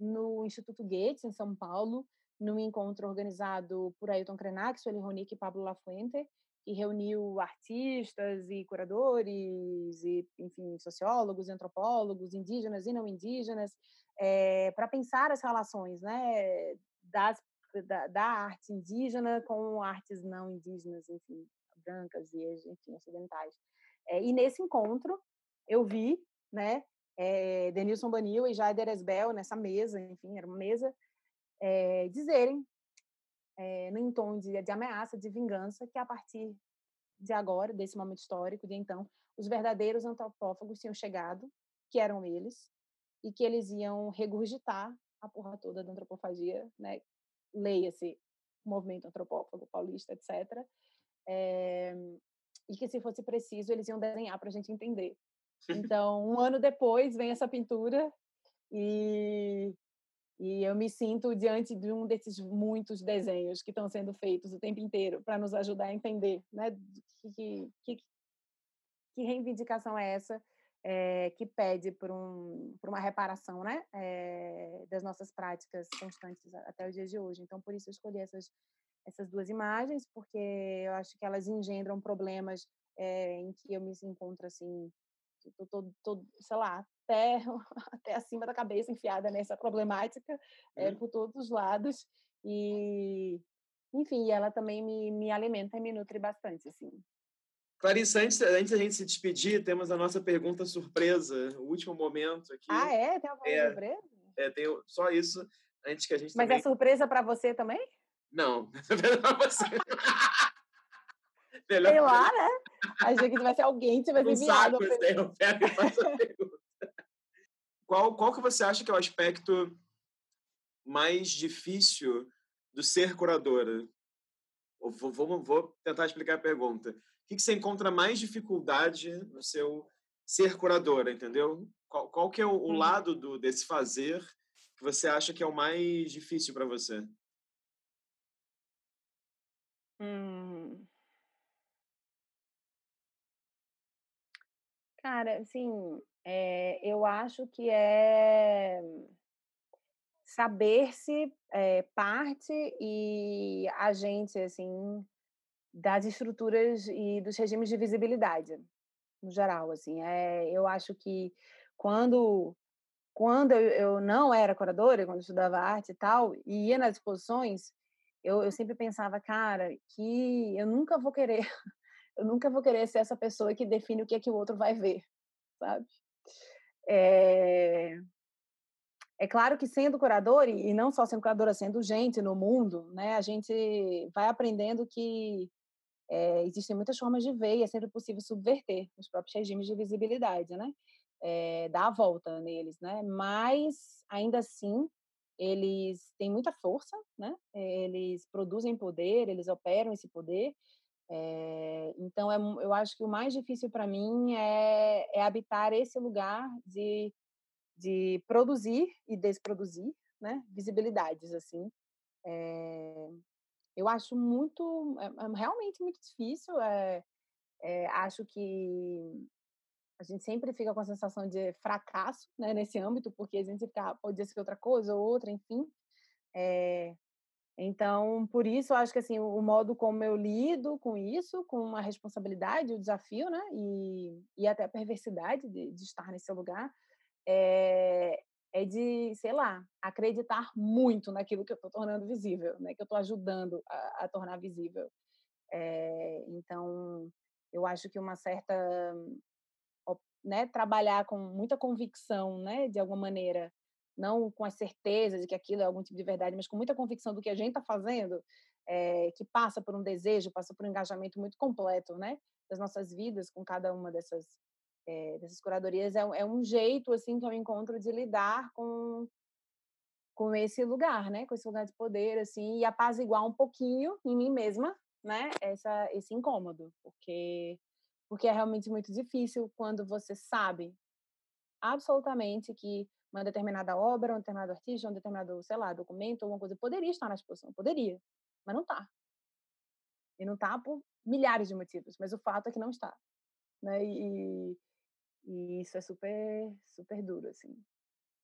no Instituto Goethe, em São Paulo, num encontro organizado por Ailton Krenak, Sueli Ronick e Pablo Lafuente, que reuniu artistas e curadores, e, enfim, sociólogos, antropólogos, indígenas e não indígenas, é, para pensar as relações, né, das, da, da arte indígena com artes não indígenas, enfim, brancas e, enfim, ocidentais. É, e nesse encontro eu vi, né, é, Denilson Banil e Jader Esbel nessa mesa, enfim, era uma mesa, é, dizerem, É, num tom de, de ameaça, de vingança, que a partir de agora, desse momento histórico, de então, os verdadeiros antropófagos tinham chegado, que eram eles, e que eles iam regurgitar a porra toda da antropofagia, né? Leia-se movimento antropófago paulista, etcétera. É, e que, se fosse preciso, eles iam desenhar para a gente entender. Então, um ano depois, vem essa pintura e... E eu me sinto diante de um desses muitos desenhos que estão sendo feitos o tempo inteiro para nos ajudar a entender, né? Que, que, que reivindicação é essa, é, que pede por, um, por uma reparação, né? É, das nossas práticas constantes até os dias de hoje. Então, por isso eu escolhi essas, essas duas imagens, porque eu acho que elas engendram problemas, é, em que eu me encontro assim... Tô, tô, tô, sei lá, até, até acima da cabeça enfiada nessa problemática, é, por todos os lados, e, enfim, ela também me, me alimenta e me nutre bastante, assim. Clarissa, antes, antes da gente se despedir, temos a nossa pergunta surpresa, o último momento aqui. Ah, é? Tem uma pergunta surpresa? É, tem só isso, antes que a gente... Mas também... é surpresa para você também? Não, para você. Melhor sei lá, né? Achei que tivesse alguém que tivesse enviado. Um saco, eu pego e faço a pergunta. Qual, qual que você acha que é o aspecto mais difícil do ser curadora? Eu vou, vou, vou tentar explicar a pergunta. O que, que você encontra mais dificuldade no seu ser curadora, entendeu? Qual, qual que é o, o hum. lado do, desse fazer que você acha que é o mais difícil para você? Hum. Cara, assim, é, eu acho que é saber-se é, parte e agente, assim, das estruturas e dos regimes de visibilidade, no geral, assim. É, eu acho que quando, quando eu, eu não era curadora, quando eu estudava arte e tal, e ia nas exposições, eu, eu sempre pensava, cara, que eu nunca vou querer... Eu nunca vou querer ser essa pessoa que define o que é que o outro vai ver, sabe? É, é claro que sendo curador, e não só sendo curadora, sendo gente no mundo, né, a gente vai aprendendo que é, existem muitas formas de ver e é sempre possível subverter os próprios regimes de visibilidade, né? É, dar a volta neles, né? Mas, ainda assim, eles têm muita força, né? Eles produzem poder, eles operam esse poder. É, então, é, eu acho que o mais difícil para mim é, é habitar esse lugar de, de produzir e desproduzir, né? Visibilidades, assim. É, eu acho muito, é, é realmente muito difícil. É, é, acho que a gente sempre fica com a sensação de fracasso, né? Nesse âmbito, porque a gente fica, podia ser outra coisa ou outra, enfim. É, Então, por isso, eu acho que assim, o modo como eu lido com isso, com a responsabilidade, o desafio, né? E, e até a perversidade de, de estar nesse lugar, é, é de, sei lá, acreditar muito naquilo que eu estou tornando visível, né? Que eu estou ajudando a, a tornar visível. É, então, eu acho que uma certa... Né, trabalhar com muita convicção, né? De alguma maneira, não com a certeza de que aquilo é algum tipo de verdade, mas com muita convicção do que a gente está fazendo, é, que passa por um desejo, passa por um engajamento muito completo, né, das nossas vidas com cada uma dessas, é, dessas curadorias, é, é um jeito, assim, que eu encontro de lidar com, com esse lugar, né, com esse lugar de poder, assim, e apaziguar um pouquinho em mim mesma, né, essa, esse incômodo, porque, porque é realmente muito difícil quando você sabe absolutamente que uma determinada obra, um determinado artista, um determinado, sei lá, documento, alguma coisa, poderia estar na exposição, poderia, mas não está. E não está por milhares de motivos, mas o fato é que não está. Né? E, e isso é super, super duro, assim.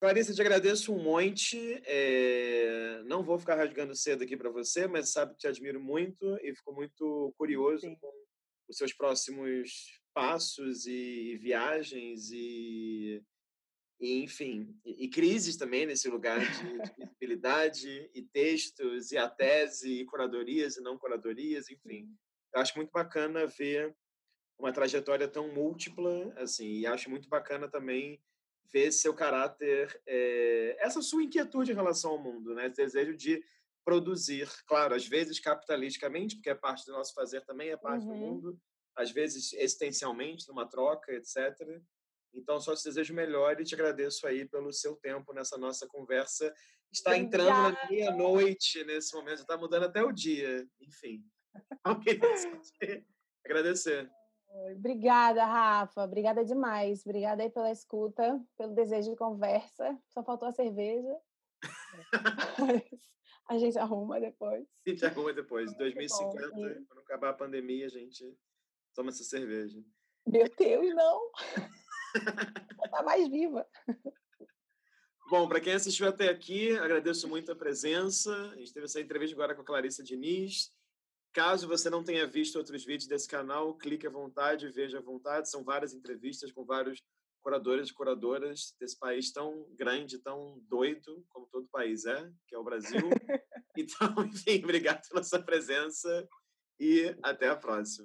Clarissa, eu te agradeço um monte. É... Não vou ficar rasgando cedo aqui para você, mas sabe que te admiro muito e fico muito curioso Sim. com os seus próximos passos e viagens e... E, enfim, e, e crises também nesse lugar de, de visibilidade e textos, e a tese, e curadorias e não curadorias, enfim. Eu acho muito bacana ver uma trajetória tão múltipla, assim, e acho muito bacana também ver seu caráter, é, essa sua inquietude em relação ao mundo, né? Esse desejo de produzir, claro, às vezes capitalisticamente, porque é parte do nosso fazer também, é parte uhum. do mundo, às vezes existencialmente, numa troca, etcétera Então, só te desejo melhor e te agradeço aí pelo seu tempo nessa nossa conversa. Está entrando Obrigada. Na meia-noite nesse momento, está mudando até o dia, enfim. Eu queria agradecer. Obrigada, Rafa. Obrigada demais. Obrigada aí pela escuta, pelo desejo de conversa. Só faltou a cerveja. A gente arruma depois. A gente arruma depois. Em dois mil e cinquenta, bom, quando acabar a pandemia, a gente toma essa cerveja. Meu Deus, não! Tá mais viva. Bom, para quem assistiu até aqui, agradeço muito a presença. A gente teve essa entrevista agora com a Clarissa Diniz. Caso você não tenha visto outros vídeos desse canal, clique à vontade, veja à vontade. São várias entrevistas com vários curadores e curadoras desse país tão grande, tão doido, como todo país é, que é o Brasil. Então, enfim, obrigado pela sua presença e até a próxima.